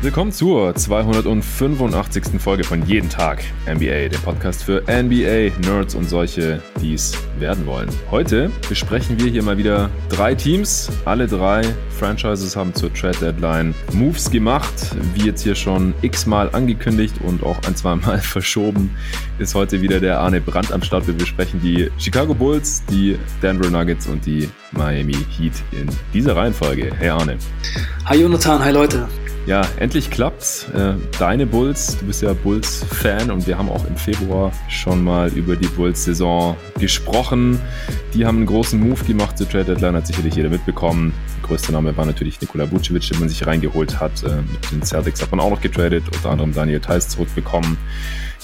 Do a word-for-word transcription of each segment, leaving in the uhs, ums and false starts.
Willkommen zur zweihundertfünfundachtzigsten Folge von Jeden Tag N B A, dem Podcast für N B A-Nerds und solche, die es werden wollen. Heute besprechen wir hier mal wieder drei Teams. Alle drei Franchises haben zur Trade-Deadline Moves gemacht. Wie jetzt hier schon x-mal angekündigt und auch ein, zwei Mal verschoben, ist heute wieder der Arne Brandt am Start. Wir besprechen die Chicago Bulls, die Denver Nuggets und die Miami Heat in dieser Reihenfolge. Hey Arne. Hi Jonathan, hi Leute. Ja, endlich klappt's. Deine Bulls, du bist ja Bulls-Fan und wir haben auch im Februar schon mal über die Bulls-Saison gesprochen. Die haben einen großen Move gemacht zur Trade-Deadline, hat sicherlich jeder mitbekommen. Der größte Name war natürlich Nikola Vucevic, den man sich reingeholt hat. Mit den Celtics hat man auch noch getradet, unter anderem Daniel Theis zurückbekommen.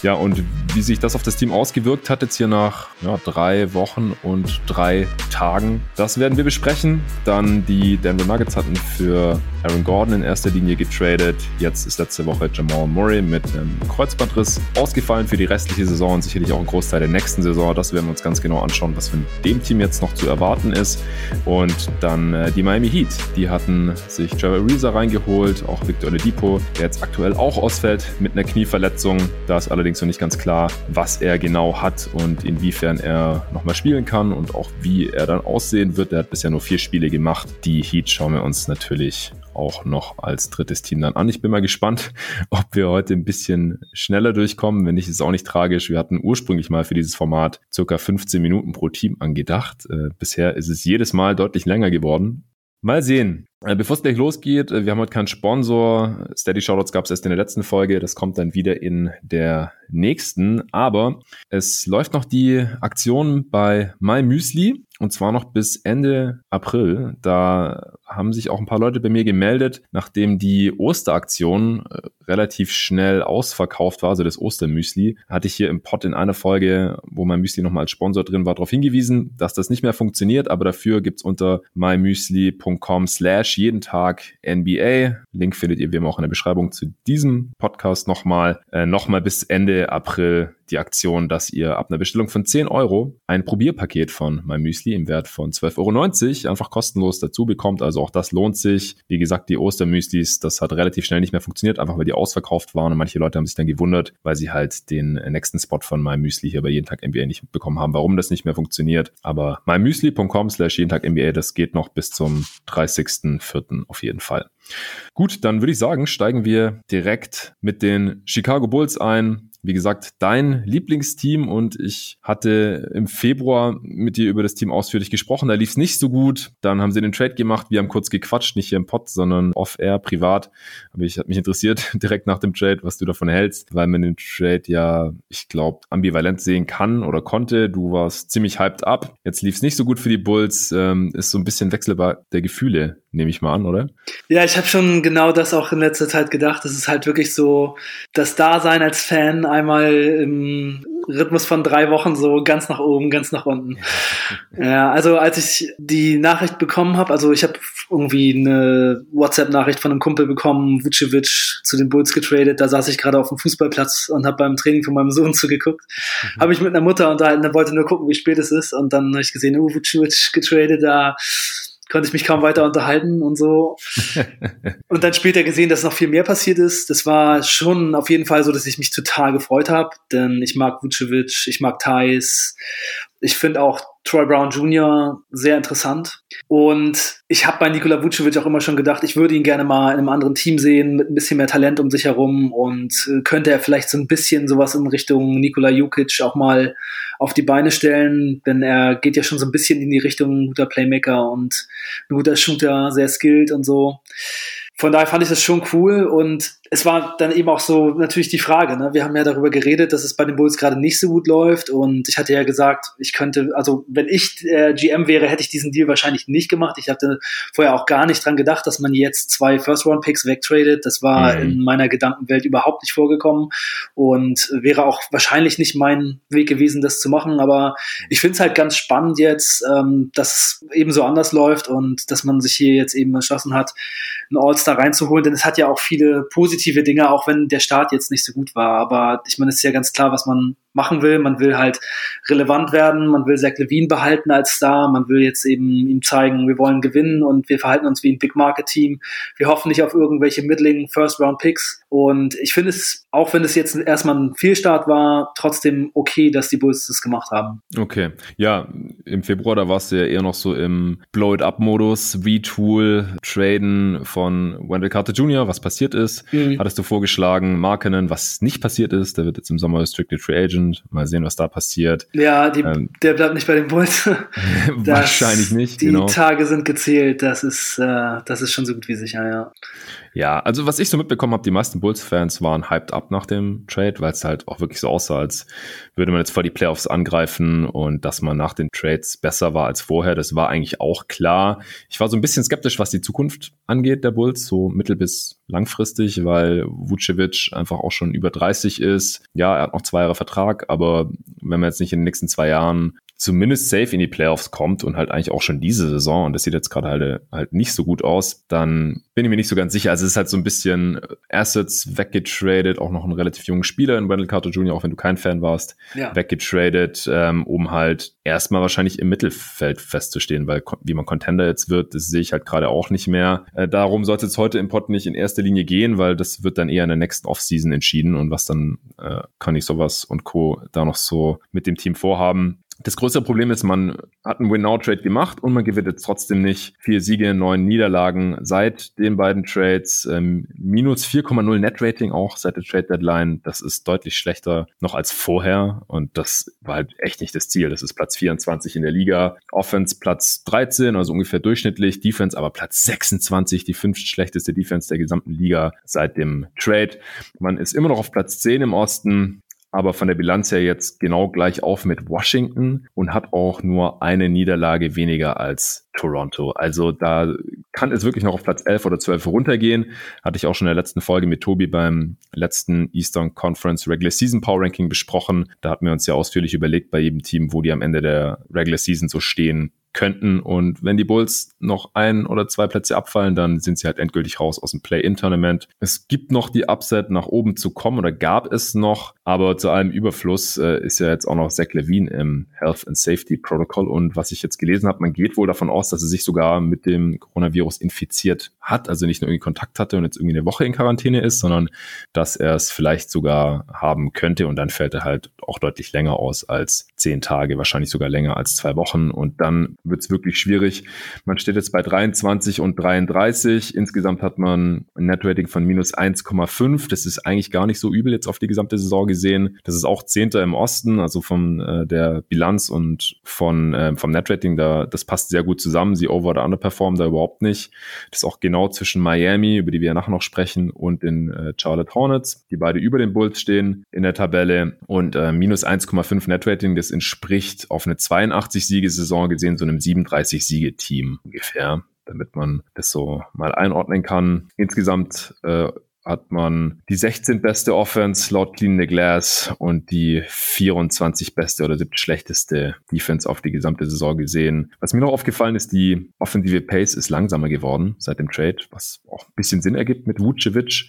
Ja, und wie sich das auf das Team ausgewirkt hat, jetzt hier nach ja, drei Wochen und drei Tagen, das werden wir besprechen. Dann die Denver Nuggets hatten für Aaron Gordon in erster Linie getradet. Jetzt ist letzte Woche Jamal Murray mit einem Kreuzbandriss ausgefallen für die restliche Saison und sicherlich auch einen Großteil der nächsten Saison. Das werden wir uns ganz genau anschauen, was von dem Team jetzt noch zu erwarten ist. Und dann äh, die Miami Heat, die hatten sich Trevor Ariza reingeholt, auch Victor Oladipo, der jetzt aktuell auch ausfällt mit einer Knieverletzung. Da ist alle Allerdings noch nicht ganz klar, was er genau hat und inwiefern er nochmal spielen kann und auch wie er dann aussehen wird. Er hat bisher nur vier Spiele gemacht. Die Heat schauen wir uns natürlich auch noch als drittes Team dann an. Ich bin mal gespannt, ob wir heute ein bisschen schneller durchkommen. Wenn nicht, ist es auch nicht tragisch. Wir hatten ursprünglich mal für dieses Format ca. fünfzehn Minuten pro Team angedacht. Bisher ist es jedes Mal deutlich länger geworden. Mal sehen. Bevor es gleich losgeht, wir haben heute keinen Sponsor. Steady Shoutouts gab es erst in der letzten Folge. Das kommt dann wieder in der nächsten. Aber es läuft noch die Aktion bei MyMuesli. Und zwar noch bis Ende April. Da haben sich auch ein paar Leute bei mir gemeldet, nachdem die Osteraktion relativ schnell ausverkauft war, also das Ostermüsli, hatte ich hier im Pod in einer Folge, wo mein Müsli nochmal als Sponsor drin war, darauf hingewiesen, dass das nicht mehr funktioniert. Aber dafür gibt's unter mymuesli.com slash jeden Tag N B A. Link findet ihr wie immer auch in der Beschreibung zu diesem Podcast nochmal. Äh, nochmal bis Ende April die Aktion, dass ihr ab einer Bestellung von zehn Euro ein Probierpaket von MyMuesli im Wert von zwölf Euro neunzig einfach kostenlos dazu bekommt. Also auch das lohnt sich. Wie gesagt, die Ostermüslis, das hat relativ schnell nicht mehr funktioniert, einfach weil die ausverkauft waren und manche Leute haben sich dann gewundert, weil sie halt den nächsten Spot von MyMuesli hier bei Jeden Tag N B A nicht bekommen haben, warum das nicht mehr funktioniert. Aber mymuesli.com slash jeden Tag N B A, das geht noch bis zum dreißigsten vierten auf jeden Fall. Gut, dann würde ich sagen, steigen wir direkt mit den Chicago Bulls ein. Wie gesagt, dein Lieblingsteam und ich hatte im Februar mit dir über das Team ausführlich gesprochen. Da lief es nicht so gut. Dann haben sie den Trade gemacht. Wir haben kurz gequatscht, nicht hier im Pod, sondern off-air, privat. Aber ich hat mich interessiert, direkt nach dem Trade, was du davon hältst, weil man den Trade ja, ich glaube, ambivalent sehen kann oder konnte. Du warst ziemlich hyped up. Jetzt lief es nicht so gut für die Bulls. Ähm, ist so ein bisschen wechselbar der Gefühle, nehme ich mal an, oder? Ja, ich habe schon genau das auch in letzter Zeit gedacht. Das ist halt wirklich so das Dasein als Fan einmal im Rhythmus von drei Wochen so ganz nach oben, ganz nach unten. Ja, also als ich die Nachricht bekommen habe, also ich habe irgendwie eine WhatsApp-Nachricht von einem Kumpel bekommen, Vucevic zu den Bulls getradet, da saß ich gerade auf dem Fußballplatz und habe beim Training von meinem Sohn zugeguckt. Mhm. Habe ich mit einer Mutter unterhalten, wollte nur gucken, wie spät es ist und dann habe ich gesehen, oh, Vucevic getradet, da konnte ich mich kaum weiter unterhalten und so. Und dann später gesehen, dass noch viel mehr passiert ist. Das war schon auf jeden Fall so, dass ich mich total gefreut habe, denn ich mag Vucevic, ich mag Theis, ich finde auch Troy Brown Junior sehr interessant. Und ich habe bei Nikola Vucevic auch immer schon gedacht, ich würde ihn gerne mal in einem anderen Team sehen, mit ein bisschen mehr Talent um sich herum und äh, könnte er vielleicht so ein bisschen sowas in Richtung Nikola Jokic auch mal auf die Beine stellen, denn er geht ja schon so ein bisschen in die Richtung ein guter Playmaker und ein guter Shooter, sehr skilled und so. Von daher fand ich das schon cool und es war dann eben auch so natürlich die Frage, ne? Wir haben ja darüber geredet, dass es bei den Bulls gerade nicht so gut läuft, und ich hatte ja gesagt, ich könnte, also wenn ich äh, G M wäre, hätte ich diesen Deal wahrscheinlich nicht gemacht. Ich hatte vorher auch gar nicht dran gedacht, dass man jetzt zwei First-Round-Picks wegtradet. Das war mhm. in meiner Gedankenwelt überhaupt nicht vorgekommen und wäre auch wahrscheinlich nicht mein Weg gewesen, das zu machen, aber ich finde es halt ganz spannend jetzt, ähm, dass es eben so anders läuft und dass man sich hier jetzt eben entschlossen hat, einen All-Star reinzuholen, denn es hat ja auch viele positive Dinge, auch wenn der Start jetzt nicht so gut war, aber ich meine, es ist ja ganz klar, was man machen will. Man will halt relevant werden, man will Zach LaVine behalten als Star, man will jetzt eben ihm zeigen, wir wollen gewinnen und wir verhalten uns wie ein Big-Market-Team. Wir hoffen nicht auf irgendwelche middling First-Round-Picks und ich finde es, auch wenn es jetzt erstmal ein Fehlstart war, trotzdem okay, dass die Bulls das gemacht haben. Okay, ja, im Februar, da warst du ja eher noch so im Blow-it-up-Modus, Retool, Traden von Wendell Carter Junior, was passiert ist, mhm. hattest du vorgeschlagen, Markkanen, was nicht passiert ist, der wird jetzt im Sommer Restricted Free Agent. Mal sehen, was da passiert. Ja, die, ähm, der bleibt nicht bei den Bulls. Wahrscheinlich nicht, die genau. Die Tage sind gezählt, das ist, äh, das ist schon so gut wie sicher, ja. Ja, also was ich so mitbekommen habe, die meisten Bulls-Fans waren hyped up nach dem Trade, weil es halt auch wirklich so aussah, als würde man jetzt vor die Playoffs angreifen und dass man nach den Trades besser war als vorher, das war eigentlich auch klar. Ich war so ein bisschen skeptisch, was die Zukunft angeht der Bulls, so mittel- bis langfristig, weil Vucevic einfach auch schon über dreißig ist. Ja, er hat noch zwei Jahre Vertrag, aber wenn man jetzt nicht in den nächsten zwei Jahren zumindest safe in die Playoffs kommt und halt eigentlich auch schon diese Saison, und das sieht jetzt gerade halt, halt nicht so gut aus, dann bin ich mir nicht so ganz sicher. Also es ist halt so ein bisschen Assets weggetradet, auch noch einen relativ jungen Spieler in Wendell Carter Junior, auch wenn du kein Fan warst, ja. weggetradet, ähm, um halt erstmal wahrscheinlich im Mittelfeld festzustehen, weil wie man Contender jetzt wird, das sehe ich halt gerade auch nicht mehr. Äh, darum sollte es heute im Pod nicht in erster Linie gehen, weil das wird dann eher in der nächsten Offseason entschieden und was dann äh, kann ich sowas und Co. da noch so mit dem Team vorhaben. Das größere Problem ist, man hat einen Win-Now-Trade gemacht und man gewinnt jetzt trotzdem nicht. Vier Siege, neun Niederlagen seit den beiden Trades. Ähm, minus vier Komma null Net-Rating auch seit der Trade-Deadline. Das ist deutlich schlechter noch als vorher. Und das war halt echt nicht das Ziel. Das ist Platz vierundzwanzig in der Liga. Offense Platz dreizehn, also ungefähr durchschnittlich. Defense aber Platz sechsundzwanzig, die fünftschlechteste Defense der gesamten Liga seit dem Trade. Man ist immer noch auf Platz zehn im Osten. Aber von der Bilanz her jetzt genau gleich auf mit Washington und hat auch nur eine Niederlage weniger als Toronto. Also da kann es wirklich noch auf Platz elf oder zwölf runtergehen. Hatte ich auch schon in der letzten Folge mit Tobi beim letzten Eastern Conference Regular Season Power Ranking besprochen. Da hatten wir uns ja ausführlich überlegt bei jedem Team, wo die am Ende der Regular Season so stehen könnten. Und wenn die Bulls noch ein oder zwei Plätze abfallen, dann sind sie halt endgültig raus aus dem Play-In-Tournament. Es gibt noch die Upset, nach oben zu kommen, oder gab es noch, aber zu allem Überfluss äh, ist ja jetzt auch noch Zach LaVine im Health and Safety Protocol. Und was ich jetzt gelesen habe, man geht wohl davon aus, dass er sich sogar mit dem Coronavirus infiziert hat, also nicht nur irgendwie Kontakt hatte und jetzt irgendwie eine Woche in Quarantäne ist, sondern dass er es vielleicht sogar haben könnte, und dann fällt er halt auch deutlich länger aus als zehn Tage, wahrscheinlich sogar länger als zwei Wochen, und dann wird es wirklich schwierig. Man steht jetzt bei dreiundzwanzig und dreiunddreißig. Insgesamt hat man ein Net-Rating von minus eins Komma fünf. Das ist eigentlich gar nicht so übel jetzt auf die gesamte Saison gesehen. Das ist auch Zehnter im Osten, also von äh, der Bilanz und von äh, vom Net-Rating, da, das passt sehr gut zusammen. Sie over- oder underperformen da überhaupt nicht. Das ist auch genau zwischen Miami, über die wir ja nachher noch sprechen, und den äh, Charlotte Hornets, die beide über den Bulls stehen in der Tabelle. Und äh, minus eins Komma fünf Net-Rating, das entspricht auf eine zweiundachtzig-Siegesaison gesehen so einem siebenunddreißig-Siege-Team ungefähr, damit man das so mal einordnen kann. Insgesamt äh, hat man die sechzehn beste Offense laut Clean the Glass und die vierundzwanzig beste oder siebte schlechteste Defense auf die gesamte Saison gesehen. Was mir noch aufgefallen ist, die offensive Pace ist langsamer geworden seit dem Trade, was auch ein bisschen Sinn ergibt mit Vucevic.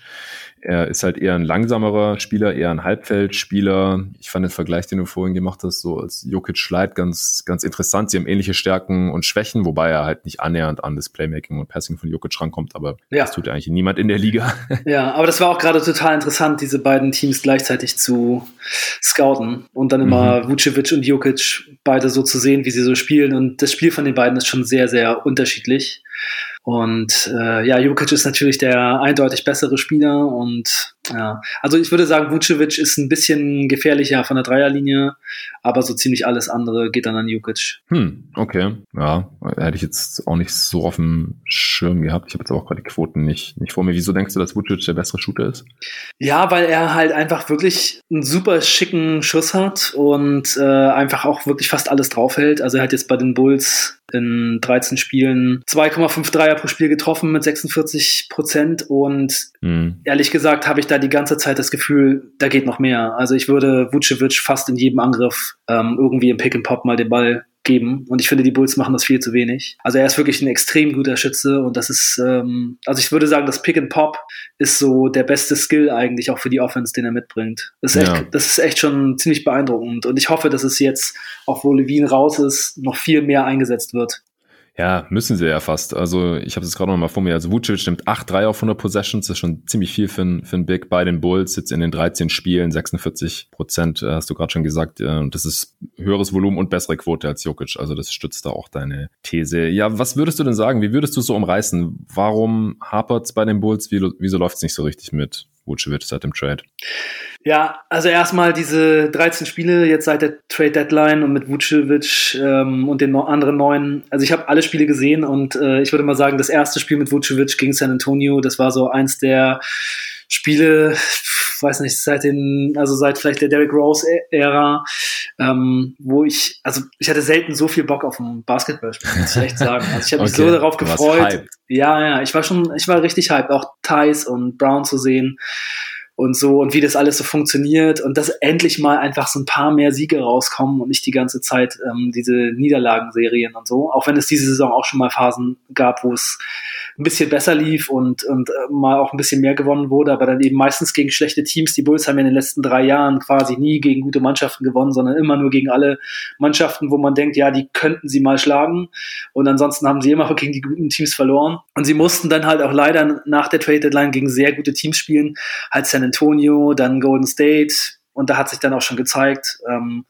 Er ist halt eher ein langsamerer Spieler, eher ein Halbfeldspieler. Ich fand den Vergleich, den du vorhin gemacht hast, so als Jokic Light ganz, ganz interessant. Sie haben ähnliche Stärken und Schwächen, wobei er halt nicht annähernd an das Playmaking und Passing von Jokic rankommt, aber ja, das tut eigentlich niemand in der Liga. Ja. Aber das war auch gerade total interessant, diese beiden Teams gleichzeitig zu scouten und dann immer mhm. Vucevic und Jokic beide so zu sehen, wie sie so spielen. Und das Spiel von den beiden ist schon sehr, sehr unterschiedlich. Und äh, ja, Jokic ist natürlich der eindeutig bessere Spieler und Ja, also ich würde sagen, Vucevic ist ein bisschen gefährlicher von der Dreierlinie, aber so ziemlich alles andere geht dann an Jokic. Hm, okay. Ja, hätte ich jetzt auch nicht so auf dem Schirm gehabt. Ich habe jetzt auch gerade die Quoten nicht, nicht vor mir. Wieso denkst du, dass Vucevic der bessere Shooter ist? Ja, weil er halt einfach wirklich einen super schicken Schuss hat und äh, einfach auch wirklich fast alles draufhält. Also er hat jetzt bei den Bulls in dreizehn Spielen zwei Komma fünf Dreier pro Spiel getroffen mit sechsundvierzig Prozent und mhm. ehrlich gesagt habe ich da die ganze Zeit das Gefühl, da geht noch mehr. Also ich würde Vucevic fast in jedem Angriff ähm, irgendwie im Pick and Pop mal den Ball geben und ich finde, die Bulls machen das viel zu wenig. Also er ist wirklich ein extrem guter Schütze und das ist, ähm, also ich würde sagen, das Pick and Pop ist so der beste Skill eigentlich auch für die Offense, den er mitbringt. Das ist, ja. echt, das ist echt schon ziemlich beeindruckend und ich hoffe, dass es jetzt, obwohl LaVine raus ist, noch viel mehr eingesetzt wird. Ja, müssen sie ja fast. Also ich habe es gerade noch mal vor mir. Also Vucevic nimmt acht Dreier auf hundert Possessions. Das ist schon ziemlich viel für einen Big bei den Bulls. Jetzt in den dreizehn Spielen sechsundvierzig Prozent, hast du gerade schon gesagt. Das ist höheres Volumen und bessere Quote als Jokic. Also das stützt da auch deine These. Ja, was würdest du denn sagen? Wie würdest du es so umreißen? Warum hapert es bei den Bulls? Wie, wieso läuft es nicht so richtig mit Vucevic seit dem Trade? Ja, also erstmal diese dreizehn Spiele jetzt seit der Trade-Deadline und mit Vucevic ähm, und den no- anderen neuen. Also ich habe alle Spiele gesehen und äh, ich würde mal sagen, das erste Spiel mit Vucevic gegen San Antonio, das war so eins der Spiele, ich weiß nicht, seit den, also seit vielleicht der Derrick Rose-Ära, ähm, wo ich, also ich hatte selten so viel Bock auf ein Basketballspiel, muss ich echt sagen. Also ich habe mich okay, so darauf gefreut. Ja, ja, ich war schon, ich war richtig hyped, auch Theis und Brown zu sehen und so und wie das alles so funktioniert und dass endlich mal einfach so ein paar mehr Siege rauskommen und nicht die ganze Zeit ähm, diese Niederlagenserien und so, auch wenn es diese Saison auch schon mal Phasen gab, wo es ein bisschen besser lief und und äh, mal auch ein bisschen mehr gewonnen wurde, aber dann eben meistens gegen schlechte Teams. Die Bulls haben ja in den letzten drei Jahren quasi nie gegen gute Mannschaften gewonnen, sondern immer nur gegen alle Mannschaften, wo man denkt, ja, die könnten sie mal schlagen und ansonsten haben sie immer gegen die guten Teams verloren und sie mussten dann halt auch leider nach der Trade Deadline gegen sehr gute Teams spielen, als San Antonio, dann Golden State. Und da hat sich dann auch schon gezeigt, ähm,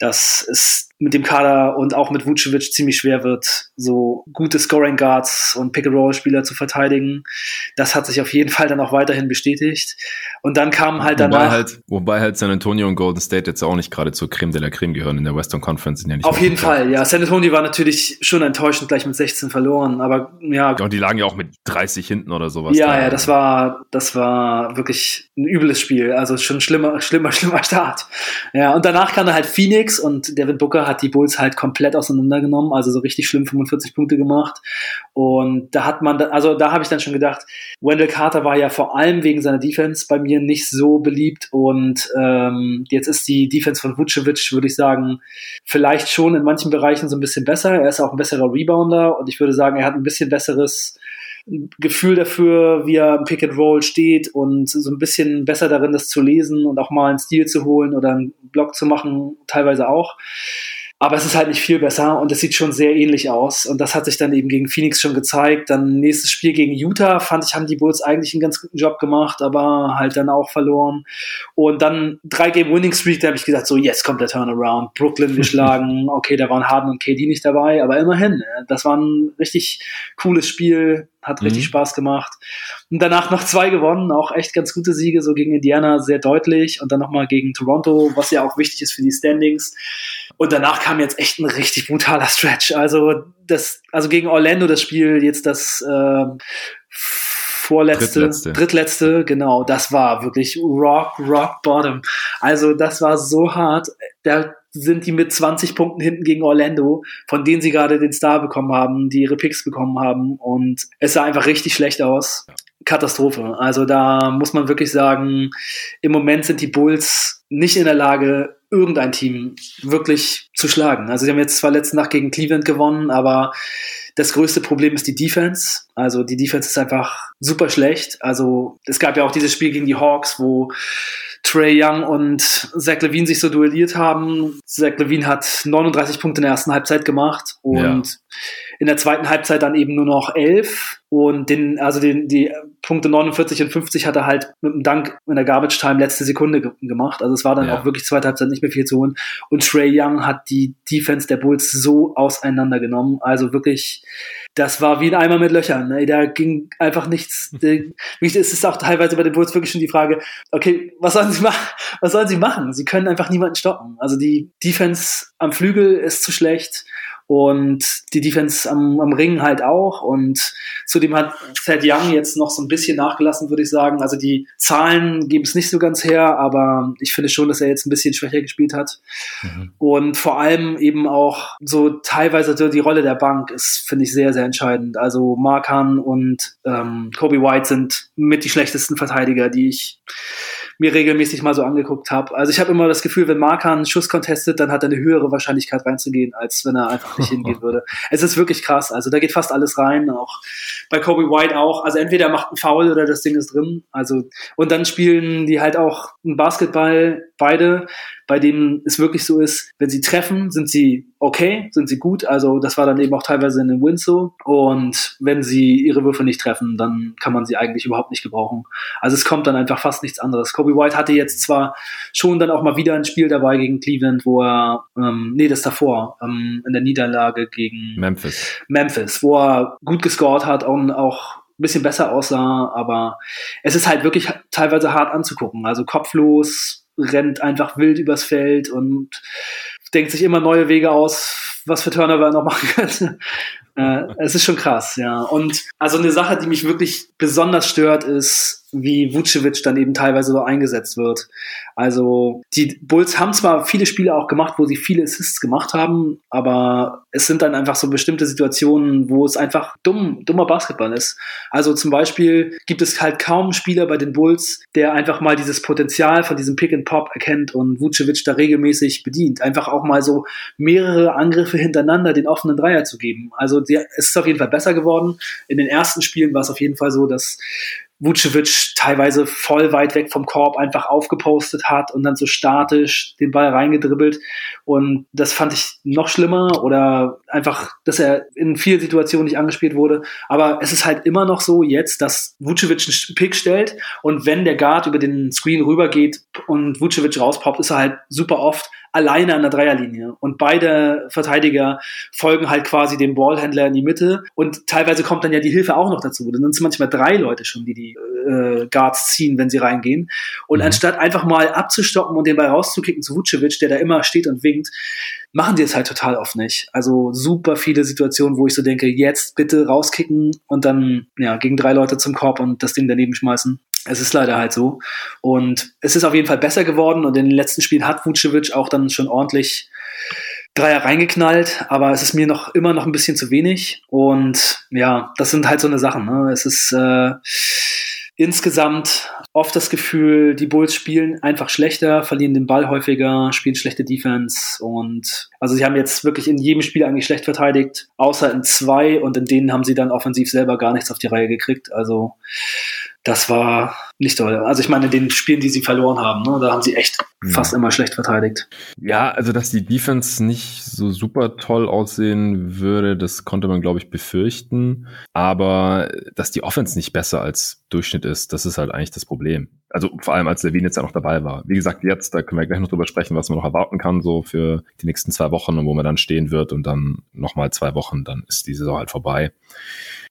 dass es mit dem Kader und auch mit Vucevic ziemlich schwer wird, so gute Scoring-Guards und Pick-and-Roll-Spieler zu verteidigen. Das hat sich auf jeden Fall dann auch weiterhin bestätigt. Und dann kamen halt wobei danach... Halt, wobei halt San Antonio und Golden State jetzt auch nicht gerade zur Creme de la Creme gehören in der Western Conference. Sind ja nicht auf jeden Fall, Fall, ja. San Antonio war natürlich schon enttäuschend, gleich mit sechzehn verloren, aber ja... ja und die lagen ja auch mit dreißig hinten oder sowas. Ja, da. ja, das war, das war wirklich ein übles Spiel. Also schon schlimmer, schlimmer, schlimmer Start. Ja, und danach kam dann halt Phoenix und Devin Booker hat die Bulls halt komplett auseinandergenommen, also so richtig schlimm fünfundvierzig Punkte gemacht und da hat man, da, also da habe ich dann schon gedacht, Wendell Carter war ja vor allem wegen seiner Defense bei mir nicht so beliebt und ähm, jetzt ist die Defense von Vucevic, würde ich sagen, vielleicht schon in manchen Bereichen so ein bisschen besser, er ist auch ein besserer Rebounder und ich würde sagen, er hat ein bisschen besseres Gefühl dafür, wie er im Pick and Roll steht und so ein bisschen besser darin, das zu lesen und auch mal einen Steal zu holen oder einen Block zu machen, teilweise auch. Aber es ist halt nicht viel besser und es sieht schon sehr ähnlich aus. Und das hat sich dann eben gegen Phoenix schon gezeigt. Dann nächstes Spiel gegen Utah, fand ich, haben die Bulls eigentlich einen ganz guten Job gemacht, aber halt dann auch verloren. Und dann drei Game Winning Streak, da habe ich gesagt, so jetzt kommt der Turnaround. Brooklyn geschlagen, okay, da waren Harden und K D nicht dabei, aber immerhin. Das war ein richtig cooles Spiel, hat richtig mhm. Spaß gemacht. Und danach noch zwei gewonnen, auch echt ganz gute Siege, so gegen Indiana sehr deutlich und dann nochmal gegen Toronto, was ja auch wichtig ist für die Standings. Und danach kam jetzt echt ein richtig brutaler Stretch. Also das, also gegen Orlando das Spiel, jetzt das äh, vorletzte, drittletzte. drittletzte, genau, das war wirklich rock, rock bottom. Also das war so hart. Da sind die mit zwanzig Punkten hinten gegen Orlando, von denen sie gerade den Star bekommen haben, die ihre Picks bekommen haben und es sah einfach richtig schlecht aus. Katastrophe. Also da muss man wirklich sagen, im Moment sind die Bulls nicht in der Lage, irgendein Team wirklich zu schlagen. Also sie haben jetzt zwar letzte Nacht gegen Cleveland gewonnen, aber das größte Problem ist die Defense. Also die Defense ist einfach super schlecht. Also es gab ja auch dieses Spiel gegen die Hawks, wo Trey Young und Zach LaVine sich so duelliert haben. Zach LaVine hat neununddreißig Punkte in der ersten Halbzeit gemacht und ja. in der zweiten Halbzeit dann eben nur noch elf und den, also den, die Punkte neunundvierzig und fünfzig hat er halt mit dem Dank in der Garbage-Time letzte Sekunde ge- gemacht. Also es war dann ja. auch wirklich zweite Halbzeit nicht mehr viel zu holen. Und Trey Young hat die Defense der Bulls so auseinandergenommen. Also wirklich, das war wie ein Eimer mit Löchern. Ne? Da ging einfach nichts. äh, es ist auch teilweise bei den Bulls wirklich schon die Frage, okay, was sollen sie machen? Was sollen sie machen? Sie können einfach niemanden stoppen. Also die Defense am Flügel ist zu schlecht. Und die Defense am, am Ring halt auch. Und zudem hat Thad Young jetzt noch so ein bisschen nachgelassen, würde ich sagen. Also die Zahlen geben es nicht so ganz her, aber ich finde schon, dass er jetzt ein bisschen schwächer gespielt hat. Mhm. Und vor allem eben auch so teilweise die Rolle der Bank ist, finde ich, sehr, sehr entscheidend. Also Markkanen und ähm, Coby White sind mit die schlechtesten Verteidiger, die ich mir regelmäßig mal so angeguckt habe. Also ich habe immer das Gefühl, wenn Markkanen einen Schuss contestet, dann hat er eine höhere Wahrscheinlichkeit reinzugehen, als wenn er einfach nicht hingehen würde. Es ist wirklich krass. Also da geht fast alles rein, auch bei Coby White auch. Also entweder er macht einen Foul oder das Ding ist drin. Also und dann spielen die halt auch einen Basketball beide, bei denen es wirklich so ist, wenn sie treffen, sind sie okay, sind sie gut. Also das war dann eben auch teilweise in den Wins so. Und wenn sie ihre Würfe nicht treffen, dann kann man sie eigentlich überhaupt nicht gebrauchen. Also es kommt dann einfach fast nichts anderes. Coby White hatte jetzt zwar schon dann auch mal wieder ein Spiel dabei gegen Cleveland, wo er, ähm, nee, das davor, ähm, in der Niederlage gegen Memphis, Memphis, wo er gut gescored hat und auch bisschen besser aussah, aber es ist halt wirklich teilweise hart anzugucken. Also kopflos, rennt einfach wild übers Feld und denkt sich immer neue Wege aus, was für Turnover er noch machen könnte. äh, es ist schon krass, ja. Und also eine Sache, die mich wirklich besonders stört, ist, wie Vucevic dann eben teilweise so eingesetzt wird. Also die Bulls haben zwar viele Spiele auch gemacht, wo sie viele Assists gemacht haben, aber es sind dann einfach so bestimmte Situationen, wo es einfach dumm, dummer Basketball ist. Also zum Beispiel gibt es halt kaum einen Spieler bei den Bulls, der einfach mal dieses Potenzial von diesem Pick and Pop erkennt und Vucevic da regelmäßig bedient. Einfach auch mal so mehrere Angriffe hintereinander den offenen Dreier zu geben. Also der, es ist auf jeden Fall besser geworden. In den ersten Spielen war es auf jeden Fall so, dass Vucevic teilweise voll weit weg vom Korb einfach aufgepostet hat und dann so statisch den Ball reingedribbelt. Und das fand ich noch schlimmer. Oder einfach, dass er in vielen Situationen nicht angespielt wurde. Aber es ist halt immer noch so jetzt, dass Vucevic einen Pick stellt und wenn der Guard über den Screen rübergeht und Vucevic rauspoppt, ist er halt super oft alleine an der Dreierlinie. Und beide Verteidiger folgen halt quasi dem Ballhändler in die Mitte. Und teilweise kommt dann ja die Hilfe auch noch dazu. Dann sind es manchmal drei Leute schon, die die äh, Guards ziehen, wenn sie reingehen. Und mhm. anstatt einfach mal abzustoppen und den Ball rauszukicken zu Vucevic, der da immer steht und winkt, machen die es halt total oft nicht. Also super viele Situationen, wo ich so denke, jetzt bitte rauskicken und dann ja gegen drei Leute zum Korb und das Ding daneben schmeißen. Es ist leider halt so. Und es ist auf jeden Fall besser geworden. Und in den letzten Spielen hat Vucevic auch dann schon ordentlich Dreier reingeknallt. Aber es ist mir noch immer noch ein bisschen zu wenig. Und ja, das sind halt so eine Sachen. Ne? Es ist äh, insgesamt oft das Gefühl, die Bulls spielen einfach schlechter, verlieren den Ball häufiger, spielen schlechte Defense. Und also sie haben jetzt wirklich in jedem Spiel eigentlich schlecht verteidigt, außer in zwei. Und in denen haben sie dann offensiv selber gar nichts auf die Reihe gekriegt. Also das war nicht toll. Also ich meine, in den Spielen, die sie verloren haben, ne, da haben sie echt ja. fast immer schlecht verteidigt. Ja, also dass die Defense nicht so super toll aussehen würde, das konnte man, glaube ich, befürchten. Aber dass die Offense nicht besser als Durchschnitt ist, das ist halt eigentlich das Problem. Also vor allem, als LaVine jetzt ja noch dabei war. Wie gesagt, jetzt, da können wir gleich noch drüber sprechen, was man noch erwarten kann so für die nächsten zwei Wochen und wo man dann stehen wird und dann nochmal zwei Wochen, dann ist die Saison halt vorbei.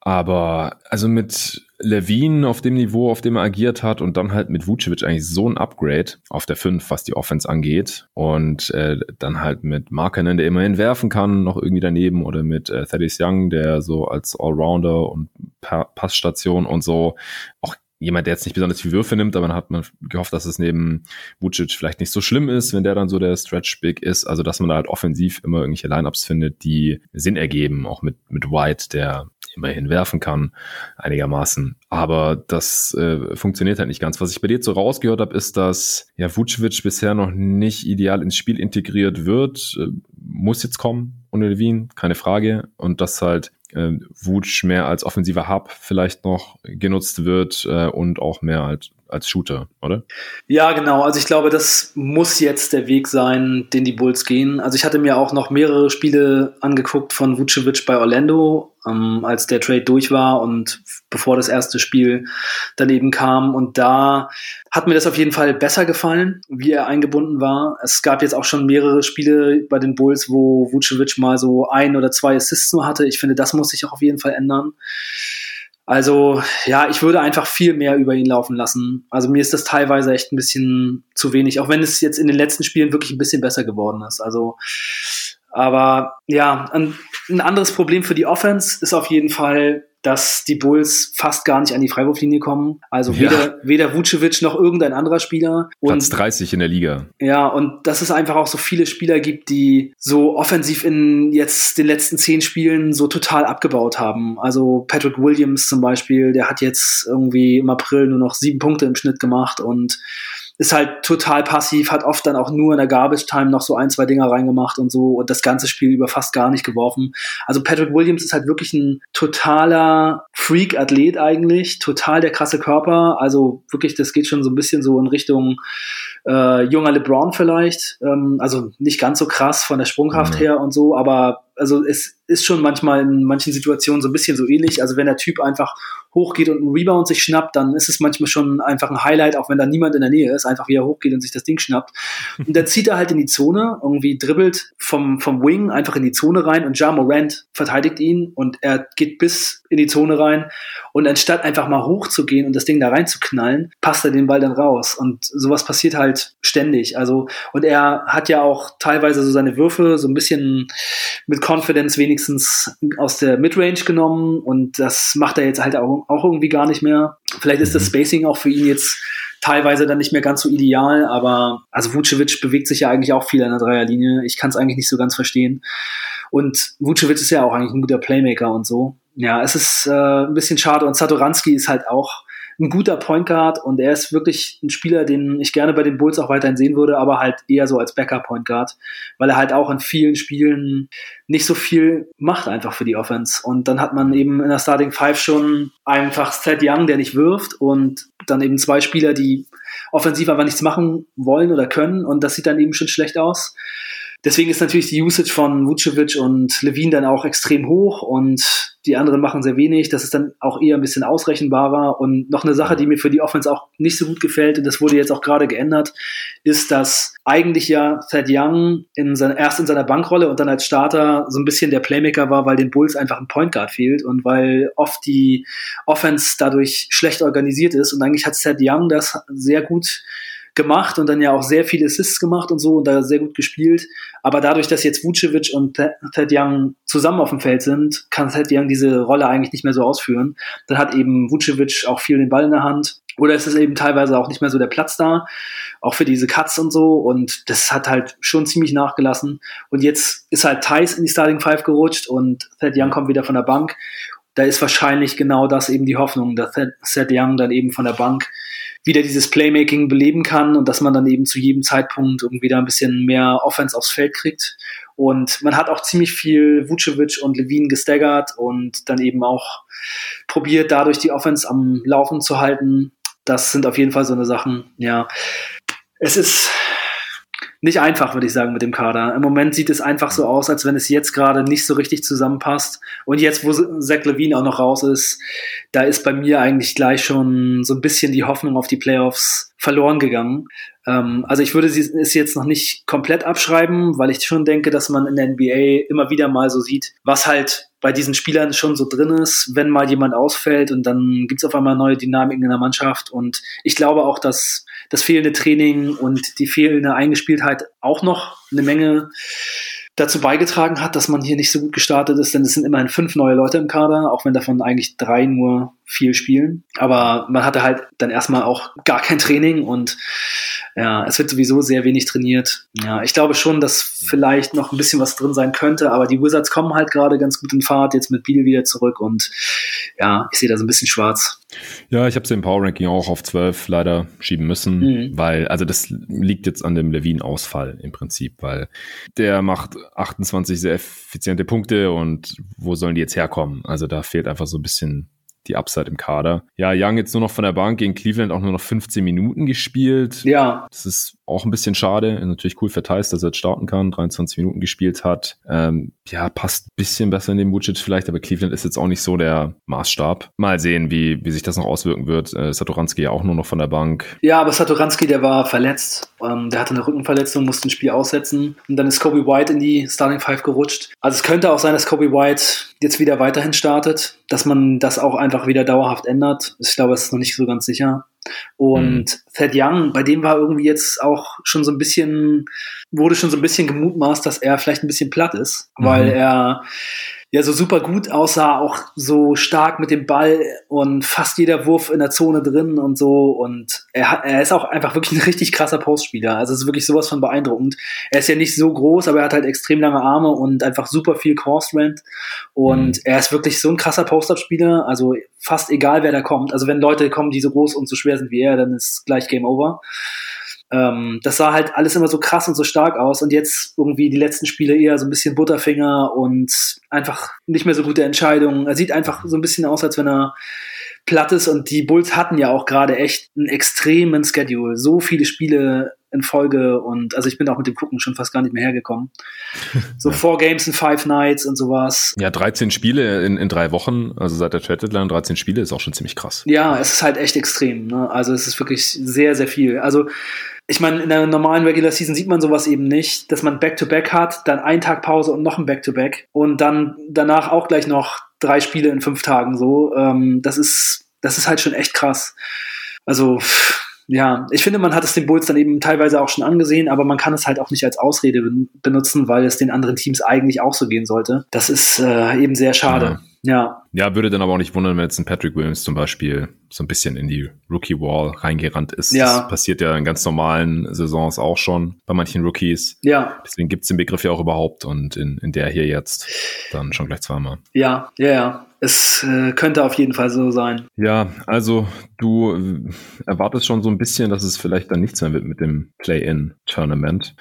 Aber also mit LaVine auf dem Niveau, auf dem er agiert hat und dann halt mit Vucevic eigentlich so ein Upgrade auf der fünf, was die Offense angeht und äh, dann halt mit Markkanen, der immerhin werfen kann, noch irgendwie daneben oder mit äh, Thaddeus Young, der so als Allrounder und pa- Passstation und so auch jemand, der jetzt nicht besonders viel Würfe nimmt, aber dann hat man gehofft, dass es neben Vucevic vielleicht nicht so schlimm ist, wenn der dann so der Stretch-Big ist. Also, dass man da halt offensiv immer irgendwelche Lineups findet, die Sinn ergeben, auch mit mit White, der immerhin werfen kann, einigermaßen. Aber das äh, funktioniert halt nicht ganz. Was ich bei dir so rausgehört habe, ist, dass ja Vucevic bisher noch nicht ideal ins Spiel integriert wird. Äh, muss jetzt kommen, ohne LaVine, keine Frage. Und das halt äh, Vucevic mehr als offensiver Hub vielleicht noch genutzt wird äh, und auch mehr als als Shooter, oder? Ja, genau. Also ich glaube, das muss jetzt der Weg sein, den die Bulls gehen. Also ich hatte mir auch noch mehrere Spiele angeguckt von Vucevic bei Orlando, ähm, als der Trade durch war und bevor das erste Spiel daneben kam. Und da hat mir das auf jeden Fall besser gefallen, wie er eingebunden war. Es gab jetzt auch schon mehrere Spiele bei den Bulls, wo Vucevic mal so ein oder zwei Assists nur hatte. Ich finde, das muss sich auch auf jeden Fall ändern. Also, ja, ich würde einfach viel mehr über ihn laufen lassen. Also mir ist das teilweise echt ein bisschen zu wenig, auch wenn es jetzt in den letzten Spielen wirklich ein bisschen besser geworden ist. Also, aber ja, ein, ein anderes Problem für die Offense ist auf jeden Fall, dass die Bulls fast gar nicht an die Freiwurflinie kommen. Also weder, ja. weder Vucevic noch irgendein anderer Spieler. Und, Platz dreißig in der Liga. Ja, und dass es einfach auch so viele Spieler gibt, die so offensiv in jetzt den letzten zehn Spielen so total abgebaut haben. Also Patrick Williams zum Beispiel, der hat jetzt irgendwie im April nur noch sieben Punkte im Schnitt gemacht und ist halt total passiv, hat oft dann auch nur in der Garbage-Time noch so ein, zwei Dinger reingemacht und so und das ganze Spiel über fast gar nicht geworfen. Also Patrick Williams ist halt wirklich ein totaler Freak-Athlet eigentlich, total der krasse Körper, also wirklich, das geht schon so ein bisschen so in Richtung äh, junger LeBron vielleicht, ähm, also nicht ganz so krass von der Sprungkraft mhm. her und so, aber also es ist schon manchmal in manchen Situationen so ein bisschen so ähnlich. Also wenn der Typ einfach hochgeht und einen Rebound sich schnappt, dann ist es manchmal schon einfach ein Highlight, auch wenn da niemand in der Nähe ist, einfach wie er hochgeht und sich das Ding schnappt. Und dann zieht er halt in die Zone, irgendwie dribbelt vom, vom Wing einfach in die Zone rein und Ja Morant verteidigt ihn und er geht bis in die Zone rein und anstatt einfach mal hochzugehen und das Ding da reinzuknallen, passt er den Ball dann raus und sowas passiert halt ständig. Also und er hat ja auch teilweise so seine Würfe so ein bisschen mit Confidence wenigstens aus der Midrange genommen und das macht er jetzt halt auch, auch irgendwie gar nicht mehr. Vielleicht ist das Spacing auch für ihn jetzt teilweise dann nicht mehr ganz so ideal, aber also Vucevic bewegt sich ja eigentlich auch viel an der Dreierlinie. Ich kann es eigentlich nicht so ganz verstehen. Und Vucevic ist ja auch eigentlich ein guter Playmaker und so. Ja, es ist äh, ein bisschen schade und Satoranski ist halt auch ein guter Point Guard und er ist wirklich ein Spieler, den ich gerne bei den Bulls auch weiterhin sehen würde, aber halt eher so als Backup-Point Guard, weil er halt auch in vielen Spielen nicht so viel macht einfach für die Offense. Und dann hat man eben in der Starting Five schon einfach Thad Young, der nicht wirft und dann eben zwei Spieler, die offensiv einfach nichts machen wollen oder können und das sieht dann eben schon schlecht aus. Deswegen ist natürlich die Usage von Vucevic und LaVine dann auch extrem hoch und die anderen machen sehr wenig. Das ist dann auch eher ein bisschen ausrechenbarer. Und noch eine Sache, die mir für die Offense auch nicht so gut gefällt, und das wurde jetzt auch gerade geändert, ist, dass eigentlich ja Thad Young in seiner, erst in seiner Bankrolle und dann als Starter so ein bisschen der Playmaker war, weil den Bulls einfach ein Point Guard fehlt und weil oft die Offense dadurch schlecht organisiert ist. Und eigentlich hat Thad Young das sehr gut gemacht und dann ja auch sehr viele Assists gemacht und so und da sehr gut gespielt. Aber dadurch, dass jetzt Vucevic und Thad Young zusammen auf dem Feld sind, kann Thad Young diese Rolle eigentlich nicht mehr so ausführen. Dann hat eben Vucevic auch viel den Ball in der Hand. Oder es ist eben teilweise auch nicht mehr so der Platz da, auch für diese Cuts und so. Und das hat halt schon ziemlich nachgelassen. Und jetzt ist halt Theis in die Starting Five gerutscht und Thad Young kommt wieder von der Bank. Da ist wahrscheinlich genau das eben die Hoffnung, dass Thad Young dann eben von der Bank wieder dieses Playmaking beleben kann und dass man dann eben zu jedem Zeitpunkt irgendwie da ein bisschen mehr Offense aufs Feld kriegt. Und man hat auch ziemlich viel Vucevic und LaVine gestaggert und dann eben auch probiert, dadurch die Offense am Laufen zu halten. Das sind auf jeden Fall so eine Sachen, ja. Es ist nicht einfach, würde ich sagen, mit dem Kader. Im Moment sieht es einfach so aus, als wenn es jetzt gerade nicht so richtig zusammenpasst. Und jetzt, wo Zach LaVine auch noch raus ist, da ist bei mir eigentlich gleich schon so ein bisschen die Hoffnung auf die Playoffs verloren gegangen. Ähm, also ich würde es jetzt noch nicht komplett abschreiben, weil ich schon denke, dass man in der N B A immer wieder mal so sieht, was halt bei diesen Spielern schon so drin ist, wenn mal jemand ausfällt und dann gibt's auf einmal neue Dynamiken in der Mannschaft. Und ich glaube auch, dass das fehlende Training und die fehlende Eingespieltheit auch noch eine Menge dazu beigetragen hat, dass man hier nicht so gut gestartet ist, denn es sind immerhin fünf neue Leute im Kader, auch wenn davon eigentlich drei nur viel spielen. Aber man hatte halt dann erstmal auch gar kein Training und ja, es wird sowieso sehr wenig trainiert. Ja, ich glaube schon, dass vielleicht noch ein bisschen was drin sein könnte, aber die Wizards kommen halt gerade ganz gut in Fahrt, jetzt mit Beal wieder zurück und ja, ich sehe da so ein bisschen schwarz. Ja, ich habe sie im Power-Ranking auch auf zwölf leider schieben müssen, mhm. weil, also das liegt jetzt an dem Levine-Ausfall im Prinzip, weil der macht achtundzwanzig sehr effiziente Punkte und wo sollen die jetzt herkommen? Also da fehlt einfach so ein bisschen die Upside im Kader. Ja, Young jetzt nur noch von der Bank, gegen Cleveland auch nur noch fünfzehn Minuten gespielt. Ja. Das ist auch ein bisschen schade. Ist natürlich cool für Theis, dass er jetzt starten kann, dreiundzwanzig Minuten gespielt hat. Ähm, ja, passt ein bisschen besser in den Vucevic vielleicht, aber Cleveland ist jetzt auch nicht so der Maßstab. Mal sehen, wie, wie sich das noch auswirken wird. Äh, Satoranski ja auch nur noch von der Bank. Ja, aber Satoranski, der war verletzt. Ähm, der hatte eine Rückenverletzung, musste ein Spiel aussetzen. Und dann ist Coby White in die Starting Five gerutscht. Also es könnte auch sein, dass Coby White jetzt wieder weiterhin startet, dass man das auch einfach wieder dauerhaft ändert. Ich glaube, es ist noch nicht so ganz sicher. Und mhm. Thad Young, bei dem war irgendwie jetzt auch schon so ein bisschen, wurde schon so ein bisschen gemutmaßt, dass er vielleicht ein bisschen platt ist, mhm. weil er ja so super gut aussah, auch so stark mit dem Ball und fast jeder Wurf in der Zone drin und so. Und er, er ist auch einfach wirklich ein richtig krasser Postspieler. Also es ist wirklich sowas von beeindruckend. Er ist ja nicht so groß, aber er hat halt extrem lange Arme und einfach super viel Cross-Rent. Und mhm. er ist wirklich so ein krasser Post-Up-Spieler. Also fast egal, wer da kommt. Also wenn Leute kommen, die so groß und so schwer sind wie er, dann ist gleich Game Over. Ähm, das sah halt alles immer so krass und so stark aus und jetzt irgendwie die letzten Spiele eher so ein bisschen Butterfinger und einfach nicht mehr so gute Entscheidungen. Er sieht einfach so ein bisschen aus, als wenn er platt ist und die Bulls hatten ja auch gerade echt einen extremen Schedule. So viele Spiele in Folge und also ich bin auch mit dem Gucken schon fast gar nicht mehr hergekommen. So four Games in five Nights und sowas. Ja, dreizehn Spiele in, in drei Wochen, also seit der Trade-Deadline, dreizehn Spiele ist auch schon ziemlich krass. Ja, es ist halt echt extrem, ne? Also es ist wirklich sehr, sehr viel. Also ich meine, in der normalen Regular Season sieht man sowas eben nicht, dass man Back-to-Back hat, dann einen Tag Pause und noch ein Back-to-Back und dann danach auch gleich noch drei Spiele in fünf Tagen so. Ähm, das ist, das ist halt schon echt krass. Also ja, ich finde, man hat es den Bulls dann eben teilweise auch schon angesehen, aber man kann es halt auch nicht als Ausrede ben- benutzen, weil es den anderen Teams eigentlich auch so gehen sollte. Das ist äh, eben sehr schade. Ja. ja, ja, würde dann aber auch nicht wundern, wenn jetzt ein Patrick Williams zum Beispiel so ein bisschen in die Rookie-Wall reingerannt ist. Ja. Das passiert ja in ganz normalen Saisons auch schon bei manchen Rookies. Ja. Deswegen gibt's den Begriff ja auch überhaupt und in, in der hier jetzt dann schon gleich zweimal. Ja, ja, ja. Es äh, könnte auf jeden Fall so sein. Ja, also du äh, erwartest schon so ein bisschen, dass es vielleicht dann nichts mehr wird mit dem Play-in-Tournament.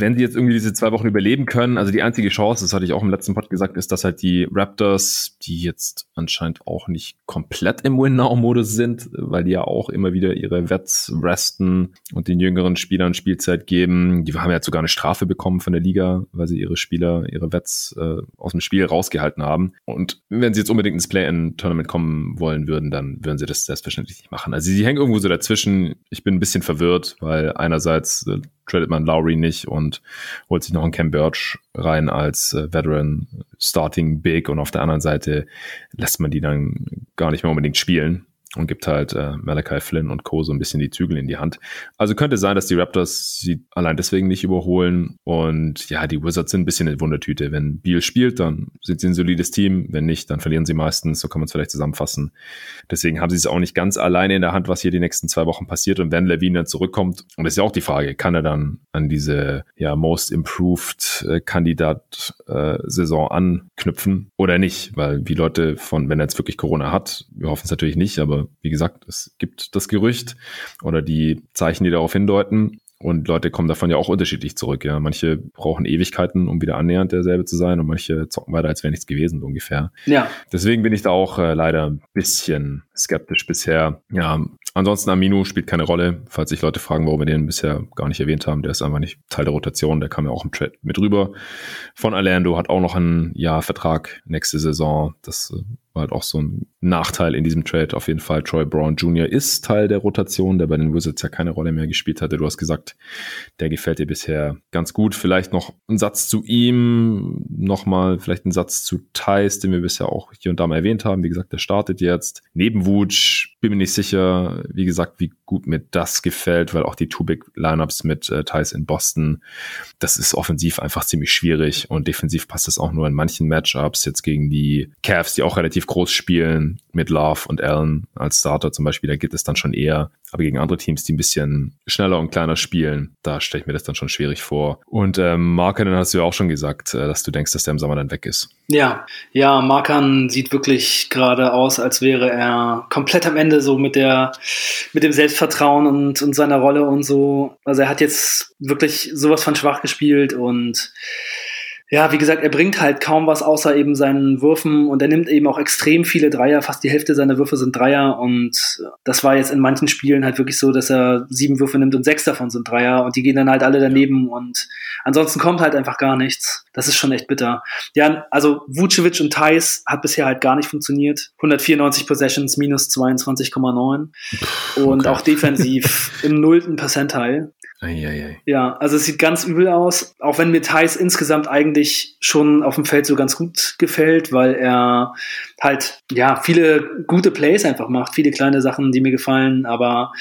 Wenn sie jetzt irgendwie diese zwei Wochen überleben können, also die einzige Chance, das hatte ich auch im letzten Pod gesagt, ist, dass halt die Raptors, die jetzt anscheinend auch nicht komplett im Win-Now-Modus sind, weil die ja auch immer wieder ihre Vets resten und den jüngeren Spielern Spielzeit geben. Die haben ja jetzt sogar eine Strafe bekommen von der Liga, weil sie ihre Spieler, ihre Vets äh, aus dem Spiel rausgehalten haben. Und wenn sie jetzt unbedingt ins Play-in-Tournament kommen wollen würden, dann würden sie das selbstverständlich nicht machen. Also sie hängen irgendwo so dazwischen. Ich bin ein bisschen verwirrt, weil einerseits äh, tradet man Lauri nicht und holt sich noch einen Cam Birch rein als äh, Veteran Starting Big und auf der anderen Seite lässt man die dann gar nicht mehr unbedingt spielen und gibt halt äh, Malachi Flynn und Co. so ein bisschen die Zügel in die Hand. Also könnte sein, dass die Raptors sie allein deswegen nicht überholen und ja, die Wizards sind ein bisschen eine Wundertüte. Wenn Beal spielt, dann sind sie ein solides Team, wenn nicht, dann verlieren sie meistens, so kann man es vielleicht zusammenfassen. Deswegen haben sie es auch nicht ganz alleine in der Hand, was hier die nächsten zwei Wochen passiert und wenn LaVine dann zurückkommt, und das ist ja auch die Frage, kann er dann an diese ja Most Improved äh, Kandidat äh, Saison anknüpfen oder nicht, weil die Leute von, wenn er jetzt wirklich Corona hat, wir hoffen es natürlich nicht, aber wie gesagt, es gibt das Gerücht oder die Zeichen, die darauf hindeuten. Und Leute kommen davon ja auch unterschiedlich zurück. Ja, manche brauchen Ewigkeiten, um wieder annähernd derselbe zu sein und manche zocken weiter, als wäre nichts gewesen, so ungefähr. Ja. Deswegen bin ich da auch äh, leider ein bisschen skeptisch bisher. Ja, ansonsten Aminu spielt keine Rolle. Falls sich Leute fragen, warum wir den bisher gar nicht erwähnt haben, der ist einfach nicht Teil der Rotation. Der kam ja auch im Trade mit rüber. Von Orlando hat auch noch ein Jahr Vertrag nächste Saison. Das äh, war halt auch so ein Nachteil in diesem Trade auf jeden Fall. Troy Brown Junior ist Teil der Rotation, der bei den Wizards ja keine Rolle mehr gespielt hatte. Du hast gesagt, der gefällt dir bisher ganz gut. Vielleicht noch ein Satz zu ihm, nochmal vielleicht ein Satz zu Theis, den wir bisher auch hier und da mal erwähnt haben. Wie gesagt, der startet jetzt. Neben Vucevic bin mir nicht sicher, wie gesagt, wie gut mir das gefällt, weil auch die Two-Big-Lineups mit äh, Theis in Boston, das ist offensiv einfach ziemlich schwierig und defensiv passt das auch nur in manchen Matchups. Jetzt gegen die Cavs, die auch relativ groß spielen mit Love und Allen als Starter zum Beispiel, da geht es dann schon eher. Aber gegen andere Teams, die ein bisschen schneller und kleiner spielen, da stelle ich mir das dann schon schwierig vor. Und äh, Markkanen hast du ja auch schon gesagt, äh, dass du denkst, dass der im Sommer dann weg ist. Ja, ja, Markkanen sieht wirklich gerade aus, als wäre er komplett am Ende so mit der, mit dem Selbstvertrauen und, und seiner Rolle und so. Also er hat jetzt wirklich sowas von schwach gespielt und ja, wie gesagt, er bringt halt kaum was außer eben seinen Würfen und er nimmt eben auch extrem viele Dreier. Fast die Hälfte seiner Würfe sind Dreier und das war jetzt in manchen Spielen halt wirklich so, dass er sieben Würfe nimmt und sechs davon sind Dreier und die gehen dann halt alle daneben und ansonsten kommt halt einfach gar nichts. Das ist schon echt bitter. Ja, also Vucevic und Theis hat bisher halt gar nicht funktioniert. hundertvierundneunzig Possessions, minus zweiundzwanzig Komma neun und okay. Auch defensiv im nullten Percentile. Ei, ei, ei. Ja, also es sieht ganz übel aus, auch wenn mir Theis insgesamt eigentlich schon auf dem Feld so ganz gut gefällt, weil er halt ja viele gute Plays einfach macht, viele kleine Sachen, die mir gefallen, aber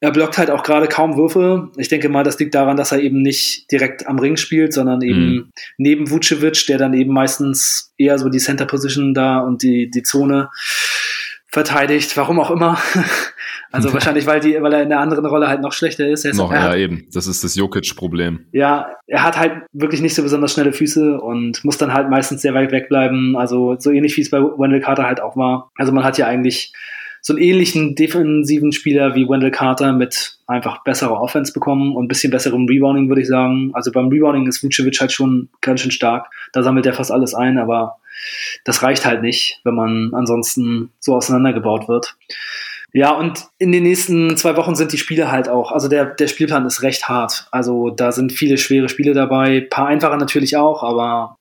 er blockt halt auch gerade kaum Würfe. Ich denke mal, das liegt daran, dass er eben nicht direkt am Ring spielt, sondern eben mhm. neben Vucevic, der dann eben meistens eher so die Center Position da und die, die Zone verteidigt, warum auch immer. Also wahrscheinlich, weil, die, weil er in der anderen Rolle halt noch schlechter ist. Er ist noch, er ja, hat, eben. Das ist das Jokic-Problem. Ja, er hat halt wirklich nicht so besonders schnelle Füße und muss dann halt meistens sehr weit wegbleiben. Also so ähnlich, wie es bei Wendell Carter halt auch war. Also man hat ja eigentlich so einen ähnlichen defensiven Spieler wie Wendell Carter mit einfach besserer Offense bekommen und ein bisschen besserem Rebounding, würde ich sagen. Also beim Rebounding ist Vucevic halt schon ganz schön stark. Da sammelt er fast alles ein, aber das reicht halt nicht, wenn man ansonsten so auseinandergebaut wird. Ja, und in den nächsten zwei Wochen sind die Spiele halt auch, also der, der Spielplan ist recht hart. Also da sind viele schwere Spiele dabei, ein paar einfache natürlich auch, aber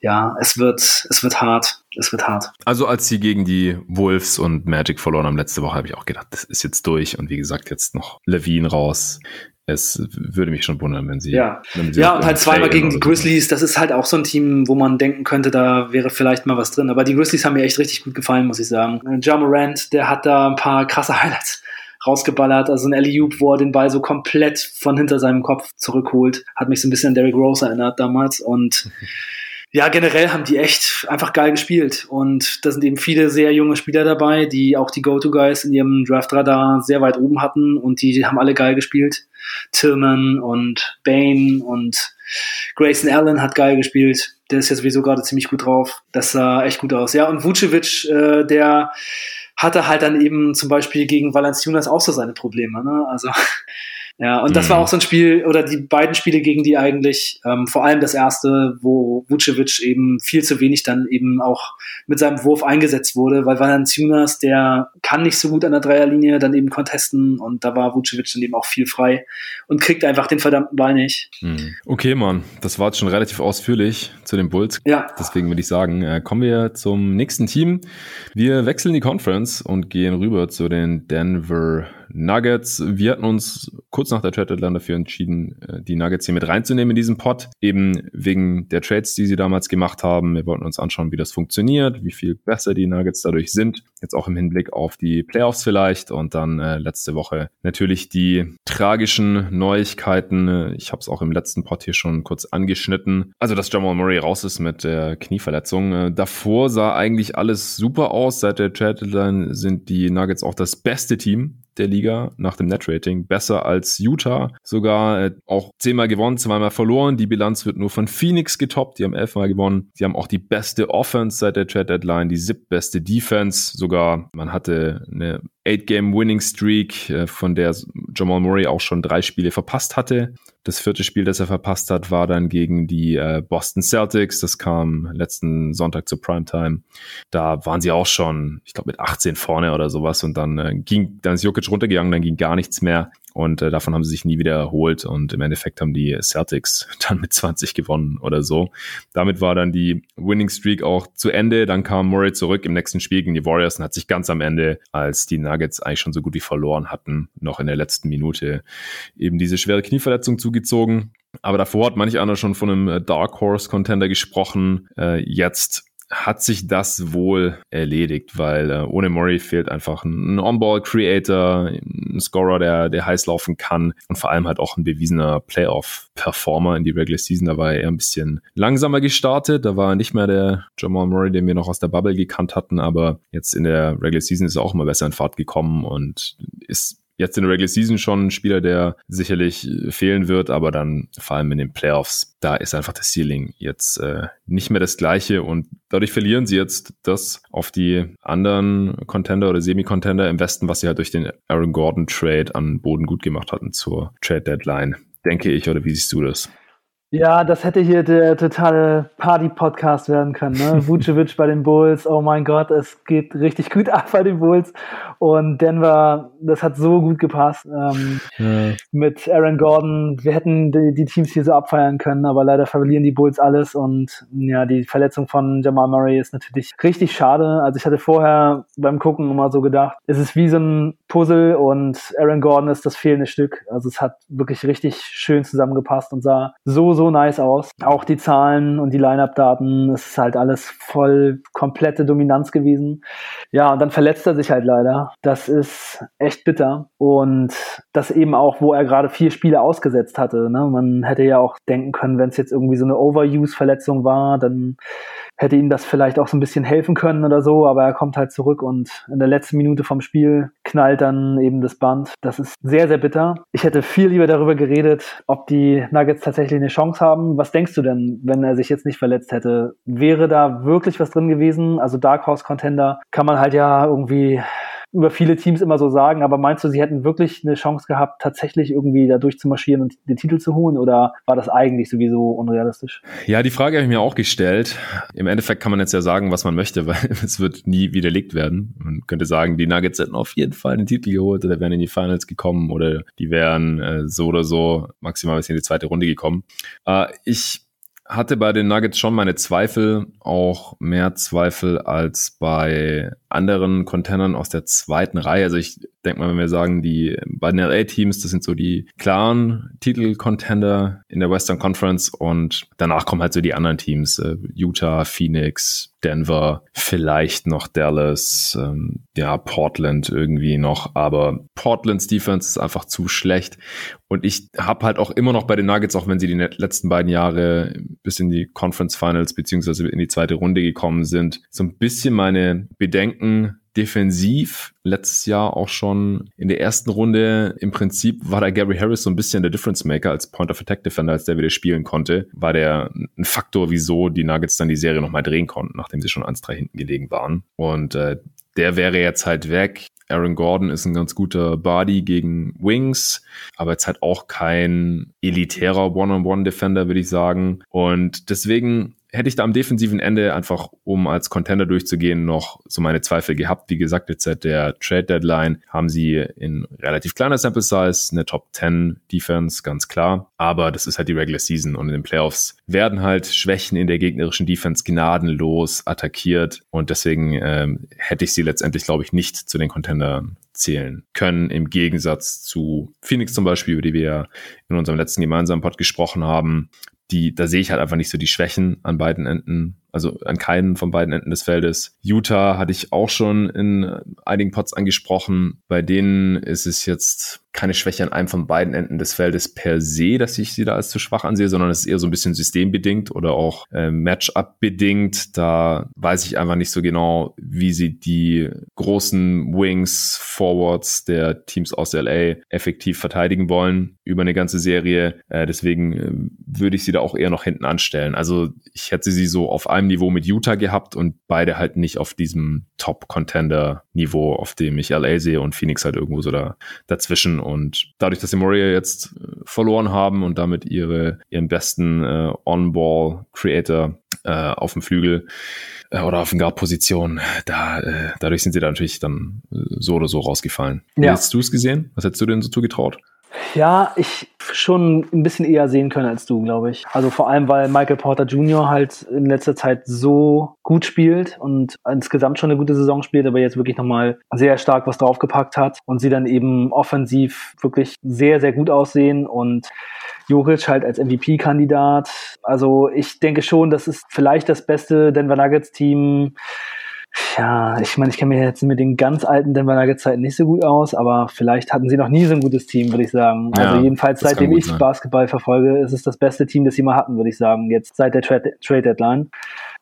ja, es wird, es wird hart. Es wird hart. Also als sie gegen die Wolves und Magic verloren haben letzte Woche, habe ich auch gedacht, das ist jetzt durch. Und wie gesagt, jetzt noch LaVine raus. Es würde mich schon wundern, wenn sie... Ja, wenn sie ja und halt zweimal gegen die Grizzlies. Das ist halt auch so ein Team, wo man denken könnte, da wäre vielleicht mal was drin. Aber die Grizzlies haben mir echt richtig gut gefallen, muss ich sagen. Ja Morant, der hat da ein paar krasse Highlights rausgeballert. Also ein Alley-Oop, wo er den Ball so komplett von hinter seinem Kopf zurückholt. Hat mich so ein bisschen an Derrick Rose erinnert damals. Und... ja, generell haben die echt einfach geil gespielt und da sind eben viele sehr junge Spieler dabei, die auch die Go-To-Guys in ihrem Draft-Radar sehr weit oben hatten und die haben alle geil gespielt. Tillman und Bane und Grayson Allen hat geil gespielt. Der ist ja sowieso gerade ziemlich gut drauf. Das sah echt gut aus. Ja, und Vucevic, äh, der hatte halt dann eben zum Beispiel gegen Valanciunas auch so seine Probleme, ne? Also... ja, und das war auch so ein Spiel, oder die beiden Spiele gegen die eigentlich, ähm, vor allem das erste, wo Vucevic eben viel zu wenig dann eben auch mit seinem Wurf eingesetzt wurde, weil Valanciunas, der kann nicht so gut an der Dreierlinie, dann eben contesten und da war Vucevic dann eben auch viel frei und kriegt einfach den verdammten Ball nicht. Okay, Mann, das war jetzt schon relativ ausführlich zu den Bulls. Ja. Deswegen würde ich sagen, äh, kommen wir zum nächsten Team. Wir wechseln die Conference und gehen rüber zu den Denver Nuggets. Wir hatten uns kurz nach der Trade-Deadline dafür entschieden, die Nuggets hier mit reinzunehmen in diesen Pot, eben wegen der Trades, die sie damals gemacht haben. Wir wollten uns anschauen, wie das funktioniert, wie viel besser die Nuggets dadurch sind, jetzt auch im Hinblick auf die Playoffs vielleicht und dann äh, letzte Woche natürlich die tragischen Neuigkeiten. Ich habe es auch im letzten Pot hier schon kurz angeschnitten. Also, dass Jamal Murray raus ist mit der Knieverletzung. Äh, davor sah eigentlich alles super aus. Seit der Trade-Deadline sind die Nuggets auch das beste Team der Liga nach dem Net-Rating, besser als Utah, sogar äh, auch zehnmal gewonnen, zweimal verloren, die Bilanz wird nur von Phoenix getoppt, die haben elfmal gewonnen, die haben auch die beste Offense seit der Trade-Deadline, die siebtbeste Defense, sogar man hatte eine Eight-Game-Winning-Streak, äh, von der Jamal Murray auch schon drei Spiele verpasst hatte. Das vierte Spiel, das er verpasst hat, war dann gegen die äh, Boston Celtics. Das kam letzten Sonntag zur Primetime. Da waren sie auch schon, ich glaube, mit achtzehn vorne oder sowas. Und dann äh, ging, dann ist Jokic runtergegangen, dann ging gar nichts mehr. Und äh, davon haben sie sich nie wieder erholt. Und im Endeffekt haben die Celtics dann mit zwanzig gewonnen oder so. Damit war dann die Winning Streak auch zu Ende. Dann kam Murray zurück im nächsten Spiel gegen die Warriors und hat sich ganz am Ende, als die Nuggets eigentlich schon so gut wie verloren hatten, noch in der letzten Minute eben diese schwere Knieverletzung zugezogen. Aber davor hat manch einer schon von einem Dark Horse Contender gesprochen. Äh, jetzt hat sich das wohl erledigt, weil äh, ohne Murray fehlt einfach ein On-Ball-Creator, ein Scorer, der, der heiß laufen kann und vor allem halt auch ein bewiesener Playoff-Performer in die Regular Season. Da war er eher ein bisschen langsamer gestartet, da war er nicht mehr der Jamal Murray, den wir noch aus der Bubble gekannt hatten, aber jetzt in der Regular Season ist er auch immer besser in Fahrt gekommen und ist jetzt in der Regular Season schon ein Spieler, der sicherlich fehlen wird, aber dann vor allem in den Playoffs, da ist einfach das Ceiling jetzt äh, nicht mehr das Gleiche und dadurch verlieren sie jetzt das auf die anderen Contender oder Semi-Contender im Westen, was sie halt durch den Aaron Gordon Trade an Boden gut gemacht hatten zur Trade Deadline, denke ich, oder wie siehst du das? Ja, das hätte hier der totale Party-Podcast werden können. Ne? Vucevic bei den Bulls, oh mein Gott, es geht richtig gut ab bei den Bulls. Und Denver, das hat so gut gepasst. Ähm, ja. Mit Aaron Gordon, wir hätten die, die Teams hier so abfeiern können, aber leider verlieren die Bulls alles. Und ja, die Verletzung von Jamal Murray ist natürlich richtig schade. Also ich hatte vorher beim Gucken immer so gedacht, es ist wie so ein Puzzle und Aaron Gordon ist das fehlende Stück. Also es hat wirklich richtig schön zusammengepasst und sah so, so nice aus. Auch die Zahlen und die Line-Up-Daten, es ist halt alles voll komplette Dominanz gewesen. Ja, und dann verletzt er sich halt leider. Das ist echt bitter. Und das eben auch, wo er gerade vier Spiele ausgesetzt hatte. Ne? Man hätte ja auch denken können, wenn es jetzt irgendwie so eine Overuse-Verletzung war, dann hätte ihm das vielleicht auch so ein bisschen helfen können oder so, aber er kommt halt zurück und in der letzten Minute vom Spiel knallt dann eben das Band. Das ist sehr, sehr bitter. Ich hätte viel lieber darüber geredet, ob die Nuggets tatsächlich eine Chance haben. Was denkst du denn, wenn er sich jetzt nicht verletzt hätte? Wäre da wirklich was drin gewesen? Also Dark Horse Contender kann man halt ja irgendwie über viele Teams immer so sagen, aber meinst du, sie hätten wirklich eine Chance gehabt, tatsächlich irgendwie da durchzumarschieren und den Titel zu holen, oder war das eigentlich sowieso unrealistisch? Ja, die Frage habe ich mir auch gestellt. Im Endeffekt kann man jetzt ja sagen, was man möchte, weil es wird nie widerlegt werden. Man könnte sagen, die Nuggets hätten auf jeden Fall den Titel geholt oder wären in die Finals gekommen oder die wären äh, so oder so maximal bis in die zweite Runde gekommen. Äh, ich hatte bei den Nuggets schon meine Zweifel, auch mehr Zweifel als bei anderen Contendern aus der zweiten Reihe. Also ich denke mal, wenn wir sagen, die beiden L A-Teams, das sind so die klaren Titel-Contender in der Western Conference, und danach kommen halt so die anderen Teams, Utah, Phoenix, Denver, vielleicht noch Dallas, ähm, ja, Portland irgendwie noch, aber Portlands Defense ist einfach zu schlecht. Und ich habe halt auch immer noch bei den Nuggets, auch wenn sie die letzten beiden Jahre bis in die Conference Finals beziehungsweise in die zweite Runde gekommen sind, so ein bisschen meine Bedenken defensiv. Letztes Jahr auch schon in der ersten Runde. Im Prinzip war da Gary Harris so ein bisschen der Difference-Maker als Point-of-Attack-Defender, als der wieder spielen konnte. War der ein Faktor, wieso die Nuggets dann die Serie nochmal drehen konnten, nachdem sie schon eins drei hinten gelegen waren. Und äh, der wäre jetzt halt weg. Aaron Gordon ist ein ganz guter Body gegen Wings, aber jetzt halt auch kein elitärer One-on-One-Defender, würde ich sagen. Und deswegen hätte ich da am defensiven Ende einfach, um als Contender durchzugehen, noch so meine Zweifel gehabt. Wie gesagt, jetzt seit der Trade-Deadline haben sie in relativ kleiner Sample-Size eine Top zehn Defense, ganz klar. Aber das ist halt die Regular Season, und in den Playoffs werden halt Schwächen in der gegnerischen Defense gnadenlos attackiert. Und deswegen ähm, hätte ich sie letztendlich, glaube ich, nicht zu den Contendern zählen können, im Gegensatz zu Phoenix zum Beispiel, über die wir in unserem letzten gemeinsamen Pod gesprochen haben. Die, da sehe ich halt einfach nicht so die Schwächen an beiden Enden, also an keinen von beiden Enden des Feldes. Utah hatte ich auch schon in einigen Pods angesprochen. Bei denen ist es jetzt keine Schwäche an einem von beiden Enden des Feldes per se, dass ich sie da als zu schwach ansehe, sondern es ist eher so ein bisschen systembedingt oder auch äh, Matchup-bedingt. Da weiß ich einfach nicht so genau, wie sie die großen Wings, Forwards der Teams aus L A effektiv verteidigen wollen über eine ganze Serie. Äh, deswegen äh, würde ich sie da auch eher noch hinten anstellen. Also ich hätte sie so auf einem Niveau mit Utah gehabt und beide halt nicht auf diesem Top-Contender-Niveau, auf dem ich L A sehe und Phoenix halt irgendwo so da dazwischen. Und dadurch, dass die Warriors jetzt verloren haben und damit ihre ihren besten äh, On-Ball-Creator äh, auf dem Flügel äh, oder auf den Guard-Position, da, äh, dadurch sind sie da natürlich dann äh, so oder so rausgefallen. Ja. Wie hast du es gesehen? Was hättest du denn so zugetraut? Ja, ich schon ein bisschen eher sehen können als du, glaube ich. Also vor allem, weil Michael Porter Junior halt in letzter Zeit so gut spielt und insgesamt schon eine gute Saison spielt, aber jetzt wirklich nochmal sehr stark was draufgepackt hat und sie dann eben offensiv wirklich sehr, sehr gut aussehen, und Jokic halt als M V P-Kandidat. Also ich denke schon, das ist vielleicht das beste Denver Nuggets-Team. Ja, ich meine, ich kenne mich jetzt mit den ganz alten Denver Nuggets-Zeiten nicht so gut aus, aber vielleicht hatten sie noch nie so ein gutes Team, würde ich sagen. Ja, also jedenfalls, seitdem ich sein. Basketball verfolge, ist es das beste Team, das sie mal hatten, würde ich sagen, jetzt seit der Trade-Deadline.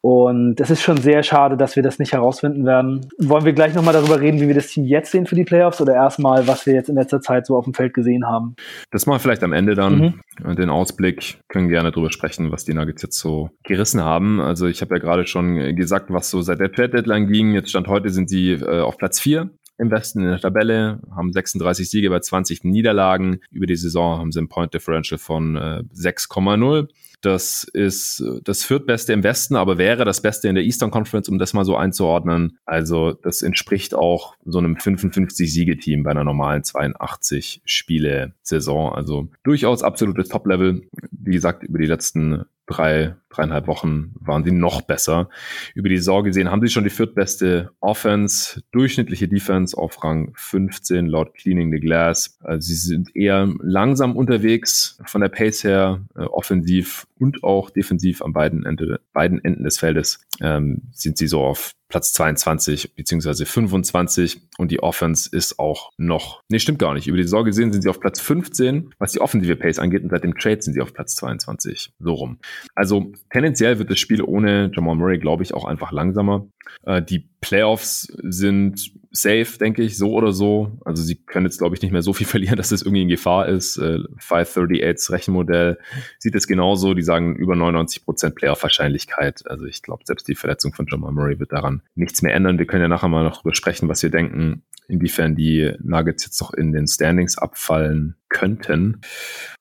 Und es ist schon sehr schade, dass wir das nicht herausfinden werden. Wollen wir gleich nochmal darüber reden, wie wir das Team jetzt sehen für die Playoffs, oder erstmal, was wir jetzt in letzter Zeit so auf dem Feld gesehen haben? Das machen wir vielleicht am Ende dann, mhm. den Ausblick. Können gerne drüber sprechen, was die Nuggets jetzt so gerissen haben. Also ich habe ja gerade schon gesagt, was so seit der Trade-Deadline ging. Jetzt Stand heute sind sie äh, auf Platz vier. im Westen in der Tabelle, haben sechsunddreißig Siege bei zwanzig Niederlagen. Über die Saison haben sie ein Point Differential von äh, sechs Komma null. Das ist das viertbeste im Westen, aber wäre das Beste in der Eastern Conference, um das mal so einzuordnen. Also das entspricht auch so einem fünfundfünfzig-Siegeteam bei einer normalen zweiundachtzig-Spiele-Saison. Also durchaus absolutes Top-Level. Wie gesagt, über die letzten drei, dreieinhalb Wochen waren sie noch besser. Über die Saison gesehen haben sie schon die viertbeste Offense, durchschnittliche Defense auf Rang fünfzehn laut Cleaning the Glass. Also sie sind eher langsam unterwegs von der Pace her, äh, offensiv und auch defensiv an beiden, Ende, beiden Enden des Feldes ähm, sind sie so auf Platz zweiundzwanzig bzw. fünfundzwanzig und die Offense ist auch noch, nee, stimmt gar nicht. Über die Saison gesehen sind sie auf Platz fünfzehn, was die offensive Pace angeht, und seit dem Trade sind sie auf Platz zweiundzwanzig, so rum. Also tendenziell wird das Spiel ohne Jamal Murray, glaube ich, auch einfach langsamer. Äh, die Playoffs sind safe, denke ich, so oder so. Also sie können jetzt, glaube ich, nicht mehr so viel verlieren, dass das irgendwie in Gefahr ist. Äh, fünfhundertachtunddreißigs Rechenmodell sieht es genauso. Die sagen über neunundneunzig Prozent Playoff-Wahrscheinlichkeit. Also ich glaube, selbst die Verletzung von Jamal Murray wird daran nichts mehr ändern. Wir können ja nachher mal noch darüber sprechen, was wir denken, inwiefern die Nuggets jetzt noch in den Standings abfallen könnten.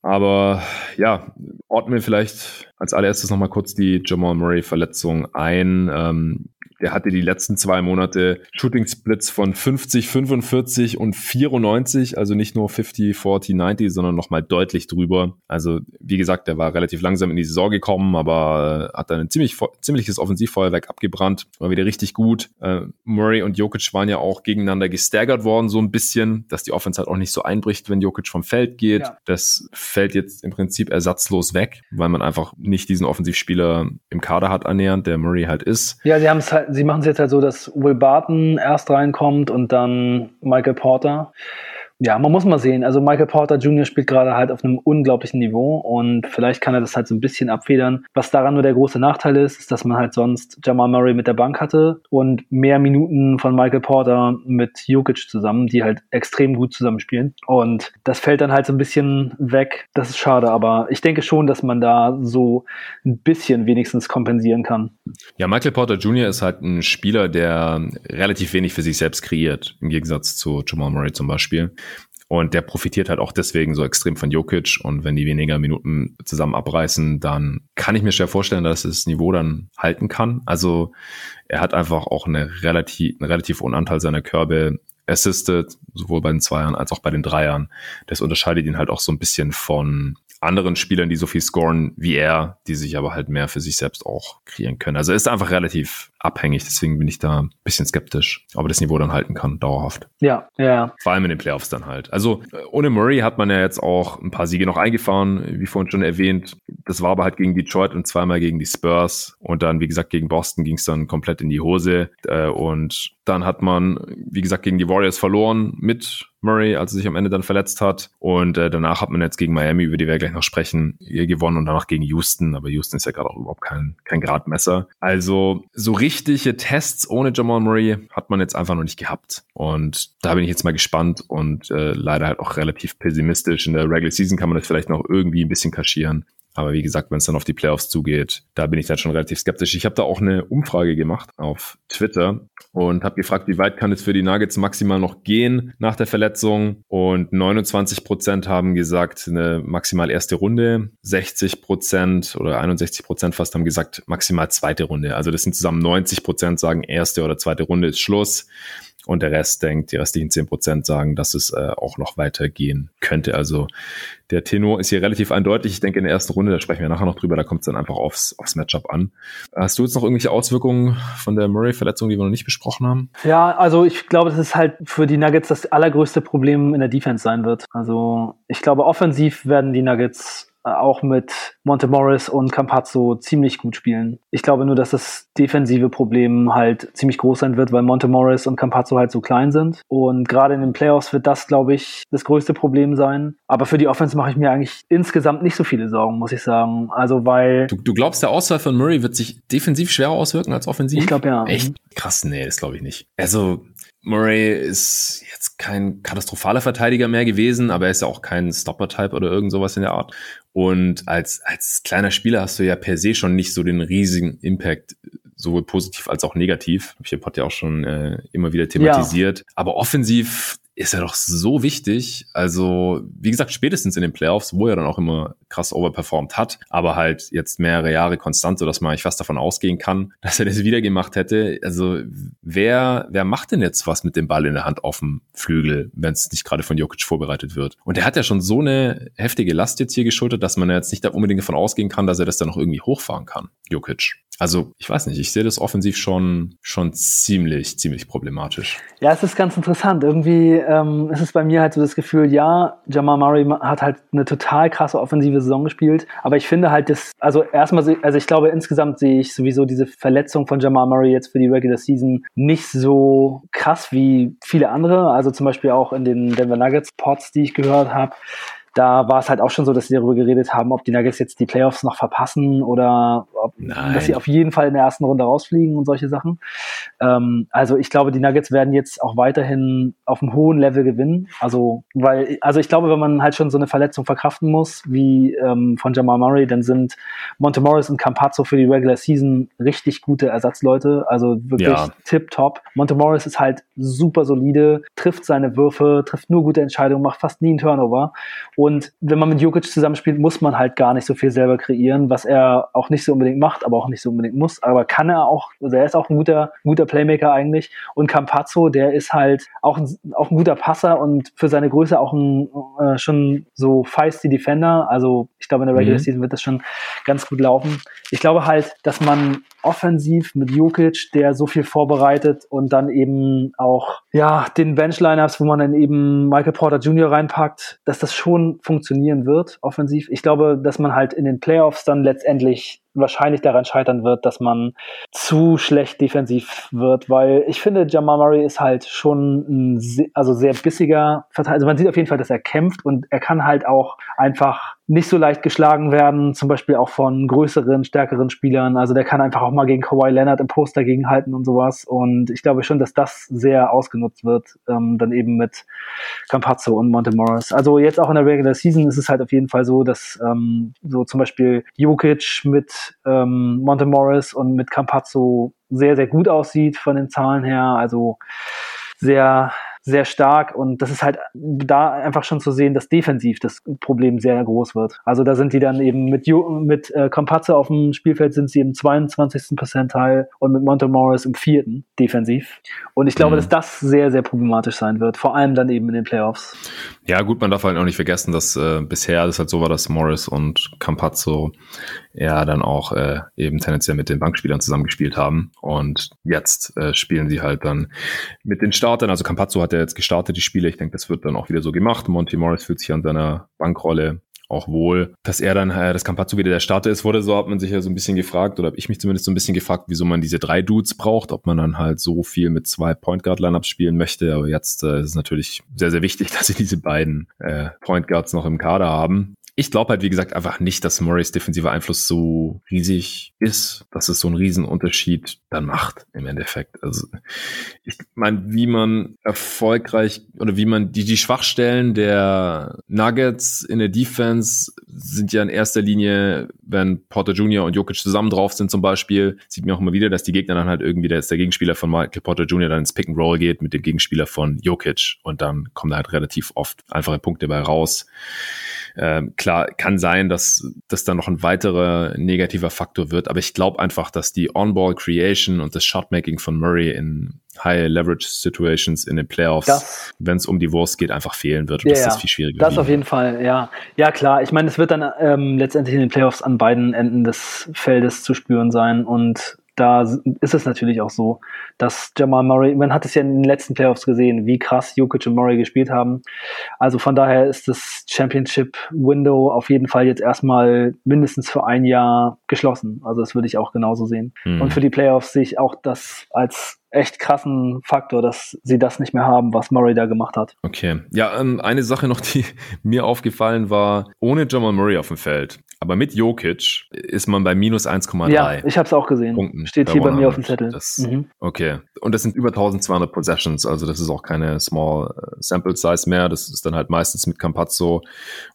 Aber ja, ordnen wir vielleicht als allererstes nochmal kurz die Jamal Murray-Verletzung ein. Ähm, Der hatte die letzten zwei Monate Shooting-Splits von fünfzig, fünfundvierzig und vierundneunzig, also nicht nur fünfzig, vierzig, neunzig, sondern nochmal deutlich drüber. Also wie gesagt, der war relativ langsam in die Saison gekommen, aber hat dann ein ziemlich, ziemliches Offensivfeuerwerk abgebrannt, war wieder richtig gut. Äh, Murray und Jokic waren ja auch gegeneinander gestaggert worden so ein bisschen, dass die Offense halt auch nicht so einbricht, wenn Jokic vom Feld geht. Ja. Das fällt jetzt im Prinzip ersatzlos weg, weil man einfach nicht diesen Offensivspieler im Kader hat annähernd, der Murray halt ist. Ja, sie haben es halt Sie machen es jetzt halt so, dass Will Barton erst reinkommt und dann Michael Porter. Ja, man muss mal sehen. Also Michael Porter Junior spielt gerade halt auf einem unglaublichen Niveau und vielleicht kann er das halt so ein bisschen abfedern. Was daran nur der große Nachteil ist, ist, dass man halt sonst Jamal Murray mit der Bank hatte und mehr Minuten von Michael Porter mit Jokic zusammen, die halt extrem gut zusammenspielen. Und das fällt dann halt so ein bisschen weg. Das ist schade, aber ich denke schon, dass man da so ein bisschen wenigstens kompensieren kann. Ja, Michael Porter Junior ist halt ein Spieler, der relativ wenig für sich selbst kreiert, im Gegensatz zu Jamal Murray zum Beispiel. Und der profitiert halt auch deswegen so extrem von Jokic. Und wenn die weniger Minuten zusammen abreißen, dann kann ich mir schwer vorstellen, dass das Niveau dann halten kann. Also er hat einfach auch eine relativ, einen relativ hohen Anteil seiner Körbe assisted, sowohl bei den Zweiern als auch bei den Dreiern. Das unterscheidet ihn halt auch so ein bisschen von anderen Spielern, die so viel scoren wie er, die sich aber halt mehr für sich selbst auch kreieren können. Also er ist einfach relativ abhängig, deswegen bin ich da ein bisschen skeptisch, ob er das Niveau dann halten kann, dauerhaft. Ja, ja. Vor allem in den Playoffs dann halt. Also ohne Murray hat man ja jetzt auch ein paar Siege noch eingefahren, wie vorhin schon erwähnt. Das war aber halt gegen Detroit und zweimal gegen die Spurs und dann, wie gesagt, gegen Boston ging es dann komplett in die Hose und dann hat man, wie gesagt, gegen die Warriors verloren mit Murray, als er sich am Ende dann verletzt hat. Und äh, danach hat man jetzt gegen Miami, über die wir gleich noch sprechen, gewonnen und danach gegen Houston. Aber Houston ist ja gerade auch überhaupt kein, kein Gradmesser. Also so richtige Tests ohne Jamal Murray hat man jetzt einfach noch nicht gehabt. Und da bin ich jetzt mal gespannt und äh, leider halt auch relativ pessimistisch. In der Regular Season kann man das vielleicht noch irgendwie ein bisschen kaschieren. Aber wie gesagt, wenn es dann auf die Playoffs zugeht, da bin ich dann schon relativ skeptisch. Ich habe da auch eine Umfrage gemacht auf Twitter und habe gefragt, wie weit kann es für die Nuggets maximal noch gehen nach der Verletzung. Und neunundzwanzig Prozent haben gesagt, eine maximal erste Runde. sechzig Prozent oder einundsechzig Prozent fast haben gesagt, maximal zweite Runde. Also das sind zusammen neunzig Prozent sagen, erste oder zweite Runde ist Schluss. Und der Rest denkt, die restlichen zehn Prozent sagen, dass es äh, auch noch weitergehen könnte. Also der Tenor ist hier relativ eindeutig. Ich denke, in der ersten Runde, da sprechen wir nachher noch drüber, da kommt es dann einfach aufs, aufs Matchup an. Hast du jetzt noch irgendwelche Auswirkungen von der Murray-Verletzung, die wir noch nicht besprochen haben? Ja, also ich glaube, das ist halt für die Nuggets das allergrößte Problem in der Defense sein wird. Also ich glaube, offensiv werden die Nuggets auch mit Monte Morris und Campazzo ziemlich gut spielen. Ich glaube nur, dass das defensive Problem halt ziemlich groß sein wird, weil Monte Morris und Campazzo halt so klein sind. Und gerade in den Playoffs wird das, glaube ich, das größte Problem sein. Aber für die Offense mache ich mir eigentlich insgesamt nicht so viele Sorgen, muss ich sagen. Also weil... Du, du glaubst, der Ausfall von Murray wird sich defensiv schwerer auswirken als offensiv? Ich glaube, ja. Echt? Krass, nee, das glaube ich nicht. Also... Murray ist jetzt kein katastrophaler Verteidiger mehr gewesen, aber er ist ja auch kein Stopper-Type oder irgend sowas in der Art. Und als als kleiner Spieler hast du ja per se schon nicht so den riesigen Impact sowohl positiv als auch negativ. Habe ich im Pod ja auch schon äh, immer wieder thematisiert. Ja. Aber offensiv ist er doch so wichtig. Also, wie gesagt, spätestens in den Playoffs, wo er dann auch immer krass overperformed hat, aber halt jetzt mehrere Jahre konstant, sodass man eigentlich fast davon ausgehen kann, dass er das wieder gemacht hätte. Also, wer wer macht denn jetzt was mit dem Ball in der Hand auf dem Flügel, wenn es nicht gerade von Jokic vorbereitet wird? Und er hat ja schon so eine heftige Last jetzt hier geschultert, dass man jetzt nicht unbedingt davon ausgehen kann, dass er das dann noch irgendwie hochfahren kann, Jokic. Also, ich weiß nicht, ich sehe das offensiv schon schon ziemlich, ziemlich problematisch. Ja, es ist ganz interessant. Irgendwie ähm, es ist bei mir halt so das Gefühl, ja, Jamal Murray hat halt eine total krasse offensive Saison gespielt, aber ich finde halt das, also erstmal, also ich glaube, insgesamt sehe ich sowieso diese Verletzung von Jamal Murray jetzt für die Regular Season nicht so krass wie viele andere, also zum Beispiel auch in den Denver Nuggets Pods, die ich gehört habe. Da war es halt auch schon so, dass sie darüber geredet haben, ob die Nuggets jetzt die Playoffs noch verpassen oder ob, dass sie auf jeden Fall in der ersten Runde rausfliegen und solche Sachen. Ähm, also ich glaube, die Nuggets werden jetzt auch weiterhin auf einem hohen Level gewinnen. Also weil, also ich glaube, wenn man halt schon so eine Verletzung verkraften muss, wie ähm, von Jamal Murray, dann sind Monte Morris und Campazzo für die Regular Season richtig gute Ersatzleute. Also wirklich ja. Tipptopp. Monte Morris ist halt super solide, trifft seine Würfe, trifft nur gute Entscheidungen, macht fast nie einen Turnover. Und Und wenn man mit Jokic zusammenspielt, muss man halt gar nicht so viel selber kreieren, was er auch nicht so unbedingt macht, aber auch nicht so unbedingt muss. Aber kann er auch, also er ist auch ein guter, guter Playmaker eigentlich. Und Campazzo, der ist halt auch ein, auch ein guter Passer und für seine Größe auch ein äh, schon so feisty Defender. Also ich glaube, in der Regular mhm. Season wird das schon ganz gut laufen. Ich glaube halt, dass man offensiv mit Jokic, der so viel vorbereitet und dann eben auch ja den Bench-Lineups, wo man dann eben Michael Porter Junior reinpackt, dass das schon funktionieren wird, offensiv. Ich glaube, dass man halt in den Playoffs dann letztendlich wahrscheinlich daran scheitern wird, dass man zu schlecht defensiv wird, weil ich finde, Jamal Murray ist halt schon ein sehr, also sehr bissiger Verteidiger. Also man sieht auf jeden Fall, dass er kämpft und er kann halt auch einfach nicht so leicht geschlagen werden, zum Beispiel auch von größeren, stärkeren Spielern. Also der kann einfach auch mal gegen Kawhi Leonard im Post dagegenhalten und sowas. Und ich glaube schon, dass das sehr ausgenutzt wird, ähm, dann eben mit Campazzo und Monte Morris. Also jetzt auch in der Regular Season ist es halt auf jeden Fall so, dass ähm, so zum Beispiel Jokic mit Ähm, Monte Morris und mit Campazzo sehr, sehr gut aussieht von den Zahlen her, also sehr, sehr stark und das ist halt da einfach schon zu sehen, dass defensiv das Problem sehr groß wird. Also da sind die dann eben mit, mit äh, Campazzo auf dem Spielfeld sind sie im zweiundzwanzigsten Perzentil und mit Monte Morris im vierten defensiv und ich glaube, mhm. dass das sehr, sehr problematisch sein wird, vor allem dann eben in den Playoffs. Ja gut, man darf halt auch nicht vergessen, dass äh, bisher das halt so war, dass Morris und Campazzo ja dann auch äh, eben tendenziell mit den Bankspielern zusammengespielt haben und jetzt äh, spielen sie halt dann mit den Startern, also Campazzo hat jetzt gestartet, die Spiele. Ich denke, das wird dann auch wieder so gemacht. Monte Morris fühlt sich an seiner Bankrolle auch wohl, dass er dann, dass Campazzo wieder der Starter ist, wurde so, hat man sich ja so ein bisschen gefragt, oder habe ich mich zumindest so ein bisschen gefragt, wieso man diese drei Dudes braucht, ob man dann halt so viel mit zwei Point Guard Lineups spielen möchte, aber jetzt äh, ist es natürlich sehr, sehr wichtig, dass sie diese beiden äh, Point Guards noch im Kader haben. Ich glaube halt, wie gesagt, einfach nicht, dass Murrays defensiver Einfluss so riesig ist, dass es so einen Riesenunterschied dann macht im Endeffekt. Also ich meine, wie man erfolgreich oder wie man die, die Schwachstellen der Nuggets in der Defense sind ja in erster Linie, wenn Porter Junior und Jokic zusammen drauf sind zum Beispiel, sieht man auch immer wieder, dass die Gegner dann halt irgendwie, dass der Gegenspieler von Michael Porter Junior dann ins Pick and Roll geht mit dem Gegenspieler von Jokic und dann kommen da halt relativ oft einfache Punkte bei raus. Ähm, klar, kann sein, dass das dann noch ein weiterer negativer Faktor wird, aber ich glaube einfach, dass die On-Ball-Creation und das Shotmaking von Murray in High-Leverage-Situations in den Playoffs, wenn es um die Wurst geht, einfach fehlen wird. Und ja, das ist viel schwieriger. Das auf jeden Fall, ja. Ja, klar. Ich meine, es wird dann ähm, letztendlich in den Playoffs an beiden Enden des Feldes zu spüren sein und da ist es natürlich auch so, dass Jamal Murray, man hat es ja in den letzten Playoffs gesehen, wie krass Jokic und Murray gespielt haben. Also von daher ist das Championship-Window auf jeden Fall jetzt erstmal mindestens für ein Jahr geschlossen. Also das würde ich auch genauso sehen. Mhm. Und für die Playoffs sehe ich auch das als echt krassen Faktor, dass sie das nicht mehr haben, was Murray da gemacht hat. Okay. Ja, ähm, eine Sache noch, die mir aufgefallen war, ohne Jamal Murray auf dem Feld, aber mit Jokic ist man bei minus eins Komma drei. Ja, ich habe es auch gesehen. Punkten steht hier bei mir auf dem Zettel. Das, mhm. Okay. Und das sind über zwölfhundert Possessions, also das ist auch keine Small Sample Size mehr. Das ist dann halt meistens mit Campazzo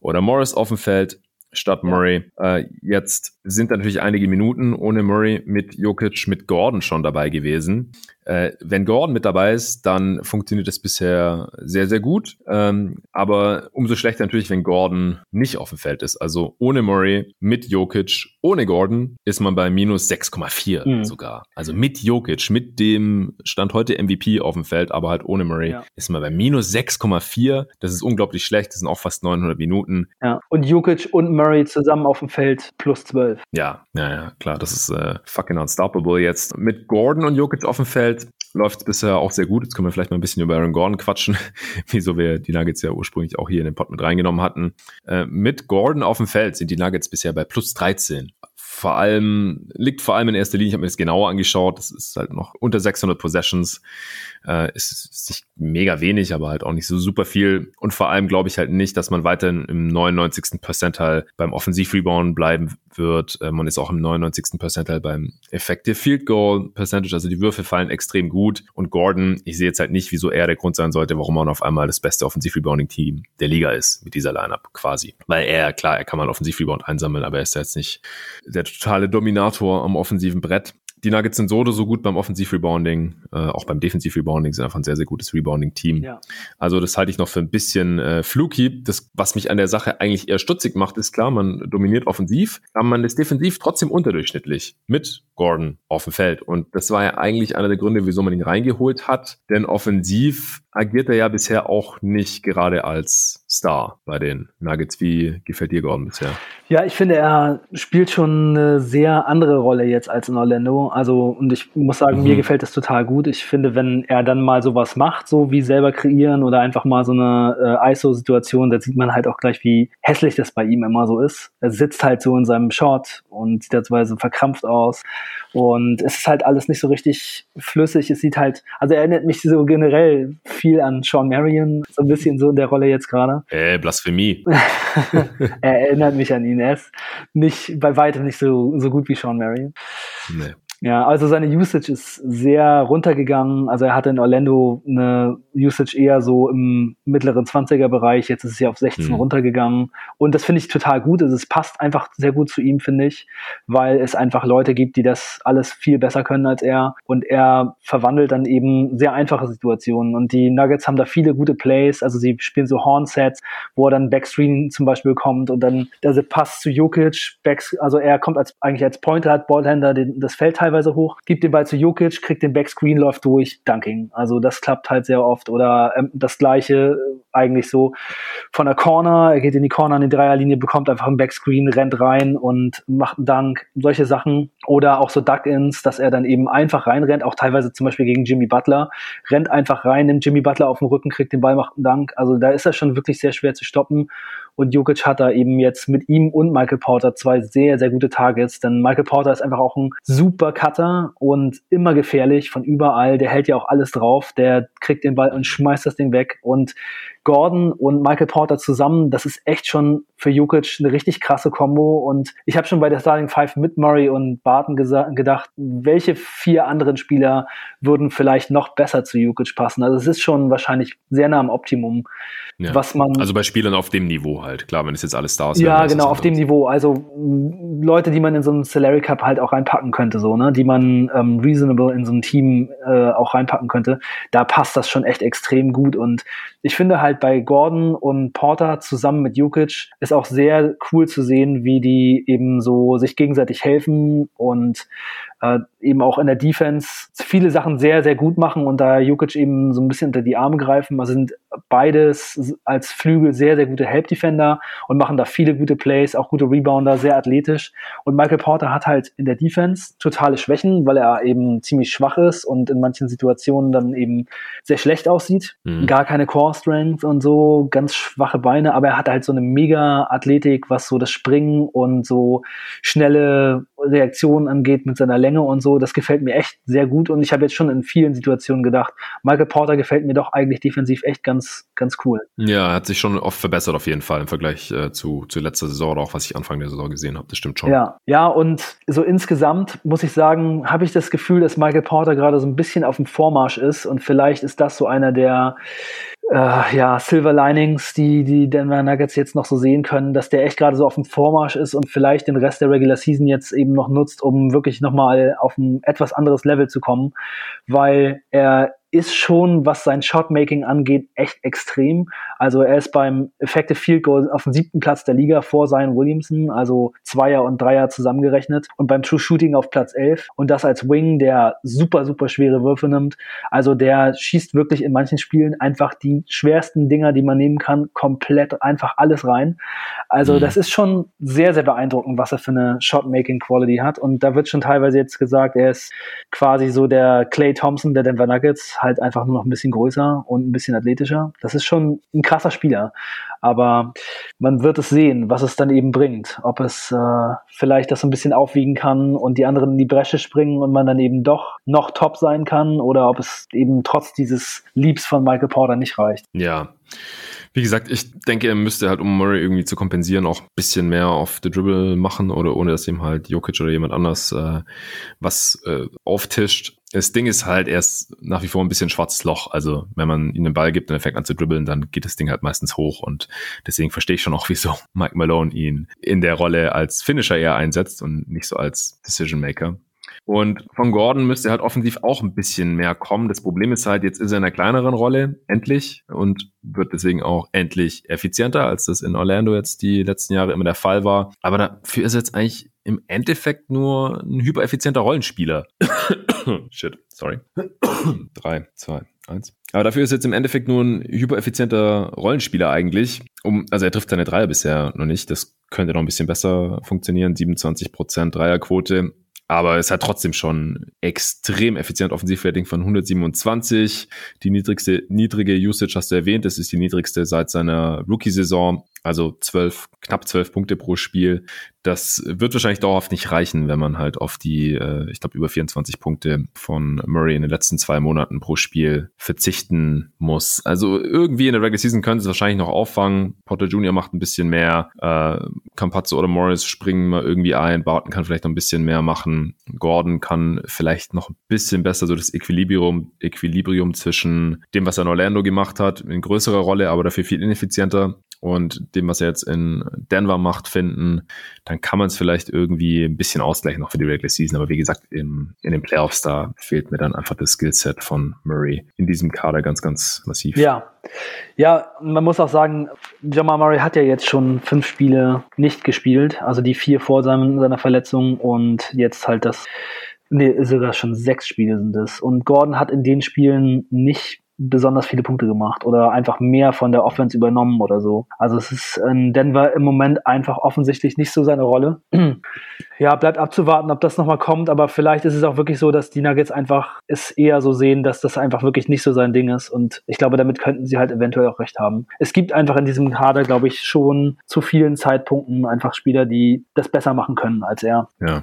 oder Morris auf dem Feld. statt Murray. Äh, jetzt sind natürlich einige Minuten ohne Murray mit Jokic, mit Gordon schon dabei gewesen. Äh, wenn Gordon mit dabei ist, dann funktioniert das bisher sehr, sehr gut. Ähm, aber umso schlechter natürlich, wenn Gordon nicht auf dem Feld ist. Also ohne Murray, mit Jokic, ohne Gordon ist man bei minus sechs Komma vier mhm. sogar. Also mit Jokic, mit dem Stand heute M V P auf dem Feld, aber halt ohne Murray, ja. ist man bei minus sechs Komma vier. Das ist unglaublich schlecht. Das sind auch fast neunhundert Minuten. Ja. Und Jokic und Murray zusammen auf dem Feld plus zwölf. Ja, ja, ja, klar. Das ist äh, fucking unstoppable jetzt. Mit Gordon und Jokic auf dem Feld läuft bisher auch sehr gut. Jetzt können wir vielleicht mal ein bisschen über Aaron Gordon quatschen, wieso wir die Nuggets ja ursprünglich auch hier in den Pod mit reingenommen hatten. Äh, mit Gordon auf dem Feld sind die Nuggets bisher bei plus dreizehn. Vor allem, liegt vor allem in erster Linie, ich habe mir das genauer angeschaut, das ist halt noch unter sechshundert Possessions, äh, ist, ist nicht mega wenig, aber halt auch nicht so super viel und vor allem glaube ich halt nicht, dass man weiterhin im neunundneunzigsten Percentile beim Offensiv-Rebound bleiben wird, äh, man ist auch im neunundneunzigsten Percentile beim Effective Field Goal Percentage, also die Würfe fallen extrem gut und Gordon, ich sehe jetzt halt nicht, wieso er der Grund sein sollte, warum man auf einmal das beste Offensiv-Rebounding-Team der Liga ist, mit dieser Lineup quasi, weil er, klar, er kann mal Offensiv-Rebound einsammeln, aber er ist ja jetzt nicht der totale Dominator am offensiven Brett. Die Nuggets sind so oder so gut beim Offensiv-Rebounding, äh, auch beim Defensiv-Rebounding, sind einfach ein sehr, sehr gutes Rebounding-Team. Ja. Also das halte ich noch für ein bisschen äh, fluky. Das, was mich an der Sache eigentlich eher stutzig macht, ist klar, man dominiert offensiv, aber man ist defensiv trotzdem unterdurchschnittlich mit Gordon auf dem Feld. Und das war ja eigentlich einer der Gründe, wieso man ihn reingeholt hat, denn offensiv agiert er ja bisher auch nicht gerade als Star bei den Nuggets. Wie gefällt dir Gordon bisher? Ja, ich finde, er spielt schon eine sehr andere Rolle jetzt als in Orlando. Also, und ich muss sagen, mhm. mir gefällt das total gut. Ich finde, wenn er dann mal sowas macht, so wie selber kreieren oder einfach mal so eine äh, I S O-Situation, da sieht man halt auch gleich, wie hässlich das bei ihm immer so ist. Er sitzt halt so in seinem Short und sieht teilweise verkrampft aus. Und es ist halt alles nicht so richtig flüssig. Es sieht halt, also er erinnert mich so generell viel an Sean Marion, so ein bisschen so in der Rolle jetzt gerade. Äh, Blasphemie. Er erinnert mich an ihn. Er ist nicht, bei weitem nicht so, so gut wie Sean Marion. Nee. Ja, also seine Usage ist sehr runtergegangen. Also er hatte in Orlando eine Usage eher so im mittleren zwanziger-Bereich. Jetzt ist es ja auf sechzehn mhm. runtergegangen. Und das finde ich total gut. Also es passt einfach sehr gut zu ihm, finde ich, weil es einfach Leute gibt, die das alles viel besser können als er. Und er verwandelt dann eben sehr einfache Situationen. Und die Nuggets haben da viele gute Plays. Also sie spielen so Horn-Sets, wo er dann Backstream zum Beispiel kommt und dann der Pass zu Jokic. Backs, also er kommt als eigentlich als Pointer, hat Ballhänder, das Feld halt teilweise hoch, gibt den Ball zu Jokic, kriegt den Backscreen, läuft durch, Dunking. Also das klappt halt sehr oft. Oder ähm, das Gleiche äh, eigentlich so von der Corner, er geht in die Corner an die Dreierlinie, bekommt einfach einen Backscreen, rennt rein und macht einen Dunk. Solche Sachen. Oder auch so Duck-Ins, dass er dann eben einfach reinrennt, auch teilweise zum Beispiel gegen Jimmy Butler. Rennt einfach rein, nimmt Jimmy Butler auf den Rücken, kriegt den Ball, macht einen Dunk. Also da ist er schon wirklich sehr schwer zu stoppen. Und Jokic hat da eben jetzt mit ihm und Michael Porter zwei sehr, sehr gute Targets, denn Michael Porter ist einfach auch ein super Cutter und immer gefährlich von überall. Der hält ja auch alles drauf, der kriegt den Ball und schmeißt das Ding weg. Und Gordon und Michael Porter zusammen, das ist echt schon für Jokic eine richtig krasse Kombo. Und ich habe schon bei der Starting Five mit Murray und Barton gesa- gedacht, welche vier anderen Spieler würden vielleicht noch besser zu Jokic passen. Also es ist schon wahrscheinlich sehr nah am Optimum, ja. was man... Also bei Spielern auf dem Niveau halt. Halt. Klar, wenn es jetzt alles da ist. Ja, genau, auf dem Niveau. Also Leute, die man in so einen Salary Cup halt auch reinpacken könnte, so, ne, die man ähm, reasonable in so ein Team äh, auch reinpacken könnte, da passt das schon echt extrem gut. Und ich finde halt bei Gordon und Porter zusammen mit Jokic ist auch sehr cool zu sehen, wie die eben so sich gegenseitig helfen und Äh, eben auch in der Defense viele Sachen sehr, sehr gut machen und da Jokic eben so ein bisschen unter die Arme greifen. Also sind beides als Flügel sehr, sehr gute Help-Defender und machen da viele gute Plays, auch gute Rebounder, sehr athletisch. Und Michael Porter hat halt in der Defense totale Schwächen, weil er eben ziemlich schwach ist und in manchen Situationen dann eben sehr schlecht aussieht. Mhm. Gar keine Core-Strength und so, ganz schwache Beine, aber er hat halt so eine Mega-Athletik, was so das Springen und so schnelle Reaktionen angeht mit seiner Länge und so, das gefällt mir echt sehr gut und ich habe jetzt schon in vielen Situationen gedacht, Michael Porter gefällt mir doch eigentlich defensiv echt ganz, ganz cool. Ja, er hat sich schon oft verbessert auf jeden Fall im Vergleich äh, zu, zu letzter Saison oder auch was ich Anfang der Saison gesehen habe, das stimmt schon. Ja, ja und so insgesamt muss ich sagen, habe ich das Gefühl, dass Michael Porter gerade so ein bisschen auf dem Vormarsch ist und vielleicht ist das so einer der äh, ja, Silver Linings, die die Denver Nuggets jetzt noch so sehen können, dass der echt gerade so auf dem Vormarsch ist und vielleicht den Rest der Regular Season jetzt eben noch nutzt, um wirklich nochmal auf ein etwas anderes Level zu kommen, weil er ist schon, was sein Shotmaking angeht, echt extrem. Also er ist beim Effective Field Goal auf dem siebten Platz der Liga vor Zion Williamson, also Zweier und Dreier zusammengerechnet, und beim True Shooting auf Platz elf, und das als Wing, der super, super schwere Würfe nimmt. Also der schießt wirklich in manchen Spielen einfach die schwersten Dinger, die man nehmen kann, komplett einfach alles rein. Also mhm. das ist schon sehr, sehr beeindruckend, was er für eine Shotmaking-Quality hat, und da wird schon teilweise jetzt gesagt, er ist quasi so der Klay Thompson der Denver Nuggets, halt einfach nur noch ein bisschen größer und ein bisschen athletischer. Das ist schon ein krasser Spieler, aber man wird es sehen, was es dann eben bringt, ob es äh, vielleicht das so ein bisschen aufwiegen kann und die anderen in die Bresche springen und man dann eben doch noch top sein kann, oder ob es eben trotz dieses Leaps von Michael Porter nicht reicht. Ja, wie gesagt, ich denke, er müsste halt, um Murray irgendwie zu kompensieren, auch ein bisschen mehr auf the Dribble machen, oder ohne dass ihm halt Jokic oder jemand anders äh, was äh, auftischt. Das Ding ist halt, er ist nach wie vor ein bisschen schwarzes Loch. Also wenn man ihm den Ball gibt und er fängt an zu dribbeln, dann geht das Ding halt meistens hoch, und deswegen verstehe ich schon auch, wieso Mike Malone ihn in der Rolle als Finisher eher einsetzt und nicht so als Decision Maker. Und von Gordon müsste halt offensiv auch ein bisschen mehr kommen. Das Problem ist halt, jetzt ist er in einer kleineren Rolle, endlich, und wird deswegen auch endlich effizienter, als das in Orlando jetzt die letzten Jahre immer der Fall war. Aber dafür ist er jetzt eigentlich im Endeffekt nur ein hypereffizienter Rollenspieler. Shit, sorry. Drei, zwei, eins. Aber dafür ist jetzt im Endeffekt nur ein hypereffizienter Rollenspieler eigentlich. Um, also er trifft seine Dreier bisher noch nicht. Das könnte noch ein bisschen besser funktionieren. siebenundzwanzig Prozent Dreierquote. Aber es hat trotzdem schon extrem effizient Offensivrating von hundertsiebenundzwanzig. Die niedrigste, niedrige Usage hast du erwähnt. Das ist die niedrigste seit seiner Rookie-Saison. Also zwölf, knapp zwölf Punkte pro Spiel. Das wird wahrscheinlich dauerhaft nicht reichen, wenn man halt auf die, äh, ich glaube, über vierundzwanzig Punkte von Murray in den letzten zwei Monaten pro Spiel verzichten muss. Also irgendwie in der Regular Season können sie es wahrscheinlich noch auffangen. Porter Junior macht ein bisschen mehr. Äh, Campazzo oder Morris springen mal irgendwie ein. Barton kann vielleicht noch ein bisschen mehr machen. Gordon kann vielleicht noch ein bisschen besser so das Equilibrium, Equilibrium zwischen dem, was er in Orlando gemacht hat, in größerer Rolle, aber dafür viel ineffizienter, und dem, was er jetzt in Denver macht, finden, dann kann man es vielleicht irgendwie ein bisschen ausgleichen noch für die Regular Season. Aber wie gesagt, im, in den Playoffs, da fehlt mir dann einfach das Skillset von Murray in diesem Kader ganz, ganz massiv. Ja, ja, man muss auch sagen, Jamal Murray hat ja jetzt schon fünf Spiele nicht gespielt, also die vier vor seinem, seiner Verletzung, und jetzt halt das, nee, sogar schon sechs Spiele sind es. Und Gordon hat in den Spielen nicht besonders viele Punkte gemacht oder einfach mehr von der Offense übernommen oder so. Also es ist in Denver im Moment einfach offensichtlich nicht so seine Rolle. Ja, bleibt abzuwarten, ob das nochmal kommt, aber vielleicht ist es auch wirklich so, dass die Nuggets einfach es eher so sehen, dass das einfach wirklich nicht so sein Ding ist, und ich glaube, damit könnten sie halt eventuell auch recht haben. Es gibt einfach in diesem Kader, glaube ich, schon zu vielen Zeitpunkten einfach Spieler, die das besser machen können als er. Ja.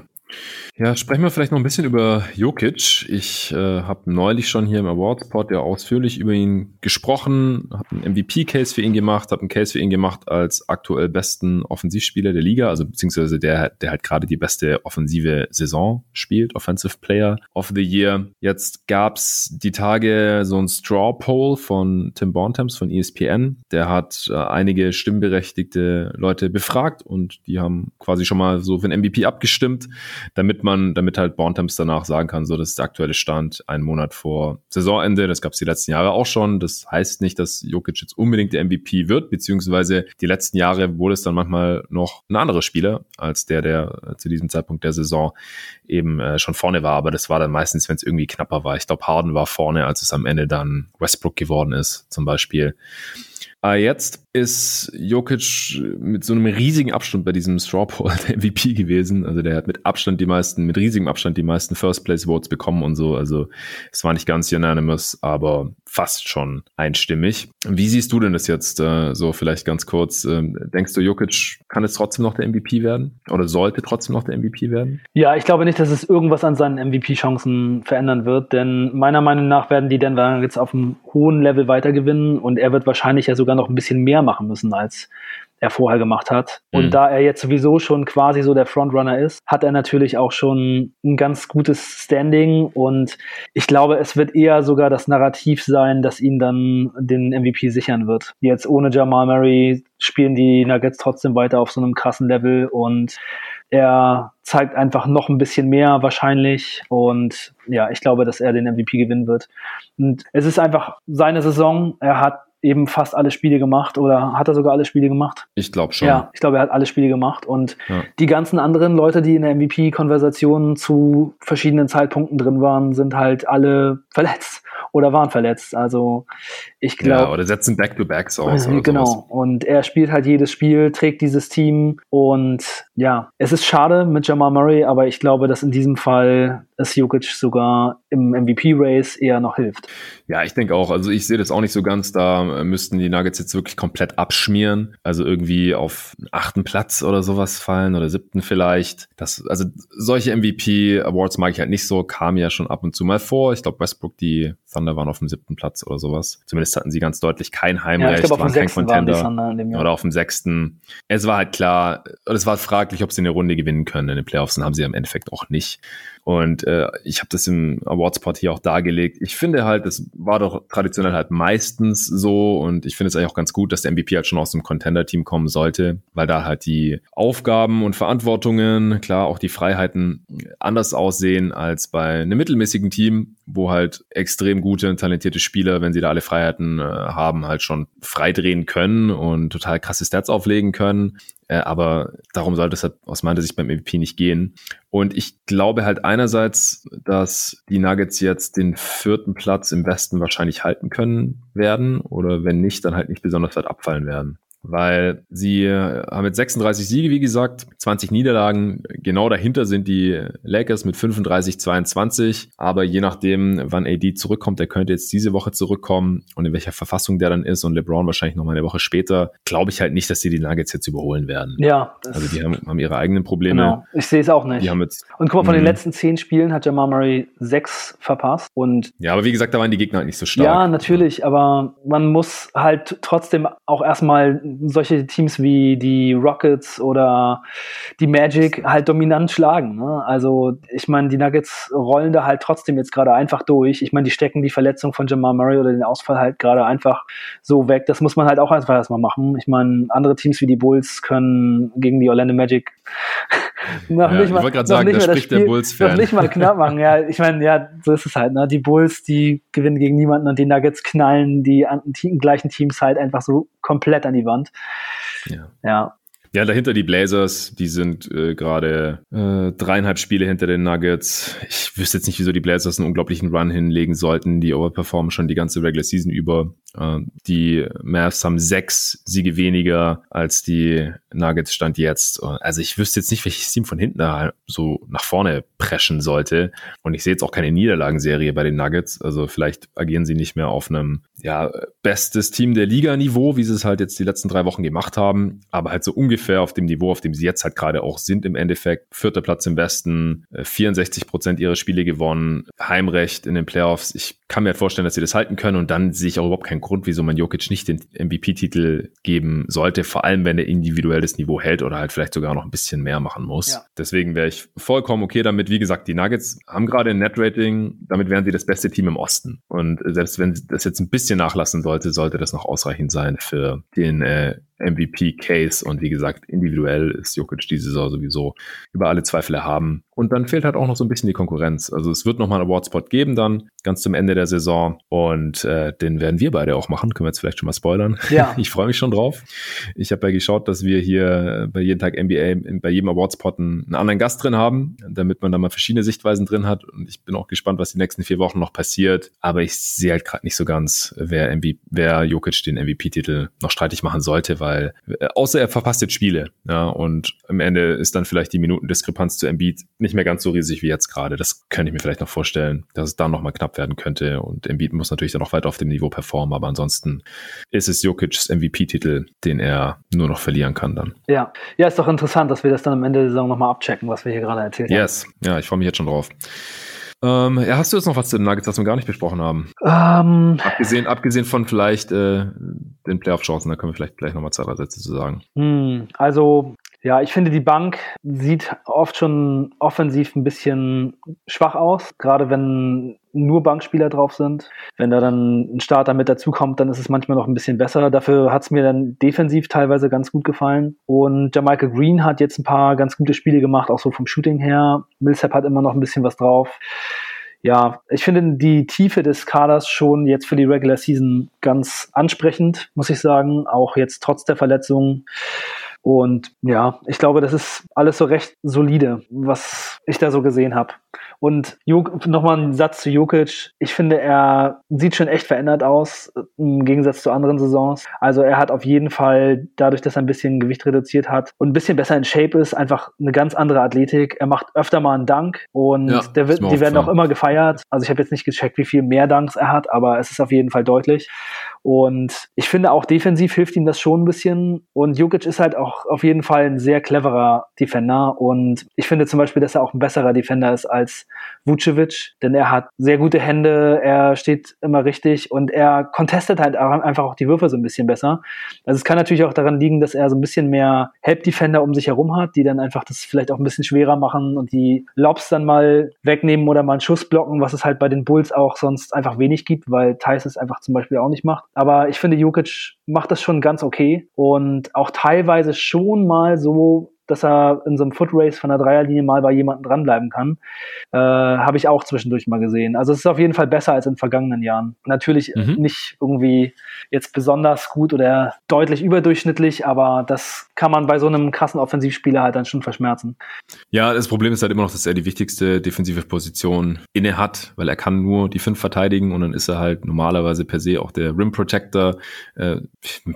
Ja, sprechen wir vielleicht noch ein bisschen über Jokic. Ich äh, habe neulich schon hier im Awards-Pod ja ausführlich über ihn gesprochen, habe einen M V P-Case für ihn gemacht, habe einen Case für ihn gemacht als aktuell besten Offensivspieler der Liga, also beziehungsweise der, der halt gerade die beste offensive Saison spielt, Offensive Player of the Year. Jetzt gab's die Tage so ein Straw-Poll von Tim Bontemps von E S P N. Der hat äh, einige stimmberechtigte Leute befragt, und die haben quasi schon mal so für den M V P abgestimmt, damit man, damit halt Bontemps danach sagen kann, so, das ist der aktuelle Stand, einen Monat vor Saisonende. Das gab es die letzten Jahre auch schon. Das heißt nicht, dass Jokic jetzt unbedingt der M V P wird, beziehungsweise die letzten Jahre wurde es dann manchmal noch ein anderer Spieler als der, der zu diesem Zeitpunkt der Saison eben äh, schon vorne war. Aber das war dann meistens, wenn es irgendwie knapper war. Ich glaube, Harden war vorne, als es am Ende dann Westbrook geworden ist, zum Beispiel. Jetzt ist Jokic mit so einem riesigen Abstand bei diesem Straw Poll der M V P gewesen. Also der hat mit Abstand die meisten, mit riesigem Abstand die meisten First-Place-Votes bekommen und so. Also es war nicht ganz unanimous, aber fast schon einstimmig. Wie siehst du denn das jetzt? So vielleicht ganz kurz. Denkst du, Jokic kann es trotzdem noch der M V P werden? Oder sollte trotzdem noch der M V P werden? Ja, ich glaube nicht, dass es irgendwas an seinen M V P-Chancen verändern wird. Denn meiner Meinung nach werden die Denver jetzt auf einem hohen Level weitergewinnen, und er wird wahrscheinlich ja sogar noch ein bisschen mehr machen müssen als er vorher gemacht hat. Und mhm. da er jetzt sowieso schon quasi so der Frontrunner ist, hat er natürlich auch schon ein ganz gutes Standing. Und ich glaube, es wird eher sogar das Narrativ sein, das ihn dann den M V P sichern wird. Jetzt ohne Jamal Murray spielen die Nuggets trotzdem weiter auf so einem krassen Level und er zeigt einfach noch ein bisschen mehr wahrscheinlich und ja, ich glaube, dass er den M V P gewinnen wird. Und es ist einfach seine Saison, er hat eben fast alle Spiele gemacht oder hat er sogar alle Spiele gemacht? Ich glaube schon. Ja, ich glaube, er hat alle Spiele gemacht und ja. die ganzen anderen Leute, die in der M V P-Konversation zu verschiedenen Zeitpunkten drin waren, sind halt alle verletzt oder waren verletzt. Also ich glaube... Ja, oder setzen Back-to-Backs aus. Oder genau. Sowas. Und er spielt halt jedes Spiel, trägt dieses Team und ja, es ist schade mit Jamal Murray, aber ich glaube, dass in diesem Fall es Jokic sogar im M V P-Race eher noch hilft. Ja, ich denke auch. Also ich sehe das auch nicht so ganz. Da müssten die Nuggets jetzt wirklich komplett abschmieren. Also irgendwie auf einen achten Platz oder sowas fallen oder siebten vielleicht. Das, also solche M V P-Awards mag ich halt nicht so. Kam ja schon ab und zu mal vor. Ich glaube, Westbrook, die Thunder waren auf dem siebten Platz oder sowas. Zumindest hatten sie ganz deutlich kein Heimrecht. Ja, ich glaube, auf dem sechsten waren die Thunder in dem Jahr. Oder auf dem sechsten. Es war halt klar, es war fraglich, ob sie eine Runde gewinnen können in den Playoffs. Und haben sie im Endeffekt auch nicht. Und äh, ich habe das im Awards-Pod hier auch dargelegt. Ich finde halt, das war doch traditionell halt meistens so und ich finde es eigentlich auch ganz gut, dass der M V P halt schon aus dem Contender-Team kommen sollte, weil da halt die Aufgaben und Verantwortungen, klar auch die Freiheiten anders aussehen als bei einem mittelmäßigen Team, wo halt extrem gute und talentierte Spieler, wenn sie da alle Freiheiten äh, haben, halt schon freidrehen können und total krasse Stats auflegen können. Äh, aber darum sollte es halt aus meiner Sicht beim M V P nicht gehen. Und ich glaube halt einerseits, dass die Nuggets jetzt den vierten Platz im Westen wahrscheinlich halten können werden oder wenn nicht, dann halt nicht besonders weit abfallen werden. Weil sie haben mit sechsunddreißig Siege, wie gesagt, zwanzig Niederlagen. Genau dahinter sind die Lakers mit fünfunddreißig, zweiundzwanzig. Aber je nachdem, wann A D zurückkommt, der könnte jetzt diese Woche zurückkommen und in welcher Verfassung der dann ist und LeBron wahrscheinlich nochmal eine Woche später, glaube ich halt nicht, dass sie die Nuggets jetzt überholen werden. Ja. Also die haben, haben ihre eigenen Probleme. Genau. Ich sehe es auch nicht. Die haben jetzt, und guck mal, von m- den letzten zehn Spielen hat Jamal Murray sechs verpasst. Und ja, aber wie gesagt, da waren die Gegner halt nicht so stark. Ja, natürlich. Ja. Aber man muss halt trotzdem auch erstmal solche Teams wie die Rockets oder die Magic halt dominant schlagen. Ne? Also ich meine, die Nuggets rollen da halt trotzdem jetzt gerade einfach durch. Ich meine, die stecken die Verletzung von Jamal Murray oder den Ausfall halt gerade einfach so weg. Das muss man halt auch einfach erstmal machen. Ich meine, andere Teams wie die Bulls können gegen die Orlando Magic noch ja, nicht mal, ich wollte gerade sagen, da spricht Spiel, der Bulls-Fan. Noch nicht mal knapp machen. Ja, ich meine, ja, so ist es halt. Ne? Die Bulls, die gewinnen gegen niemanden und die Nuggets knallen die an, die gleichen Teams halt einfach so komplett an die Wand. Ja. ja. Ja, dahinter die Blazers, die sind äh, gerade äh, dreieinhalb Spiele hinter den Nuggets. Ich wüsste jetzt nicht, wieso die Blazers einen unglaublichen Run hinlegen sollten. Die overperformen schon die ganze Regular Season über. Äh, die Mavs haben sechs Siege weniger als die Nuggets Stand jetzt. Also ich wüsste jetzt nicht, welches Team von hinten so nach vorne preschen sollte. Und ich sehe jetzt auch keine Niederlagenserie bei den Nuggets. Also vielleicht agieren sie nicht mehr auf einem ja, bestes Team der Liga-Niveau, wie sie es halt jetzt die letzten drei Wochen gemacht haben. Aber halt so ungefähr auf dem Niveau, auf dem sie jetzt halt gerade auch sind im Endeffekt. Vierter Platz im Westen, vierundsechzig Prozent ihrer Spiele gewonnen, Heimrecht in den Playoffs. Ich kann mir halt vorstellen, dass sie das halten können und dann sehe ich auch überhaupt keinen Grund, wieso man Jokic nicht den M V P-Titel geben sollte, vor allem, wenn er individuell das Niveau hält oder halt vielleicht sogar noch ein bisschen mehr machen muss. Ja. Deswegen wäre ich vollkommen okay damit. Wie gesagt, die Nuggets haben gerade ein Net-Rating, damit wären sie das beste Team im Osten und selbst wenn das jetzt ein bisschen nachlassen sollte, sollte das noch ausreichend sein für den äh, M V P-Case und wie gesagt, individuell ist Jokic diese Saison sowieso über alle Zweifel erhaben. Und dann fehlt halt auch noch so ein bisschen die Konkurrenz. Also es wird nochmal einen Award-Spot geben dann, ganz zum Ende der Saison und äh, den werden wir beide auch machen. Können wir jetzt vielleicht schon mal spoilern. Ja. Ich freue mich schon drauf. Ich habe ja geschaut, dass wir hier bei jedem Tag N B A, bei jedem Award-Spot einen, einen anderen Gast drin haben, damit man da mal verschiedene Sichtweisen drin hat und ich bin auch gespannt, was die nächsten vier Wochen noch passiert. Aber ich sehe halt gerade nicht so ganz, wer, M V P, wer Jokic den M V P-Titel noch streitig machen sollte, weil weil außer er verpasst jetzt Spiele, ja, und am Ende ist dann vielleicht die Minutendiskrepanz zu Embiid nicht mehr ganz so riesig wie jetzt gerade. Das könnte ich mir vielleicht noch vorstellen, dass es da nochmal knapp werden könnte und Embiid muss natürlich dann noch weiter auf dem Niveau performen, aber ansonsten ist es Jokic's M V P-Titel, den er nur noch verlieren kann dann. Ja, ja, ist doch interessant, dass wir das dann am Ende der Saison nochmal abchecken, was wir hier gerade erzählt yes. haben. Yes, ja, ich freue mich jetzt schon drauf. Ähm, ja, hast du jetzt noch was zu den Nuggets, was wir gar nicht besprochen haben? Um, abgesehen, abgesehen von vielleicht äh, den Playoff-Chancen, da können wir vielleicht gleich nochmal zwei, drei Sätze zu sagen. Also, ja, ich finde, die Bank sieht oft schon offensiv ein bisschen schwach aus, gerade wenn nur Bankspieler drauf sind. Wenn da dann ein Starter mit dazukommt, dann ist es manchmal noch ein bisschen besser. Dafür hat es mir dann defensiv teilweise ganz gut gefallen. Und der Michael Green hat jetzt ein paar ganz gute Spiele gemacht, auch so vom Shooting her. Millsap hat immer noch ein bisschen was drauf. Ja, ich finde die Tiefe des Kaders schon jetzt für die Regular Season ganz ansprechend, muss ich sagen. Auch jetzt trotz der Verletzungen. Und ja, ich glaube, das ist alles so recht solide, was ich da so gesehen habe. Und nochmal ein Satz zu Jokic. Ich finde, er sieht schon echt verändert aus, im Gegensatz zu anderen Saisons. Also er hat auf jeden Fall, dadurch, dass er ein bisschen Gewicht reduziert hat und ein bisschen besser in Shape ist, einfach eine ganz andere Athletik. Er macht öfter mal einen Dunk und ja, der wird, die werden auch immer gefeiert. Also ich habe jetzt nicht gecheckt, wie viel mehr Dunks er hat, aber es ist auf jeden Fall deutlich. Und ich finde, auch defensiv hilft ihm das schon ein bisschen. Und Jokic ist halt auch auf jeden Fall ein sehr cleverer Defender. Und ich finde zum Beispiel, dass er auch ein besserer Defender ist als Vucevic, denn er hat sehr gute Hände, er steht immer richtig und er contestet halt einfach auch die Würfe so ein bisschen besser. Also es kann natürlich auch daran liegen, dass er so ein bisschen mehr Help-Defender um sich herum hat, die dann einfach das vielleicht auch ein bisschen schwerer machen und die Lobs dann mal wegnehmen oder mal einen Schuss blocken, was es halt bei den Bulls auch sonst einfach wenig gibt, weil Theis es einfach zum Beispiel auch nicht macht. Aber ich finde, Jokic macht das schon ganz okay und auch teilweise schon mal so, dass er in so einem Footrace von der Dreierlinie mal bei jemandem dranbleiben kann, äh, habe ich auch zwischendurch mal gesehen. Also es ist auf jeden Fall besser als in vergangenen Jahren. Natürlich mhm. nicht irgendwie jetzt besonders gut oder deutlich überdurchschnittlich, aber das kann man bei so einem krassen Offensivspieler halt dann schon verschmerzen. Ja, das Problem ist halt immer noch, dass er die wichtigste defensive Position inne hat, weil er kann nur die fünf verteidigen und dann ist er halt normalerweise per se auch der Rim Protector. Äh,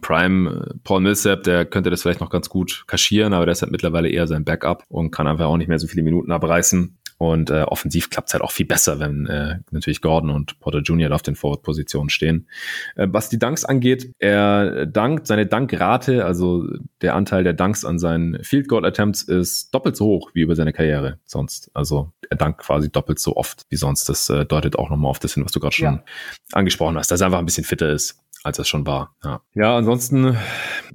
Prime äh, Paul Millsap, der könnte das vielleicht noch ganz gut kaschieren, aber der ist halt mit mittlerweile eher sein Backup und kann einfach auch nicht mehr so viele Minuten abreißen. Und äh, offensiv klappt es halt auch viel besser, wenn äh, natürlich Gordon und Porter Junior auf den Forward-Positionen stehen. Äh, was die Dunks angeht, er dankt, seine Dankrate, also der Anteil der Dunks an seinen Field Goal Attempts ist doppelt so hoch wie über seine Karriere sonst. Also er dankt quasi doppelt so oft wie sonst. Das äh, deutet auch nochmal auf das hin, was du gerade schon ja. angesprochen hast, dass er einfach ein bisschen fitter ist, als das schon war. Ja, ja, ansonsten,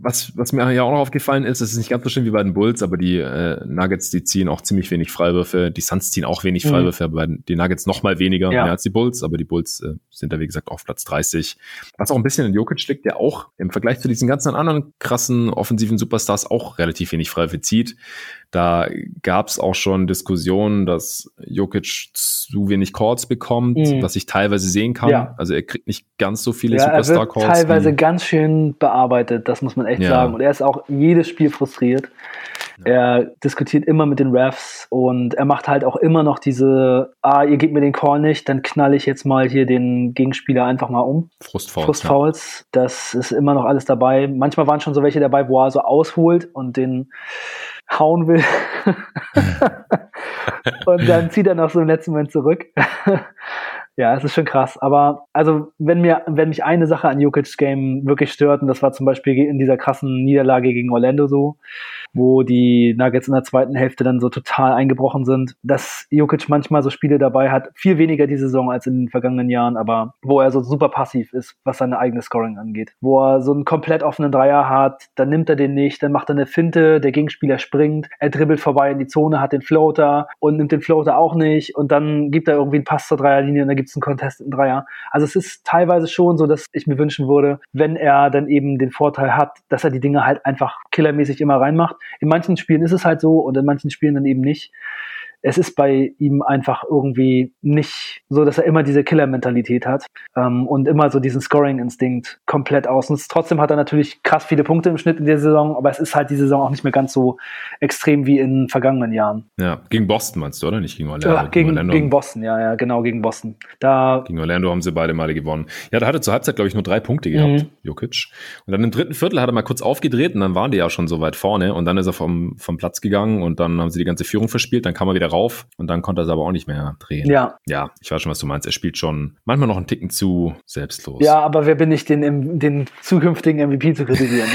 was was mir ja auch noch aufgefallen ist, es ist nicht ganz so schlimm wie bei den Bulls, aber die äh, Nuggets, die ziehen auch ziemlich wenig Freiwürfe, die Suns ziehen auch wenig Freiwürfe, mhm. aber die Nuggets noch mal weniger ja. mehr als die Bulls, aber die Bulls äh, sind da wie gesagt auf Platz dreißig. Was auch ein bisschen in Jokic liegt, der auch im Vergleich zu diesen ganzen anderen krassen offensiven Superstars auch relativ wenig Freiwürfe zieht. Da gab es auch schon Diskussionen, dass Jokic zu wenig Calls bekommt, mhm. was ich teilweise sehen kann. Ja. Also er kriegt nicht ganz so viele ja, Superstar-Calls. Er wird teilweise wie ganz schön bearbeitet, das muss man echt ja. sagen. Und er ist auch jedes Spiel frustriert. Ja. Er diskutiert immer mit den Refs und er macht halt auch immer noch diese, ah, ihr gebt mir den Call nicht, dann knall ich jetzt mal hier den Gegenspieler einfach mal um. Frustfouls. Frustfouls, ja. Das ist immer noch alles dabei. Manchmal waren schon so welche dabei, wo er so ausholt und den hauen will. Und dann zieht er noch so im letzten Moment zurück. Ja, es ist schon krass. Aber also wenn mir, wenn mich eine Sache an Jokic's Game wirklich stört, und das war zum Beispiel in dieser krassen Niederlage gegen Orlando so, wo die Nuggets in der zweiten Hälfte dann so total eingebrochen sind, dass Jokic manchmal so Spiele dabei hat, viel weniger die Saison als in den vergangenen Jahren, aber wo er so super passiv ist, was seine eigene Scoring angeht. Wo er so einen komplett offenen Dreier hat, dann nimmt er den nicht, dann macht er eine Finte, der Gegenspieler springt, er dribbelt vorbei in die Zone, hat den Floater und nimmt den Floater auch nicht und dann gibt er irgendwie einen Pass zur Dreierlinie und dann gibt es einen Contest in Dreier. Also es ist teilweise schon so, dass ich mir wünschen würde, wenn er dann eben den Vorteil hat, dass er die Dinge halt einfach killermäßig immer reinmacht. In manchen Spielen ist es halt so und in manchen Spielen dann eben nicht. Es ist bei ihm einfach irgendwie nicht so, dass er immer diese Killer-Mentalität hat ähm, und immer so diesen Scoring-Instinkt komplett ausnutzt. Trotzdem hat er natürlich krass viele Punkte im Schnitt in der Saison, aber es ist halt die Saison auch nicht mehr ganz so extrem wie in vergangenen Jahren. Ja, gegen Boston meinst du, oder? Nicht gegen Orlando. Ja, gegen, gegen, Orlando. Gegen Boston, ja, ja, genau, gegen Boston. Da gegen Orlando haben sie beide Male gewonnen. Ja, da hatte zur Halbzeit, glaube ich, nur drei Punkte gehabt, mhm. Jokic. Und dann im dritten Viertel hat er mal kurz aufgedreht und dann waren die ja schon so weit vorne und dann ist er vom, vom Platz gegangen und dann haben sie die ganze Führung verspielt, dann kam er wieder rauf und dann konnte er es aber auch nicht mehr drehen. Ja. Ja, ich weiß schon, was du meinst. Er spielt schon manchmal noch einen Ticken zu selbstlos. Ja, aber wer bin ich, den, den zukünftigen M V P zu kritisieren?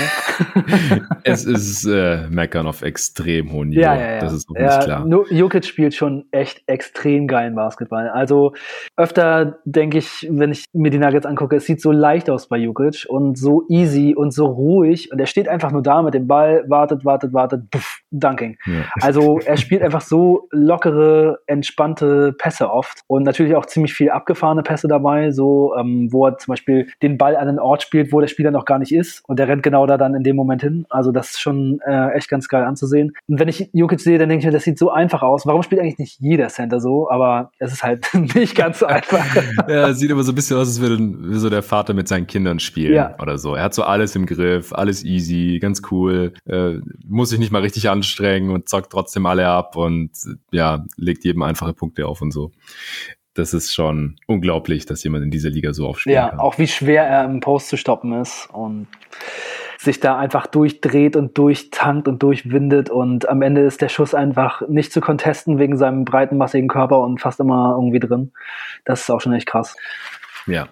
Ne? Es ist äh, Meckern auf extrem hohen Niveau. Ja, ja, ja. Das ist ja nicht klar. Jokic spielt schon echt extrem geilen Basketball. Also öfter denke ich, wenn ich mir die Nuggets angucke, es sieht so leicht aus bei Jokic und so easy und so ruhig und er steht einfach nur da mit dem Ball, wartet, wartet, wartet, puff, Dunking. Ja. Also er spielt einfach so lockere, entspannte Pässe oft und natürlich auch ziemlich viel abgefahrene Pässe dabei, so ähm, wo er zum Beispiel den Ball an einen Ort spielt, wo der Spieler noch gar nicht ist und der rennt genau da dann in dem Moment hin. Also das ist schon äh, echt ganz geil anzusehen. Und wenn ich Jokic sehe, dann denke ich mir, das sieht so einfach aus. Warum spielt eigentlich nicht jeder Center so? Aber es ist halt nicht ganz so einfach. Ja, sieht immer so ein bisschen aus, als würde so der Vater mit seinen Kindern spielen, ja, oder so. Er hat so alles im Griff, alles easy, ganz cool, äh, muss sich nicht mal richtig anstrengen und zockt trotzdem alle ab und ja, legt jedem einfache Punkte auf und so. Das ist schon unglaublich, dass jemand in dieser Liga so aufspielen ja, kann. Ja, auch wie schwer er im Post zu stoppen ist und sich da einfach durchdreht und durchtankt und durchwindet und am Ende ist der Schuss einfach nicht zu contesten wegen seinem breiten, massigen Körper und fast immer irgendwie drin. Das ist auch schon echt krass. Ja,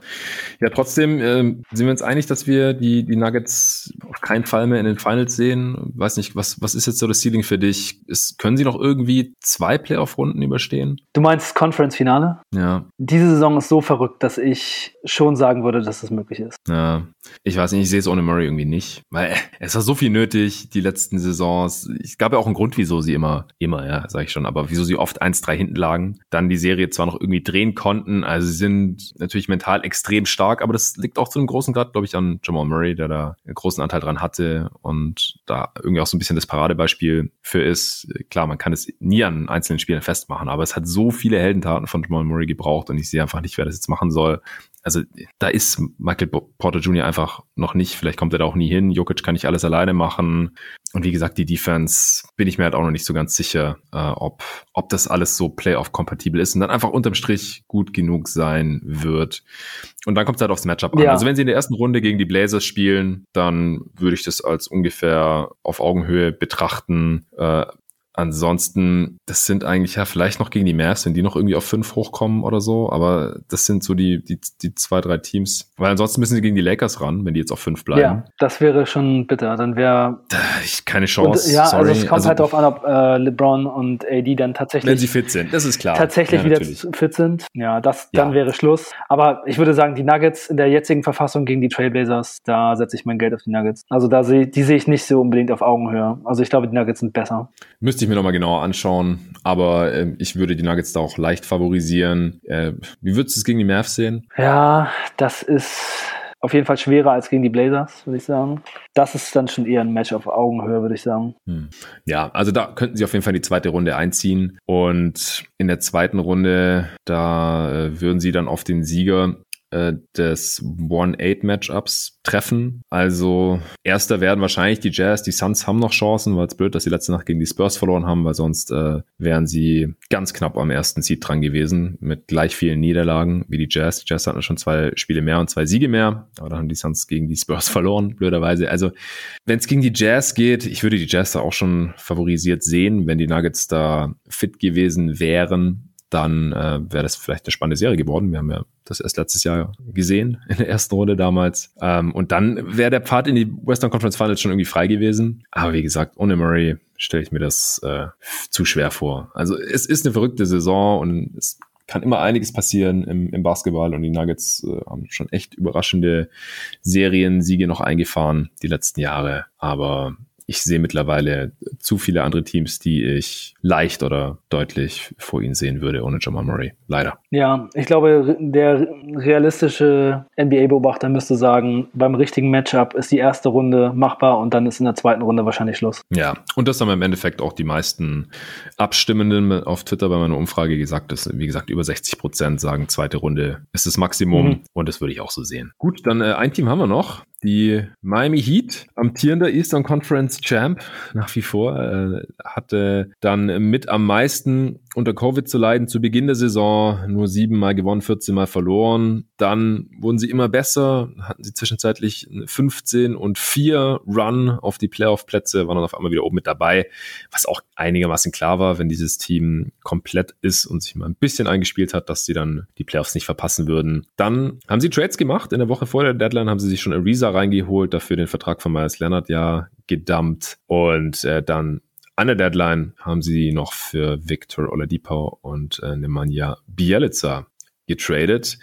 ja. Trotzdem äh, sind wir uns einig, dass wir die, die Nuggets auf keinen Fall mehr in den Finals sehen. Weiß nicht, was, was ist jetzt so das Ceiling für dich? Ist, können sie noch irgendwie zwei Playoff-Runden überstehen? Du meinst Conference-Finale? Ja. Diese Saison ist so verrückt, dass ich schon sagen würde, dass das möglich ist. Ja, ich weiß nicht, ich sehe es ohne Murray irgendwie nicht, weil es war so viel nötig, die letzten Saisons. Es gab ja auch einen Grund, wieso sie immer, immer, ja, sag ich schon, aber wieso sie oft eins drei hinten lagen, dann die Serie zwar noch irgendwie drehen konnten, also sie sind natürlich mental extrem stark, aber das liegt auch zu einem großen Grad, glaube ich, an Jamal Murray, der da einen großen Anteil dran hatte und da irgendwie auch so ein bisschen das Paradebeispiel für ist. Klar, man kann es nie an einzelnen Spielern festmachen, aber es hat so viele Heldentaten von Jamal Murray gebraucht und ich sehe einfach nicht, wer das jetzt machen soll. Also da ist Michael Porter Junior einfach noch nicht, vielleicht kommt er da auch nie hin. Jokic kann nicht alles alleine machen. Und wie gesagt, die Defense bin ich mir halt auch noch nicht so ganz sicher, äh, ob, ob das alles so Playoff-kompatibel ist und dann einfach unterm Strich gut genug sein wird. Und dann kommt es halt aufs Matchup an. Ja. Also wenn sie in der ersten Runde gegen die Blazers spielen, dann würde ich das als ungefähr auf Augenhöhe betrachten. Äh, Ansonsten, das sind eigentlich ja vielleicht noch gegen die Mavs, wenn die noch irgendwie auf fünf hochkommen oder so, aber das sind so die, die, die zwei, drei Teams. Weil ansonsten müssen sie gegen die Lakers ran, wenn die jetzt auf fünf bleiben. Ja, das wäre schon bitter. Dann wäre keine Chance. Und, ja, sorry. Also es kommt also, halt darauf an, ob äh, LeBron und A D dann tatsächlich. Wenn sie fit sind, das ist klar. Tatsächlich ja, wieder fit sind. Ja, das dann ja. wäre Schluss. Aber ich würde sagen, die Nuggets in der jetzigen Verfassung gegen die Trailblazers, da setze ich mein Geld auf die Nuggets. Also da sehe die sehe ich nicht so unbedingt auf Augenhöhe. Also ich glaube, die Nuggets sind besser. Müsste ich mir nochmal genauer anschauen, aber äh, ich würde die Nuggets da auch leicht favorisieren. Äh, wie würdest du es gegen die Mavs sehen? Ja, das ist auf jeden Fall schwerer als gegen die Blazers, würde ich sagen. Das ist dann schon eher ein Match auf Augenhöhe, würde ich sagen. Hm. Ja, also da könnten sie auf jeden Fall in die zweite Runde einziehen und in der zweiten Runde, da äh, würden sie dann auf den Sieger des eins acht Matchups treffen. Also erster werden wahrscheinlich die Jazz. Die Suns haben noch Chancen, weil es blöd, dass sie letzte Nacht gegen die Spurs verloren haben, weil sonst äh, wären sie ganz knapp am ersten Seed dran gewesen, mit gleich vielen Niederlagen wie die Jazz. Die Jazz hatten schon zwei Spiele mehr und zwei Siege mehr, aber dann haben die Suns gegen die Spurs verloren, blöderweise. Also wenn es gegen die Jazz geht, ich würde die Jazz da auch schon favorisiert sehen, wenn die Nuggets da fit gewesen wären, dann äh, wäre das vielleicht eine spannende Serie geworden. Wir haben ja das erst letztes Jahr gesehen, in der ersten Runde damals. Ähm, und dann wäre der Part in die Western Conference Finals schon irgendwie frei gewesen. Aber wie gesagt, ohne Murray stelle ich mir das äh, zu schwer vor. Also es ist eine verrückte Saison und es kann immer einiges passieren im, im Basketball und die Nuggets äh, haben schon echt überraschende Serien-Siege noch eingefahren die letzten Jahre. Aber ich sehe mittlerweile zu viele andere Teams, die ich leicht oder deutlich vor ihnen sehen würde ohne Jamal Murray. Leider. Ja, ich glaube, der realistische N B A-Beobachter müsste sagen, beim richtigen Matchup ist die erste Runde machbar und dann ist in der zweiten Runde wahrscheinlich Schluss. Ja, und das haben im Endeffekt auch die meisten Abstimmenden auf Twitter bei meiner Umfrage gesagt. Dass, wie gesagt, über sechzig Prozent sagen, zweite Runde ist das Maximum. Mhm. Und das würde ich auch so sehen. Gut, dann äh, ein Team haben wir noch. Die Miami Heat, amtierender Eastern Conference Champ, nach wie vor, äh, hatte dann mit am meisten unter Covid zu leiden. Zu Beginn der Saison nur siebenmal gewonnen, vierzehn Mal verloren. Dann wurden sie immer besser, hatten sie zwischenzeitlich fünfzehn und vier Run auf die Playoff-Plätze, waren dann auf einmal wieder oben mit dabei, was auch einigermaßen klar war, wenn dieses Team komplett ist und sich mal ein bisschen eingespielt hat, dass sie dann die Playoffs nicht verpassen würden. Dann haben sie Trades gemacht. In der Woche vor der Deadline haben sie sich schon Ariza reingeholt, dafür den Vertrag von Myles Leonard ja gedumpt. Und äh, dann an der Deadline haben sie noch für Victor Oladipo und äh, Nemanja Bjelica getradet.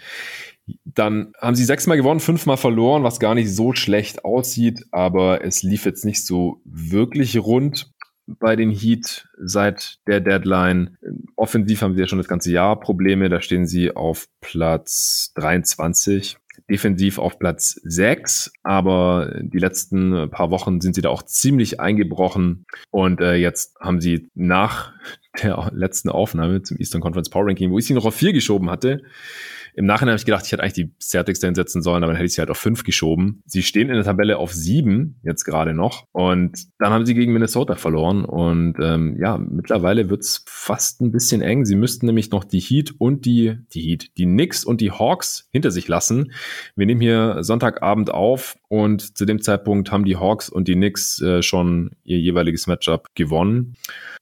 Dann haben sie sechsmal gewonnen, fünfmal verloren, was gar nicht so schlecht aussieht, aber es lief jetzt nicht so wirklich rund bei den Heat seit der Deadline. Offensiv haben sie ja schon das ganze Jahr Probleme, da stehen sie auf Platz dreiundzwanzig. Defensiv auf Platz sechs, aber die letzten paar Wochen sind sie da auch ziemlich eingebrochen und äh, jetzt haben sie nach der letzten Aufnahme zum Eastern Conference Power Ranking, wo ich sie noch auf vier geschoben hatte, im Nachhinein habe ich gedacht, ich hätte eigentlich die Celtics da hinsetzen sollen, aber dann hätte ich sie halt auf fünf geschoben. Sie stehen in der Tabelle auf sieben, jetzt gerade noch. Und dann haben sie gegen Minnesota verloren. Und ähm, ja, mittlerweile wird's fast ein bisschen eng. Sie müssten nämlich noch die Heat und die, die Heat, die Knicks und die Hawks hinter sich lassen. Wir nehmen hier Sonntagabend auf und zu dem Zeitpunkt haben die Hawks und die Knicks äh, schon ihr jeweiliges Matchup gewonnen.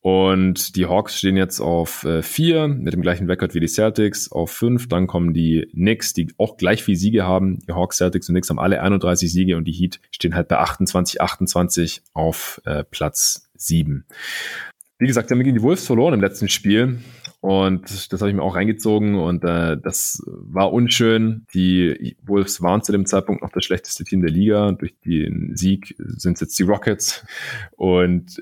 Und die Hawks stehen jetzt auf äh, vier, mit dem gleichen Rekord wie die Celtics, auf fünf. Dann kommen die Die Knicks, die auch gleich viel Siege haben. Die Hawks, Celtics und Knicks haben alle einunddreißig Siege und die Heat stehen halt bei achtundzwanzig, achtundzwanzig auf äh, Platz sieben. Wie gesagt, sie haben gegen die Wolves verloren im letzten Spiel und das habe ich mir auch reingezogen und äh, das war unschön. Die Wolves waren zu dem Zeitpunkt noch das schlechteste Team der Liga. Durch den Sieg sind es jetzt die Rockets und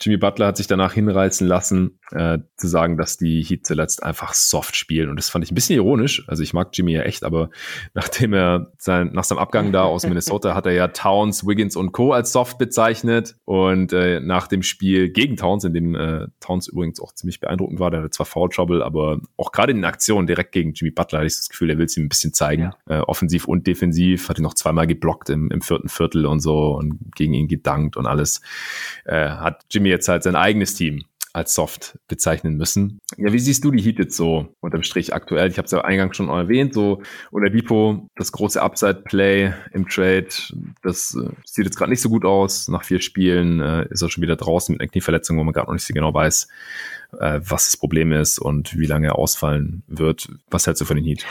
Jimmy Butler hat sich danach hinreißen lassen, äh, zu sagen, dass die Heat zuletzt einfach soft spielen und das fand ich ein bisschen ironisch. Also ich mag Jimmy ja echt, aber nachdem er sein, nach seinem Abgang da aus Minnesota hat er ja Towns, Wiggins und Co. als soft bezeichnet und äh, nach dem Spiel gegen Towns, in dem äh, Towns übrigens auch ziemlich beeindruckend war, der hat zwar Foul-Trouble, aber auch gerade in den Aktionen direkt gegen Jimmy Butler hatte ich das Gefühl, er will es ihm ein bisschen zeigen. Ja. Äh, offensiv und defensiv, hat ihn noch zweimal geblockt im, im vierten Viertel und so und gegen ihn gedankt und alles. Äh, hat Jimmy jetzt halt sein eigenes Team als soft bezeichnen müssen. Ja, wie siehst du die Heat jetzt so unterm Strich aktuell? Ich habe es ja eingangs schon erwähnt, so Oladipo, das große Upside-Play im Trade, das äh, sieht jetzt gerade nicht so gut aus. Nach vier Spielen äh, ist er schon wieder draußen mit einer Knieverletzung, wo man gerade noch nicht so genau weiß, äh, was das Problem ist und wie lange er ausfallen wird. Was hältst du von den Heat?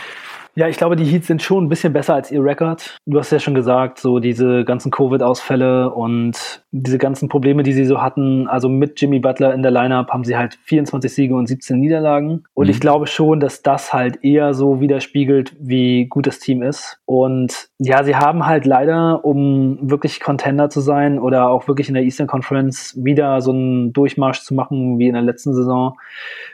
Ja, ich glaube, die Heat sind schon ein bisschen besser als ihr Record. Du hast ja schon gesagt, so diese ganzen Covid-Ausfälle und diese ganzen Probleme, die sie so hatten, also mit Jimmy Butler in der Lineup haben sie halt vierundzwanzig Siege und siebzehn Niederlagen. Und mhm. ich glaube schon, dass das halt eher so widerspiegelt, wie gut das Team ist. Und ja, sie haben halt leider, um wirklich Contender zu sein oder auch wirklich in der Eastern Conference wieder so einen Durchmarsch zu machen wie in der letzten Saison,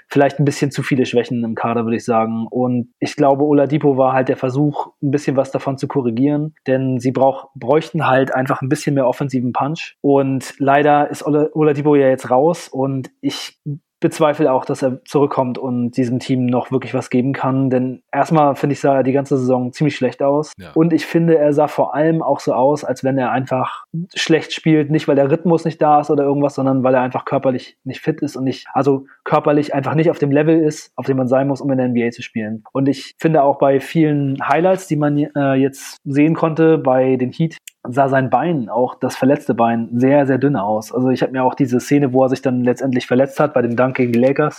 vielleicht ein bisschen zu viele Schwächen im Kader, würde ich sagen. Und ich glaube, Oladipo war halt der Versuch, ein bisschen was davon zu korrigieren, denn sie brauch, bräuchten halt einfach ein bisschen mehr offensiven Punch. Und leider ist Oladipo ja jetzt raus und ich bezweifle auch, dass er zurückkommt und diesem Team noch wirklich was geben kann, denn erstmal, finde ich, sah er die ganze Saison ziemlich schlecht aus ja. und ich finde, er sah vor allem auch so aus, als wenn er einfach schlecht spielt, nicht weil der Rhythmus nicht da ist oder irgendwas, sondern weil er einfach körperlich nicht fit ist und nicht, also körperlich einfach nicht auf dem Level ist, auf dem man sein muss, um in der N B A zu spielen. Und ich finde auch bei vielen Highlights, die man äh, jetzt sehen konnte bei den Heat, sah sein Bein, auch das verletzte Bein, sehr, sehr dünn aus. Also ich habe mir auch diese Szene, wo er sich dann letztendlich verletzt hat, bei dem Dunk gegen die Lakers,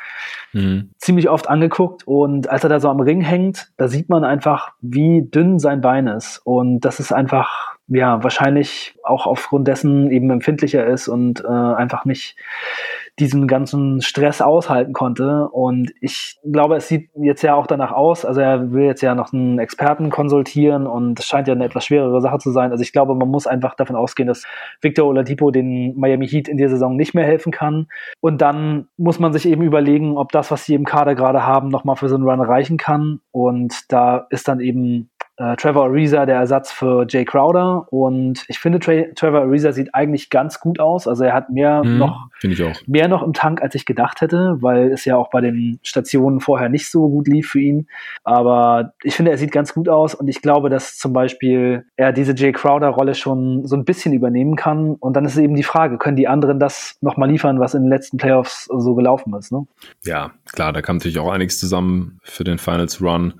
mhm. ziemlich oft angeguckt. Und als er da so am Ring hängt, da sieht man einfach, wie dünn sein Bein ist. Und das ist einfach, ja, wahrscheinlich auch aufgrund dessen eben empfindlicher ist und äh, einfach nicht diesen ganzen Stress aushalten konnte. Und ich glaube, es sieht jetzt ja auch danach aus. Also er will jetzt ja noch einen Experten konsultieren und es scheint ja eine etwas schwerere Sache zu sein. Also ich glaube, man muss einfach davon ausgehen, dass Victor Oladipo den Miami Heat in der Saison nicht mehr helfen kann. Und dann muss man sich eben überlegen, ob das, was sie im Kader gerade haben, nochmal für so einen Run reichen kann. Und da ist dann eben Uh, Trevor Ariza, der Ersatz für Jay Crowder, und ich finde, Tra- Trevor Ariza sieht eigentlich ganz gut aus, also er hat mehr, mhm, noch, find ich auch. mehr noch im Tank, als ich gedacht hätte, weil es ja auch bei den Stationen vorher nicht so gut lief für ihn, aber ich finde, er sieht ganz gut aus und ich glaube, dass zum Beispiel er diese Jay Crowder-Rolle schon so ein bisschen übernehmen kann und dann ist eben die Frage, können die anderen das nochmal liefern, was in den letzten Playoffs so gelaufen ist, ne? Ja, Klar, da kam natürlich auch einiges zusammen für den Finals-Run.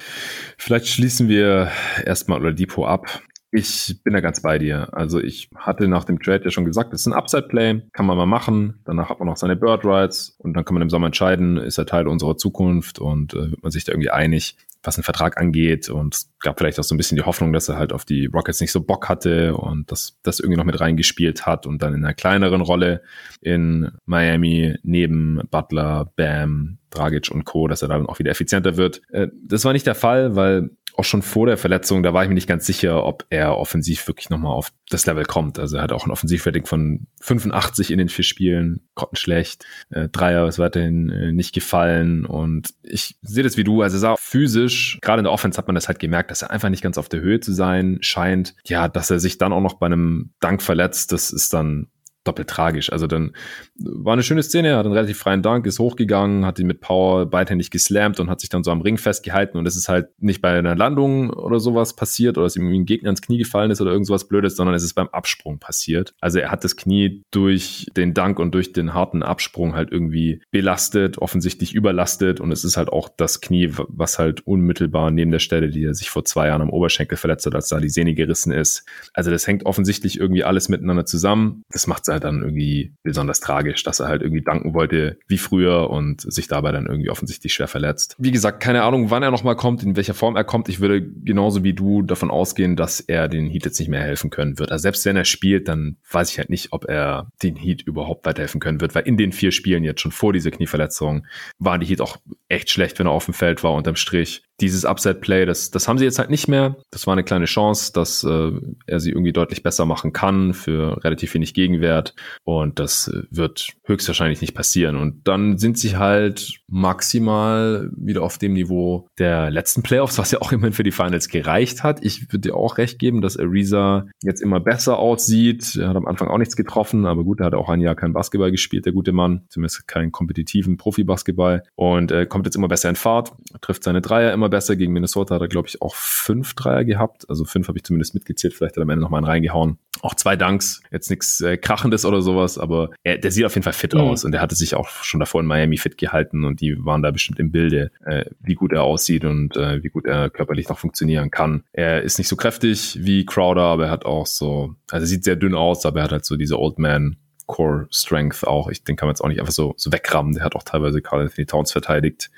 Vielleicht schließen wir erstmal Oladipo ab. Ich bin da ganz bei dir. Also ich hatte nach dem Trade ja schon gesagt, es ist ein Upside-Play, kann man mal machen. Danach hat man noch seine Bird Rights und dann kann man im Sommer entscheiden, ist er Teil unserer Zukunft und äh, wird man sich da irgendwie einig, was den Vertrag angeht. Und es gab vielleicht auch so ein bisschen die Hoffnung, dass er halt auf die Rockets nicht so Bock hatte und dass das irgendwie noch mit reingespielt hat und dann in einer kleineren Rolle in Miami neben Butler, Bam, Dragic und Co., dass er dann auch wieder effizienter wird. Äh, das war nicht der Fall, weil auch schon vor der Verletzung, da war ich mir nicht ganz sicher, ob er offensiv wirklich nochmal auf das Level kommt. Also er hat auch ein Offensivrating von fünfundachtzig in den vier Spielen, grottenschlecht, äh, Dreier ist weiterhin äh, nicht gefallen und ich sehe das wie du, also sah physisch, gerade in der Offense hat man das halt gemerkt, dass er einfach nicht ganz auf der Höhe zu sein scheint. Ja, dass er sich dann auch noch bei einem Dunk verletzt, das ist dann doppelt tragisch. Also dann war eine schöne Szene, er hat einen relativ freien Dunk, ist hochgegangen, hat ihn mit Power beidhändig geslammt und hat sich dann so am Ring festgehalten und das ist halt nicht bei einer Landung oder sowas passiert oder dass ihm ein Gegner ins Knie gefallen ist oder irgend sowas Blödes, sondern es ist beim Absprung passiert. Also er hat das Knie durch den Dunk und durch den harten Absprung halt irgendwie belastet, offensichtlich überlastet und es ist halt auch das Knie, was halt unmittelbar neben der Stelle, die er sich vor zwei Jahren am Oberschenkel verletzt hat, als da die Sehne gerissen ist. Also das hängt offensichtlich irgendwie alles miteinander zusammen. Das macht halt dann irgendwie besonders tragisch, dass er halt irgendwie danken wollte wie früher und sich dabei dann irgendwie offensichtlich schwer verletzt. Wie gesagt, keine Ahnung, wann er nochmal kommt, in welcher Form er kommt. Ich würde genauso wie du davon ausgehen, dass er den Heat jetzt nicht mehr helfen können wird. Also selbst wenn er spielt, dann weiß ich halt nicht, ob er den Heat überhaupt weiterhelfen können wird, weil in den vier Spielen jetzt schon vor dieser Knieverletzung waren die Heat auch echt schlecht, wenn er auf dem Feld war, unterm Strich. Dieses Upset-Play, das, das haben sie jetzt halt nicht mehr. Das war eine kleine Chance, dass äh, er sie irgendwie deutlich besser machen kann für relativ wenig Gegenwert und das wird höchstwahrscheinlich nicht passieren. Und dann sind sie halt maximal wieder auf dem Niveau der letzten Playoffs, was ja auch immerhin für die Finals gereicht hat. Ich würde dir auch recht geben, dass Ariza jetzt immer besser aussieht. Er hat am Anfang auch nichts getroffen, aber gut, er hat auch ein Jahr kein Basketball gespielt, der gute Mann. Zumindest keinen kompetitiven Profi-Basketball und äh, kommt jetzt immer besser in Fahrt, trifft seine Dreier immer besser. Gegen Minnesota hat er, glaube ich, auch fünf Dreier gehabt. Also fünf habe ich zumindest mitgezählt. Vielleicht hat er am Ende nochmal einen reingehauen. Auch zwei Dunks. Jetzt nichts äh, Krachendes oder sowas, aber er, der sieht auf jeden Fall fit mhm. aus. Und er hatte sich auch schon davor in Miami fit gehalten und die waren da bestimmt im Bilde, äh, wie gut er aussieht und äh, wie gut er körperlich noch funktionieren kann. Er ist nicht so kräftig wie Crowder, aber er hat auch so, also er sieht sehr dünn aus, aber er hat halt so diese Old Man Core Strength auch. Ich, den kann man jetzt auch nicht einfach so, so wegrammen. Der hat auch teilweise Karl-Anthony Towns verteidigt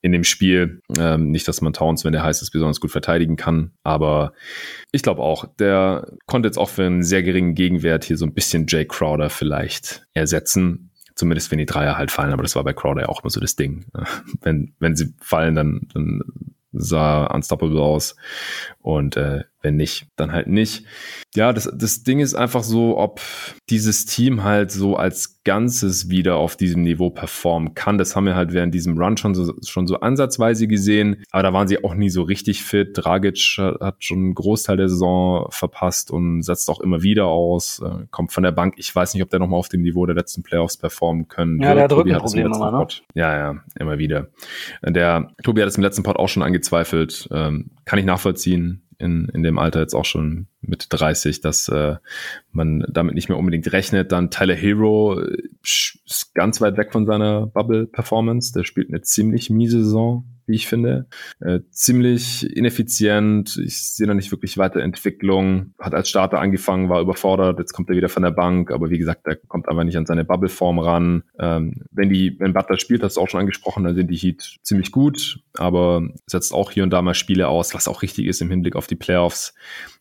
in dem Spiel. Ähm, nicht, dass man Towns, wenn der heiß ist, besonders gut verteidigen kann. Aber ich glaube auch, der konnte jetzt auch für einen sehr geringen Gegenwert hier so ein bisschen Jay Crowder vielleicht ersetzen. Zumindest wenn die Dreier halt fallen. Aber das war bei Crowder ja auch immer so das Ding. Wenn, wenn sie fallen, dann, dann sah unstoppable aus. Und äh, wenn nicht, dann halt nicht. Ja, das, das Ding ist einfach so, ob dieses Team halt so als Ganzes wieder auf diesem Niveau performen kann. Das haben wir halt während diesem Run schon so, schon so ansatzweise gesehen. Aber da waren sie auch nie so richtig fit. Dragic hat schon einen Großteil der Saison verpasst und setzt auch immer wieder aus. Kommt von der Bank. Ich weiß nicht, ob der nochmal auf dem Niveau der letzten Playoffs performen können wird. Ja, der Tobi hat das im letzten Pod. Ja, ja, immer wieder. Der Tobi hat es im letzten Pod auch schon angezweifelt. Kann ich nachvollziehen. In, in dem Alter jetzt auch schon mit dreißig, dass äh, man damit nicht mehr unbedingt rechnet. Dann Tyler Herro ist ganz weit weg von seiner Bubble-Performance. Der spielt eine ziemlich miese Saison, wie ich finde. Äh, ziemlich ineffizient. Ich sehe da nicht wirklich weitere Entwicklung. Hat als Starter angefangen, war überfordert. Jetzt kommt er wieder von der Bank. Aber wie gesagt, er kommt einfach nicht an seine Bubble-Form ran. Ähm, wenn die, wenn Butler spielt, hast du auch schon angesprochen, dann sind die Heat ziemlich gut. Aber setzt auch hier und da mal Spiele aus, was auch richtig ist im Hinblick auf die Playoffs.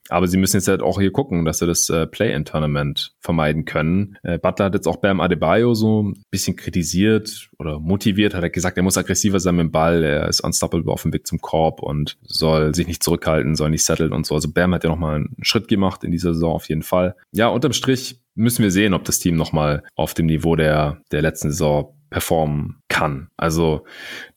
Aber sie müssen jetzt halt auch hier gucken, dass sie das äh, Play-In-Tournament vermeiden können. Äh, Butler hat jetzt auch Bam Adebayo so ein bisschen kritisiert oder motiviert, hat er gesagt, er muss aggressiver sein mit dem Ball, er ist unstoppable auf dem Weg zum Korb und soll sich nicht zurückhalten, soll nicht setteln und so. Also Bam hat ja nochmal einen Schritt gemacht in dieser Saison auf jeden Fall. Ja, unterm Strich müssen wir sehen, ob das Team nochmal auf dem Niveau der, der letzten Saison performen kann. Also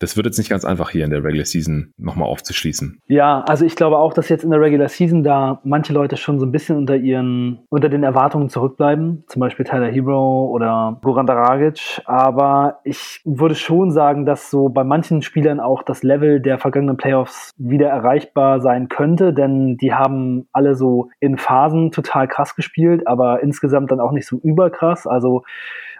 das wird jetzt nicht ganz einfach hier in der Regular Season nochmal aufzuschließen. Ja, also ich glaube auch, dass jetzt in der Regular Season da manche Leute schon so ein bisschen unter ihren, unter den Erwartungen zurückbleiben. Zum Beispiel Tyler Herro oder Goran Dragic. Aber ich würde schon sagen, dass so bei manchen Spielern auch das Level der vergangenen Playoffs wieder erreichbar sein könnte, denn die haben alle so in Phasen total krass gespielt, aber insgesamt dann auch nicht so überkrass. Also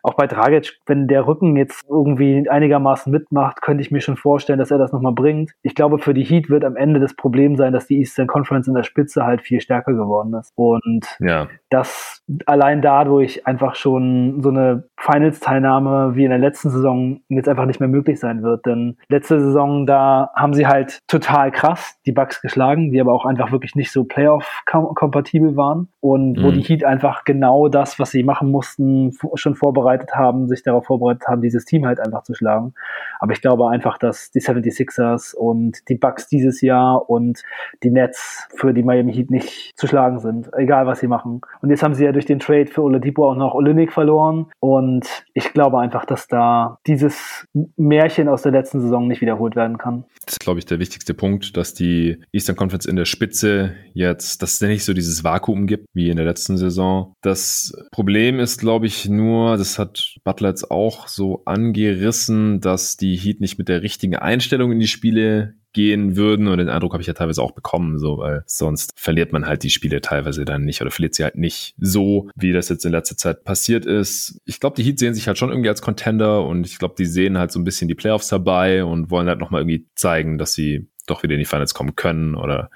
auch bei Dragic, wenn der Rücken jetzt irgendwie einigermaßen mitmacht, könnte ich mir schon vorstellen, dass er das nochmal bringt. Ich glaube, für die Heat wird am Ende das Problem sein, dass die Eastern Conference in der Spitze halt viel stärker geworden ist. Und ja. das allein dadurch einfach schon so eine Finals-Teilnahme wie in der letzten Saison jetzt einfach nicht mehr möglich sein wird. Denn letzte Saison, da haben sie halt total krass die Bucks geschlagen, die aber auch einfach wirklich nicht so Playoff-kompatibel waren. Und wo mhm. die Heat einfach genau das, was sie machen mussten, schon vorbereitet haben, sich darauf vorbereitet haben, dieses Team halt einfach zu schlagen. Aber ich glaube einfach, dass die seventy-sixers und die Bucks dieses Jahr und die Nets für die Miami Heat nicht zu schlagen sind, egal was sie machen. Und jetzt haben sie ja durch den Trade für Oladipo auch noch Olynyk verloren. Und ich glaube einfach, dass da dieses Märchen aus der letzten Saison nicht wiederholt werden kann. Das ist, glaube ich, der wichtigste Punkt, dass die Eastern Conference in der Spitze jetzt, dass es nicht so dieses Vakuum gibt wie in der letzten Saison. Das Problem ist, glaube ich, nur, das hat Butler jetzt auch so angerissen, dass die Heat nicht mit der richtigen Einstellung in die Spiele gehen würden, und den Eindruck habe ich ja teilweise auch bekommen, so, weil sonst verliert man halt die Spiele teilweise dann nicht oder verliert sie halt nicht so, wie das jetzt in letzter Zeit passiert ist. Ich glaube, die Heat sehen sich halt schon irgendwie als Contender, und ich glaube, die sehen halt so ein bisschen die Playoffs dabei und wollen halt nochmal irgendwie zeigen, dass sie doch wieder in die Finals kommen können oder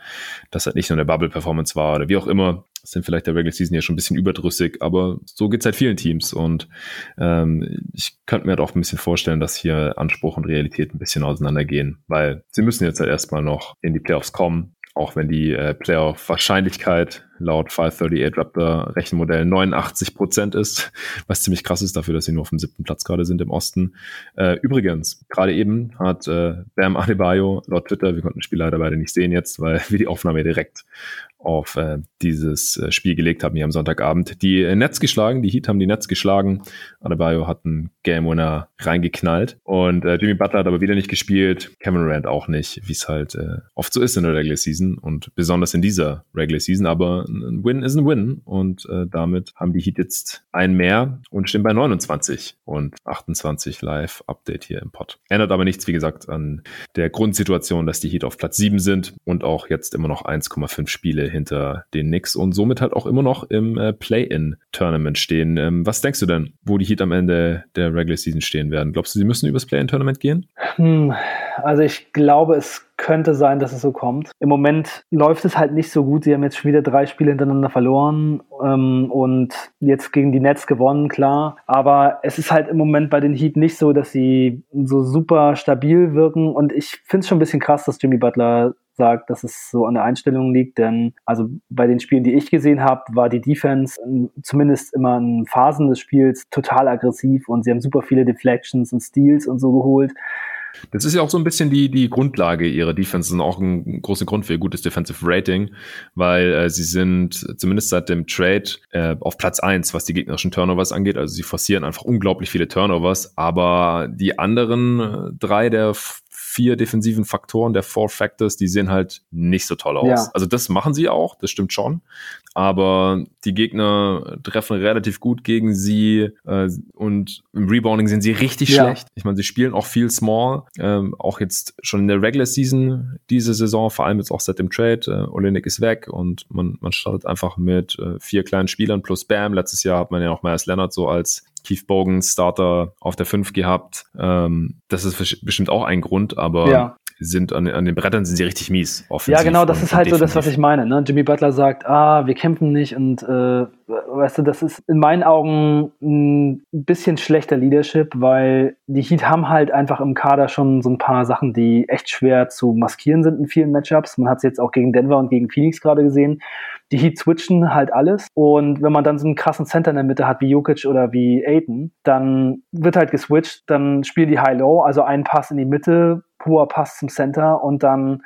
dass halt nicht nur eine Bubble-Performance war oder wie auch immer. Sind vielleicht der Regular Season ja schon ein bisschen überdrüssig, aber so geht's halt vielen Teams, und ähm, ich könnte mir halt auch ein bisschen vorstellen, dass hier Anspruch und Realität ein bisschen auseinandergehen, weil sie müssen jetzt halt erstmal noch in die Playoffs kommen, auch wenn die äh, Playoff-Wahrscheinlichkeit laut five thirty-eight Raptor Rechenmodell neunundachtzig Prozent ist, was ziemlich krass ist dafür, dass sie nur auf dem siebten Platz gerade sind im Osten. Äh, übrigens, gerade eben hat äh, Bam Adebayo laut Twitter, wir konnten das Spiel leider beide nicht sehen jetzt, weil wir die Aufnahme direkt auf äh, dieses äh, Spiel gelegt haben hier am Sonntagabend, die äh, Nets geschlagen, die Heat haben die Nets geschlagen, Adebayo hat einen Game-Winner reingeknallt, und äh, Jimmy Butler hat aber wieder nicht gespielt, Kevin Durant auch nicht, wie es halt äh, oft so ist in der Regular Season und besonders in dieser Regular Season, aber ein Win ist ein Win, und äh, damit haben die Heat jetzt ein mehr und stehen bei neunundzwanzig und achtundzwanzig Live-Update hier im Pod. Ändert aber nichts, wie gesagt, an der Grundsituation, dass die Heat auf Platz sieben sind und auch jetzt immer noch eins Komma fünf Spiele hinter den Knicks und somit halt auch immer noch im äh, Play-In-Tournament stehen. Ähm, was denkst du denn, wo die Heat am Ende der Regular Season stehen werden? Glaubst du, sie müssen übers Play-In-Tournament gehen? Hm, also ich glaube, es könnte sein, dass es so kommt. Im Moment läuft es halt nicht so gut. Sie haben jetzt schon wieder drei Spiele hintereinander verloren ähm, und jetzt gegen die Nets gewonnen, klar. Aber es ist halt im Moment bei den Heat nicht so, dass sie so super stabil wirken, und ich finde es schon ein bisschen krass, dass Jimmy Butler sagt, dass es so an der Einstellung liegt, denn also bei den Spielen, die ich gesehen habe, war die Defense zumindest immer in Phasen des Spiels total aggressiv, und sie haben super viele Deflections und Steals und so geholt. Das ist ja auch so ein bisschen die, die Grundlage ihrer Defense und auch ein großer Grund für ihr gutes Defensive Rating, weil äh, sie sind zumindest seit dem Trade äh, auf Platz eins, was die gegnerischen Turnovers angeht. Also sie forcieren einfach unglaublich viele Turnovers, aber die anderen drei der vier defensiven Faktoren, der Four Factors, die sehen halt nicht so toll aus. Ja. Also das machen sie auch, das stimmt schon, aber die Gegner treffen relativ gut gegen sie äh, und im Rebounding sind sie richtig ja. schlecht. Ich meine, sie spielen auch viel Small, ähm, auch jetzt schon in der Regular Season diese Saison, vor allem jetzt auch seit dem Trade. Äh, Olynyk ist weg und man, man startet einfach mit äh, vier kleinen Spielern plus Bam. Letztes Jahr hat man ja auch Myers Leonard so als Keith Bogans Starter auf der fünf gehabt. Ähm, das ist bestimmt auch ein Grund, aber ja. sind an, an den Brettern sind sie richtig mies. Offensiv ja, genau, das ist halt definitiv so das, was ich meine. Ne? Jimmy Butler sagt, ah, wir kämpfen nicht, und äh, weißt du, das ist in meinen Augen ein bisschen schlechter Leadership, weil die Heat haben halt einfach im Kader schon so ein paar Sachen, die echt schwer zu maskieren sind in vielen Matchups. Man hat es jetzt auch gegen Denver und gegen Phoenix gerade gesehen. Die Heat switchen halt alles, und wenn man dann so einen krassen Center in der Mitte hat wie Jokic oder wie Ayton, dann wird halt geswitcht, dann spielen die High-Low, also ein Pass in die Mitte, hoher Pass zum Center, und dann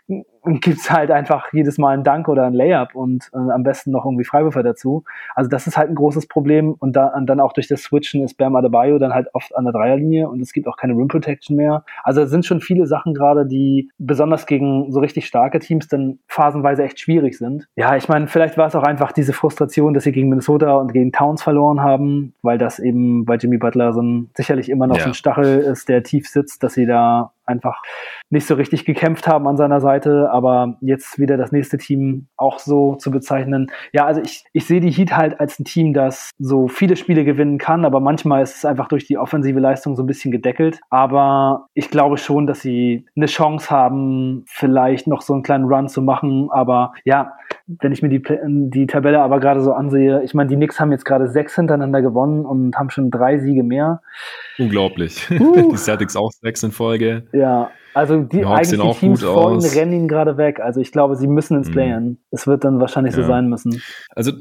gibt's halt einfach jedes Mal einen Dunk oder einen Layup und äh, am besten noch irgendwie Freiwürfe dazu. Also das ist halt ein großes Problem, und, da, und dann auch durch das Switchen ist Bam Adebayo dann halt oft an der Dreierlinie, und es gibt auch keine Rim Protection mehr. Also es sind schon viele Sachen gerade, die besonders gegen so richtig starke Teams dann phasenweise echt schwierig sind. Ja, ich meine, vielleicht war es auch einfach diese Frustration, dass sie gegen Minnesota und gegen Towns verloren haben, weil das eben bei Jimmy Butler so ein, sicherlich immer noch ja. so ein Stachel ist, der tief sitzt, dass sie da einfach nicht so richtig gekämpft haben an seiner Seite, aber jetzt wieder das nächste Team auch so zu bezeichnen. Ja, also ich, ich sehe die Heat halt als ein Team, das so viele Spiele gewinnen kann, aber manchmal ist es einfach durch die offensive Leistung so ein bisschen gedeckelt, aber ich glaube schon, dass sie eine Chance haben, vielleicht noch so einen kleinen Run zu machen, aber ja, wenn ich mir die, die Tabelle aber gerade so ansehe, ich meine, die Knicks haben jetzt gerade sechs hintereinander gewonnen und haben schon drei Siege mehr. Unglaublich. Uh. Die Celtics auch sechs in Folge. Ja, also die, die eigentlich die Teams vorhin rennen ihn gerade weg. Also ich glaube, sie müssen ins Play-in. Es wird dann wahrscheinlich ja. so sein müssen. Also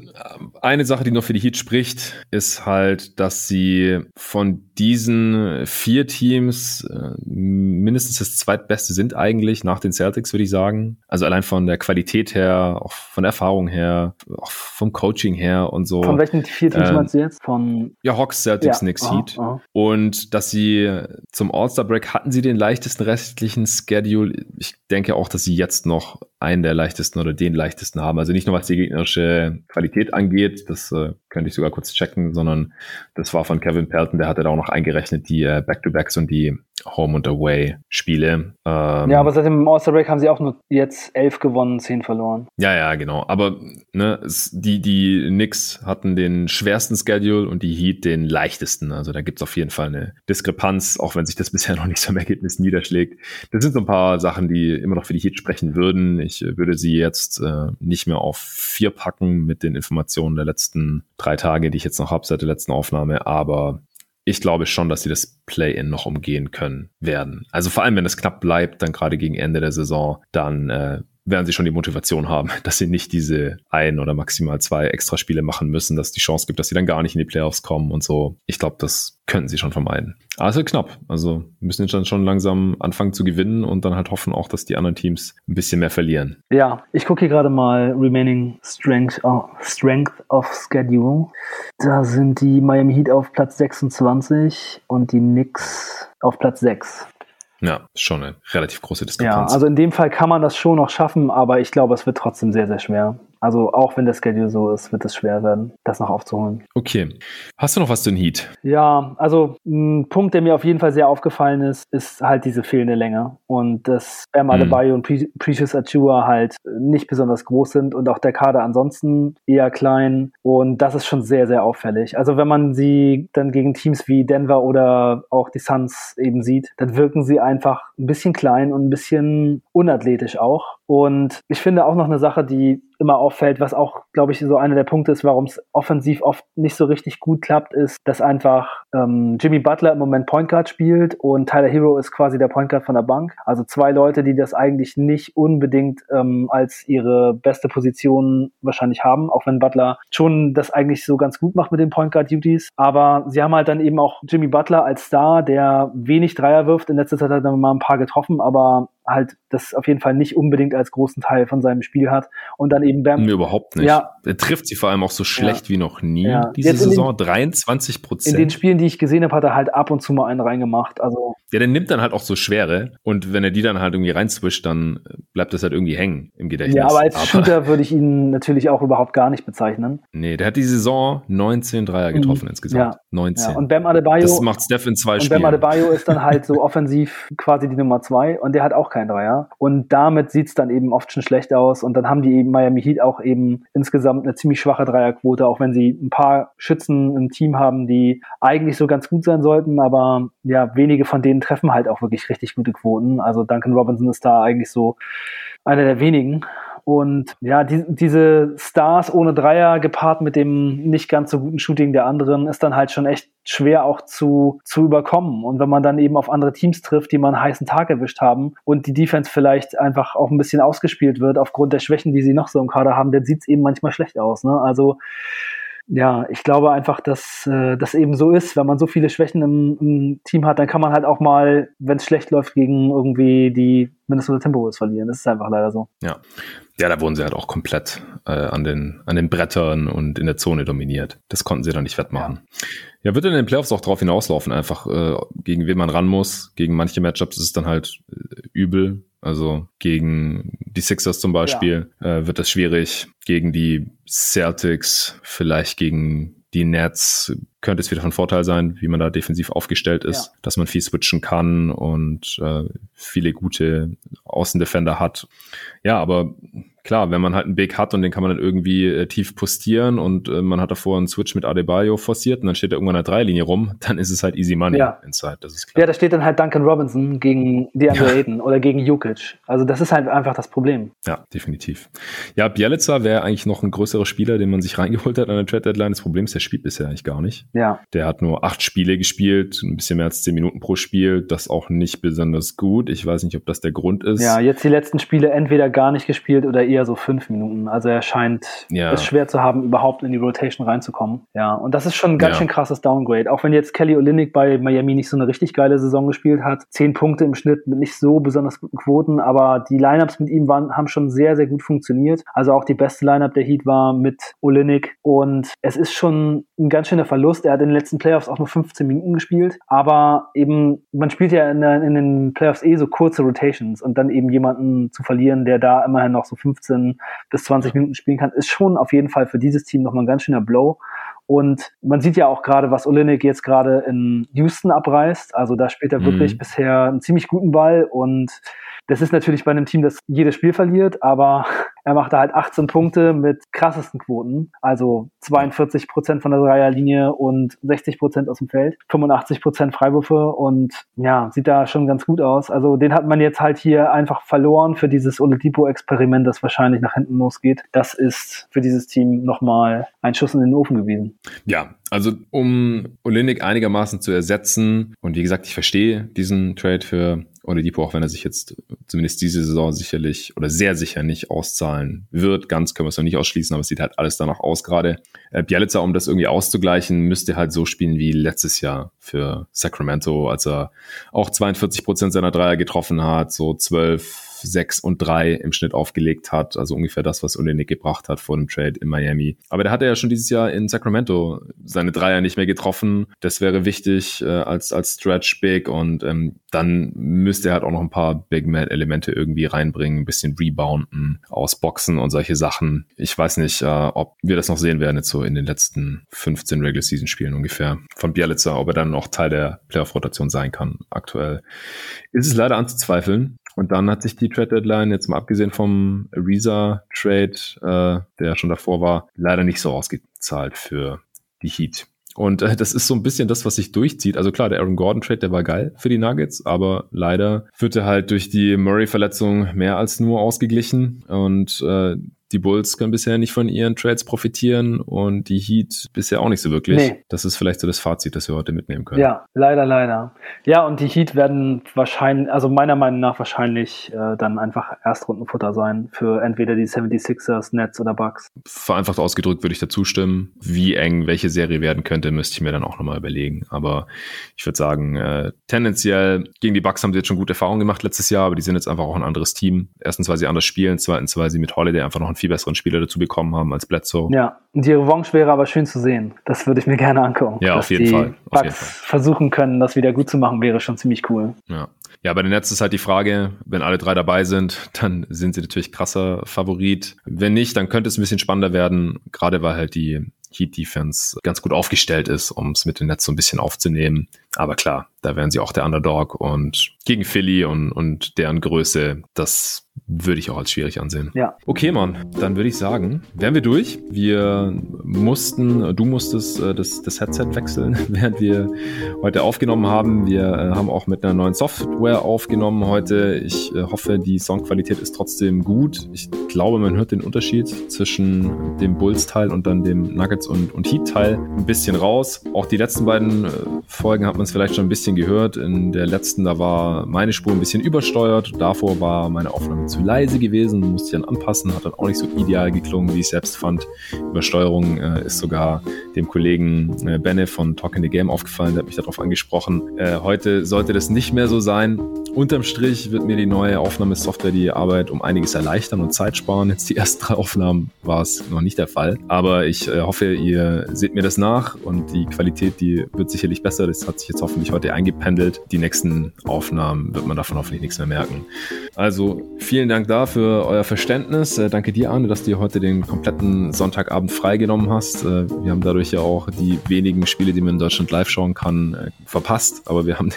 eine Sache, die noch für die Heat spricht, ist halt, dass sie von diesen vier Teams mindestens das zweitbeste sind eigentlich nach den Celtics, würde ich sagen. Also allein von der Qualität her, auch von der Erfahrung her, auch vom Coaching her und so. Von welchen vier Teams ähm, meinst du jetzt? Von ja, Hawks, Celtics, ja. Knicks, oh, Heat. Oh. Und dass sie zum All-Star-Break hatten sie den leichtesten restlichen Schedule. Ich denke auch, dass sie jetzt noch einen der leichtesten oder den leichtesten haben. Also nicht nur, was die gegnerische Qualität angeht, das äh, könnte ich sogar kurz checken, sondern das war von Kevin Pelton, der hatte da auch noch eingerechnet die äh, Back-to-Backs und die Home- und Away-Spiele. Ähm, ja, aber seit dem All-Star-Break haben sie auch nur jetzt elf gewonnen, zehn verloren. Ja, ja, genau. Aber ne, es, die, die Knicks hatten den schwersten Schedule und die Heat den leichtesten. Also da gibt es auf jeden Fall eine Diskrepanz, auch wenn sich das bisher noch nicht so im Ergebnis niederschlägt. Das sind so ein paar Sachen, die immer noch für die Heat sprechen würden. Ich würde sie jetzt äh, nicht mehr auf vier packen mit den Informationen der letzten drei Tage, die ich jetzt noch habe seit der letzten Aufnahme, aber ich glaube schon, dass sie das Play-in noch umgehen können werden. Also vor allem, wenn es knapp bleibt, dann gerade gegen Ende der Saison, dann äh, werden sie schon die Motivation haben, dass sie nicht diese ein oder maximal zwei Extraspiele machen müssen, dass es die Chance gibt, dass sie dann gar nicht in die Playoffs kommen und so. Ich glaube, das könnten sie schon vermeiden. Aber es wird knapp. Also müssen jetzt dann schon langsam anfangen zu gewinnen und dann halt hoffen auch, dass die anderen Teams ein bisschen mehr verlieren. Ja, ich gucke hier gerade mal Remaining Strength, oh, Strength of Schedule. Da sind die Miami Heat auf Platz sechsundzwanzig und die Knicks auf Platz sechs. Ja, schon eine relativ große Diskrepanz. Ja, also in dem Fall kann man das schon noch schaffen, aber ich glaube, es wird trotzdem sehr, sehr schwer. Also auch wenn der Schedule so ist, wird es schwer werden, das noch aufzuholen. Okay. Hast du noch was zu den Heat? Ja, also ein Punkt, der mir auf jeden Fall sehr aufgefallen ist, ist halt diese fehlende Länge. Und dass Bam Adebayo mhm. und Precious Achiuwa halt nicht besonders groß sind und auch der Kader ansonsten eher klein. Und das ist schon sehr, sehr auffällig. Also wenn man sie dann gegen Teams wie Denver oder auch die Suns eben sieht, dann wirken sie einfach ein bisschen klein und ein bisschen unathletisch auch. Und ich finde auch noch eine Sache, die immer auffällt, was auch, glaube ich, so einer der Punkte ist, warum es offensiv oft nicht so richtig gut klappt, ist, dass einfach ähm, Jimmy Butler im Moment Point Guard spielt und Tyler Herro ist quasi der Point Guard von der Bank. Also zwei Leute, die das eigentlich nicht unbedingt ähm, als ihre beste Position wahrscheinlich haben, auch wenn Butler schon das eigentlich so ganz gut macht mit den Point Guard Duties. Aber sie haben halt dann eben auch Jimmy Butler als Star, der wenig Dreier wirft. In letzter Zeit hat er mal ein paar getroffen, aber halt das auf jeden Fall nicht unbedingt als großen Teil von seinem Spiel hat. Und dann eben Bam. Nee, überhaupt nicht. Ja. Er trifft sie vor allem auch so schlecht ja. wie noch nie ja. diese den, Saison. dreiundzwanzig Prozent. In den Spielen, die ich gesehen habe, hat er halt ab und zu mal einen reingemacht. Also ja, der nimmt dann halt auch so schwere. Und wenn er die dann halt irgendwie reinzwischt, dann bleibt das halt irgendwie hängen im Gedächtnis. Ja, aber als aber Shooter würde ich ihn natürlich auch überhaupt gar nicht bezeichnen. Nee, der hat die Saison neunzehn Dreier getroffen mhm. insgesamt. Ja. neunzehn. Ja. Und Bam Adebayo, das macht Steph in zwei und Spielen. Und Bam Adebayo ist dann halt so offensiv quasi die Nummer zwei. Und der hat auch kein Dreier. Und damit sieht es dann eben oft schon schlecht aus. Und dann haben die eben Miami Heat auch eben insgesamt eine ziemlich schwache Dreierquote, auch wenn sie ein paar Schützen im Team haben, die eigentlich so ganz gut sein sollten. Aber ja, wenige von denen treffen halt auch wirklich richtig gute Quoten. Also Duncan Robinson ist da eigentlich so einer der wenigen. Und ja, die, diese Stars ohne Dreier gepaart mit dem nicht ganz so guten Shooting der anderen ist dann halt schon echt schwer auch zu, zu überkommen. Und wenn man dann eben auf andere Teams trifft, die mal einen heißen Tag erwischt haben und die Defense vielleicht einfach auch ein bisschen ausgespielt wird aufgrund der Schwächen, die sie noch so im Kader haben, dann sieht es eben manchmal schlecht aus, ne? Also ja, ich glaube einfach, dass äh, das eben so ist. Wenn man so viele Schwächen im, im Team hat, dann kann man halt auch mal, wenn es schlecht läuft, gegen irgendwie die Minnesota Timberwolves verlieren. Das ist einfach leider so. Ja, ja, da wurden sie halt auch komplett äh, an den, an den Brettern und in der Zone dominiert. Das konnten sie dann nicht wettmachen. Ja, ja, wird in den Playoffs auch drauf hinauslaufen, einfach äh, gegen wen man ran muss. Gegen manche Matchups ist es dann halt äh, übel. Also gegen die Sixers zum Beispiel ja. äh, wird das schwierig. Gegen die Celtics, vielleicht gegen die Nets, könnte es wieder von Vorteil sein, wie man da defensiv aufgestellt ist, ja. dass man viel switchen kann und äh, viele gute Außendefender hat. Ja, aber klar, wenn man halt einen Big hat und den kann man dann irgendwie äh, tief postieren und äh, man hat davor einen Switch mit Adebayo forciert und dann steht er irgendwann in der Dreilinie rum, dann ist es halt easy money ja. inside, das ist klar. Ja, da steht dann halt Duncan Robinson gegen DeAndre Ayton oder gegen Jokic. Also das ist halt einfach das Problem. Ja, definitiv. Ja, Bjelica wäre eigentlich noch ein größerer Spieler, den man sich reingeholt hat an der Trade-Deadline. Das Problem ist, der spielt bisher eigentlich gar nicht. Ja. Der hat nur acht Spiele gespielt, ein bisschen mehr als zehn Minuten pro Spiel, das auch nicht besonders gut. Ich weiß nicht, ob das der Grund ist. Ja, jetzt die letzten Spiele entweder gar nicht gespielt oder eher so fünf Minuten. Also er scheint ja. es schwer zu haben, überhaupt in die Rotation reinzukommen. Ja, und das ist schon ein ganz ja. schön krasses Downgrade. Auch wenn jetzt Kelly Olynyk bei Miami nicht so eine richtig geile Saison gespielt hat. Zehn Punkte im Schnitt mit nicht so besonders guten Quoten, aber die Lineups mit ihm waren, haben schon sehr, sehr gut funktioniert. Also auch die beste Lineup der Heat war mit Olynyk und es ist schon ein ganz schöner Verlust. Er hat in den letzten Playoffs auch nur fünfzehn Minuten gespielt, aber eben, man spielt ja in, in den Playoffs eh so kurze Rotations und dann eben jemanden zu verlieren, der da immerhin noch so fünfzehn bis zwanzig Minuten spielen kann, ist schon auf jeden Fall für dieses Team nochmal ein ganz schöner Blow. Und man sieht ja auch gerade, was Olynyk jetzt gerade in Houston abreißt. Also da spielt er mhm. wirklich bisher einen ziemlich guten Ball. Und das ist natürlich bei einem Team, das jedes Spiel verliert. Aber er macht da halt achtzehn Punkte mit krassesten Quoten. Also zweiundvierzig Prozent von der Dreierlinie und sechzig Prozent aus dem Feld. fünfundachtzig Prozent Freiwürfe. Und ja, sieht da schon ganz gut aus. Also den hat man jetzt halt hier einfach verloren für dieses Oladipo-Experiment, das wahrscheinlich nach hinten losgeht. Das ist für dieses Team nochmal ein Schuss in den Ofen gewesen. Ja, also um Olynyk einigermaßen zu ersetzen und wie gesagt, ich verstehe diesen Trade für Oladipo, auch wenn er sich jetzt zumindest diese Saison sicherlich oder sehr sicher nicht auszahlen wird. Ganz können wir es noch nicht ausschließen, aber es sieht halt alles danach aus gerade. Bjelica, um das irgendwie auszugleichen, müsste halt so spielen wie letztes Jahr für Sacramento, als er auch zweiundvierzig Prozent seiner Dreier getroffen hat, so zwölf, sechs und drei im Schnitt aufgelegt hat, also ungefähr das, was Olynyk gebracht hat vor dem Trade in Miami. Aber da hat er ja schon dieses Jahr in Sacramento seine Dreier nicht mehr getroffen. Das wäre wichtig äh, als, als Stretch-Big und ähm, dann müsste er halt auch noch ein paar Big-Man-Elemente irgendwie reinbringen, ein bisschen rebounden, ausboxen und solche Sachen. Ich weiß nicht, äh, ob wir das noch sehen werden, jetzt so in den letzten fünfzehn Regular-Season-Spielen ungefähr von Bjelica, ob er dann noch Teil der Playoff-Rotation sein kann. Aktuell ist es leider anzuzweifeln. Und dann hat sich die Trade-Deadline, jetzt mal abgesehen vom Ariza-Trade, äh, der schon davor war, leider nicht so ausgezahlt für die Heat. Und äh, das ist so ein bisschen das, was sich durchzieht. Also klar, der Aaron Gordon-Trade, der war geil für die Nuggets, aber leider wird er halt durch die Murray-Verletzung mehr als nur ausgeglichen. Und äh, die Bulls können bisher nicht von ihren Trades profitieren und die Heat bisher auch nicht so wirklich. Nee. Das ist vielleicht so das Fazit, das wir heute mitnehmen können. Ja, leider, leider. Ja, und die Heat werden wahrscheinlich, also meiner Meinung nach wahrscheinlich äh, dann einfach Erstrundenfutter sein für entweder die seventy-sixers, Nets oder Bucks. Vereinfacht ausgedrückt würde ich dazu stimmen. Wie eng welche Serie werden könnte, müsste ich mir dann auch nochmal überlegen. Aber ich würde sagen, äh, tendenziell gegen die Bucks haben sie jetzt schon gute Erfahrungen gemacht letztes Jahr, aber die sind jetzt einfach auch ein anderes Team. Erstens, weil sie anders spielen, zweitens, weil sie mit Holiday einfach noch ein viel besseren Spieler dazu bekommen haben als Bledsoe. Ja, die Revanche wäre aber schön zu sehen. Das würde ich mir gerne angucken. Ja, auf jeden Fall. Dass die Bucks versuchen können, das wieder gut zu machen, wäre schon ziemlich cool. Ja. Ja, bei den Nets ist halt die Frage, wenn alle drei dabei sind, dann sind sie natürlich krasser Favorit. Wenn nicht, dann könnte es ein bisschen spannender werden, gerade weil halt die Heat-Defense ganz gut aufgestellt ist, um es mit den Nets so ein bisschen aufzunehmen. Aber klar, da wären sie auch der Underdog und gegen Philly und, und deren Größe, das würde ich auch als schwierig ansehen. Ja. Okay, Mann, dann würde ich sagen, wären wir durch. Wir mussten, du musstest äh, das, das Headset wechseln, während wir heute aufgenommen haben. Wir äh, haben auch mit einer neuen Software aufgenommen heute. Ich äh, hoffe, die Soundqualität ist trotzdem gut. Ich glaube, man hört den Unterschied zwischen dem Bulls-Teil und dann dem Nuggets- und, und Heat-Teil ein bisschen raus. Auch die letzten beiden äh, Folgen hat man es vielleicht schon ein bisschen gehört. In der letzten, da war meine Spur ein bisschen übersteuert. Davor war meine Aufnahme zu leise gewesen, musste ich dann anpassen, hat dann auch nicht so ideal geklungen, wie ich selbst fand. Übersteuerung äh, ist sogar dem Kollegen äh, Benne von Talk in the Game aufgefallen, der hat mich darauf angesprochen. Äh, heute sollte das nicht mehr so sein. Unterm Strich wird mir die neue Aufnahmesoftware die Arbeit um einiges erleichtern und Zeit sparen. Jetzt die ersten drei Aufnahmen war es noch nicht der Fall, aber ich äh, hoffe, ihr seht mir das nach und die Qualität, die wird sicherlich besser. Das hat sich jetzt hoffentlich heute eingependelt. Die nächsten Aufnahmen wird man davon hoffentlich nichts mehr merken. Also vielen vielen Dank da für euer Verständnis. Äh, danke dir, Arne, dass du heute den kompletten Sonntagabend freigenommen hast. Äh, wir haben dadurch ja auch die wenigen Spiele, die man in Deutschland live schauen kann, äh, verpasst. Aber wir haben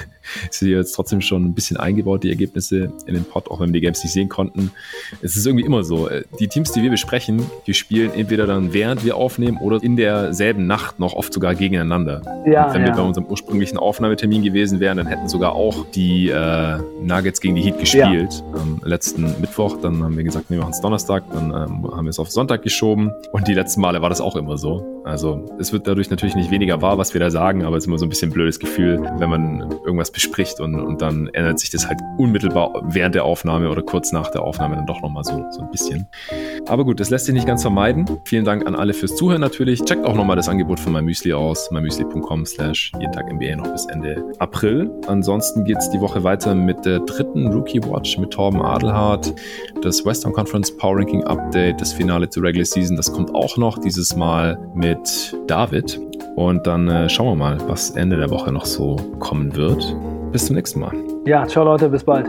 sie jetzt trotzdem schon ein bisschen eingebaut, die Ergebnisse in den Pod, auch wenn wir die Games nicht sehen konnten. Es ist irgendwie immer so. Äh, die Teams, die wir besprechen, die spielen entweder dann während wir aufnehmen oder in derselben Nacht noch oft sogar gegeneinander. Ja, und wenn ja. wir bei unserem ursprünglichen Aufnahmetermin gewesen wären, dann hätten sogar auch die äh, Nuggets gegen die Heat gespielt ja. am letzten Mittwoch. Dann haben wir gesagt, nee, wir machen es Donnerstag. Dann ähm, haben wir es auf Sonntag geschoben. Und die letzten Male war das auch immer so. Also es wird dadurch natürlich nicht weniger wahr, was wir da sagen, aber es ist immer so ein bisschen ein blödes Gefühl, wenn man irgendwas bespricht und, und dann ändert sich das halt unmittelbar während der Aufnahme oder kurz nach der Aufnahme dann doch nochmal so, so ein bisschen. Aber gut, das lässt sich nicht ganz vermeiden. Vielen Dank an alle fürs Zuhören natürlich. Checkt auch nochmal das Angebot von MyMuesli aus. MyMuesli.com slash jeden Tag N B A noch bis Ende April. Ansonsten geht es die Woche weiter mit der dritten Rookie Watch mit Torben Adelhardt. Das Western Conference Power Ranking Update, das Finale zur Regular Season, das kommt auch noch. Dieses Mal mit David. Und dann äh, schauen wir mal, was Ende der Woche noch so kommen wird. Bis zum nächsten Mal. Ja, ciao Leute, bis bald.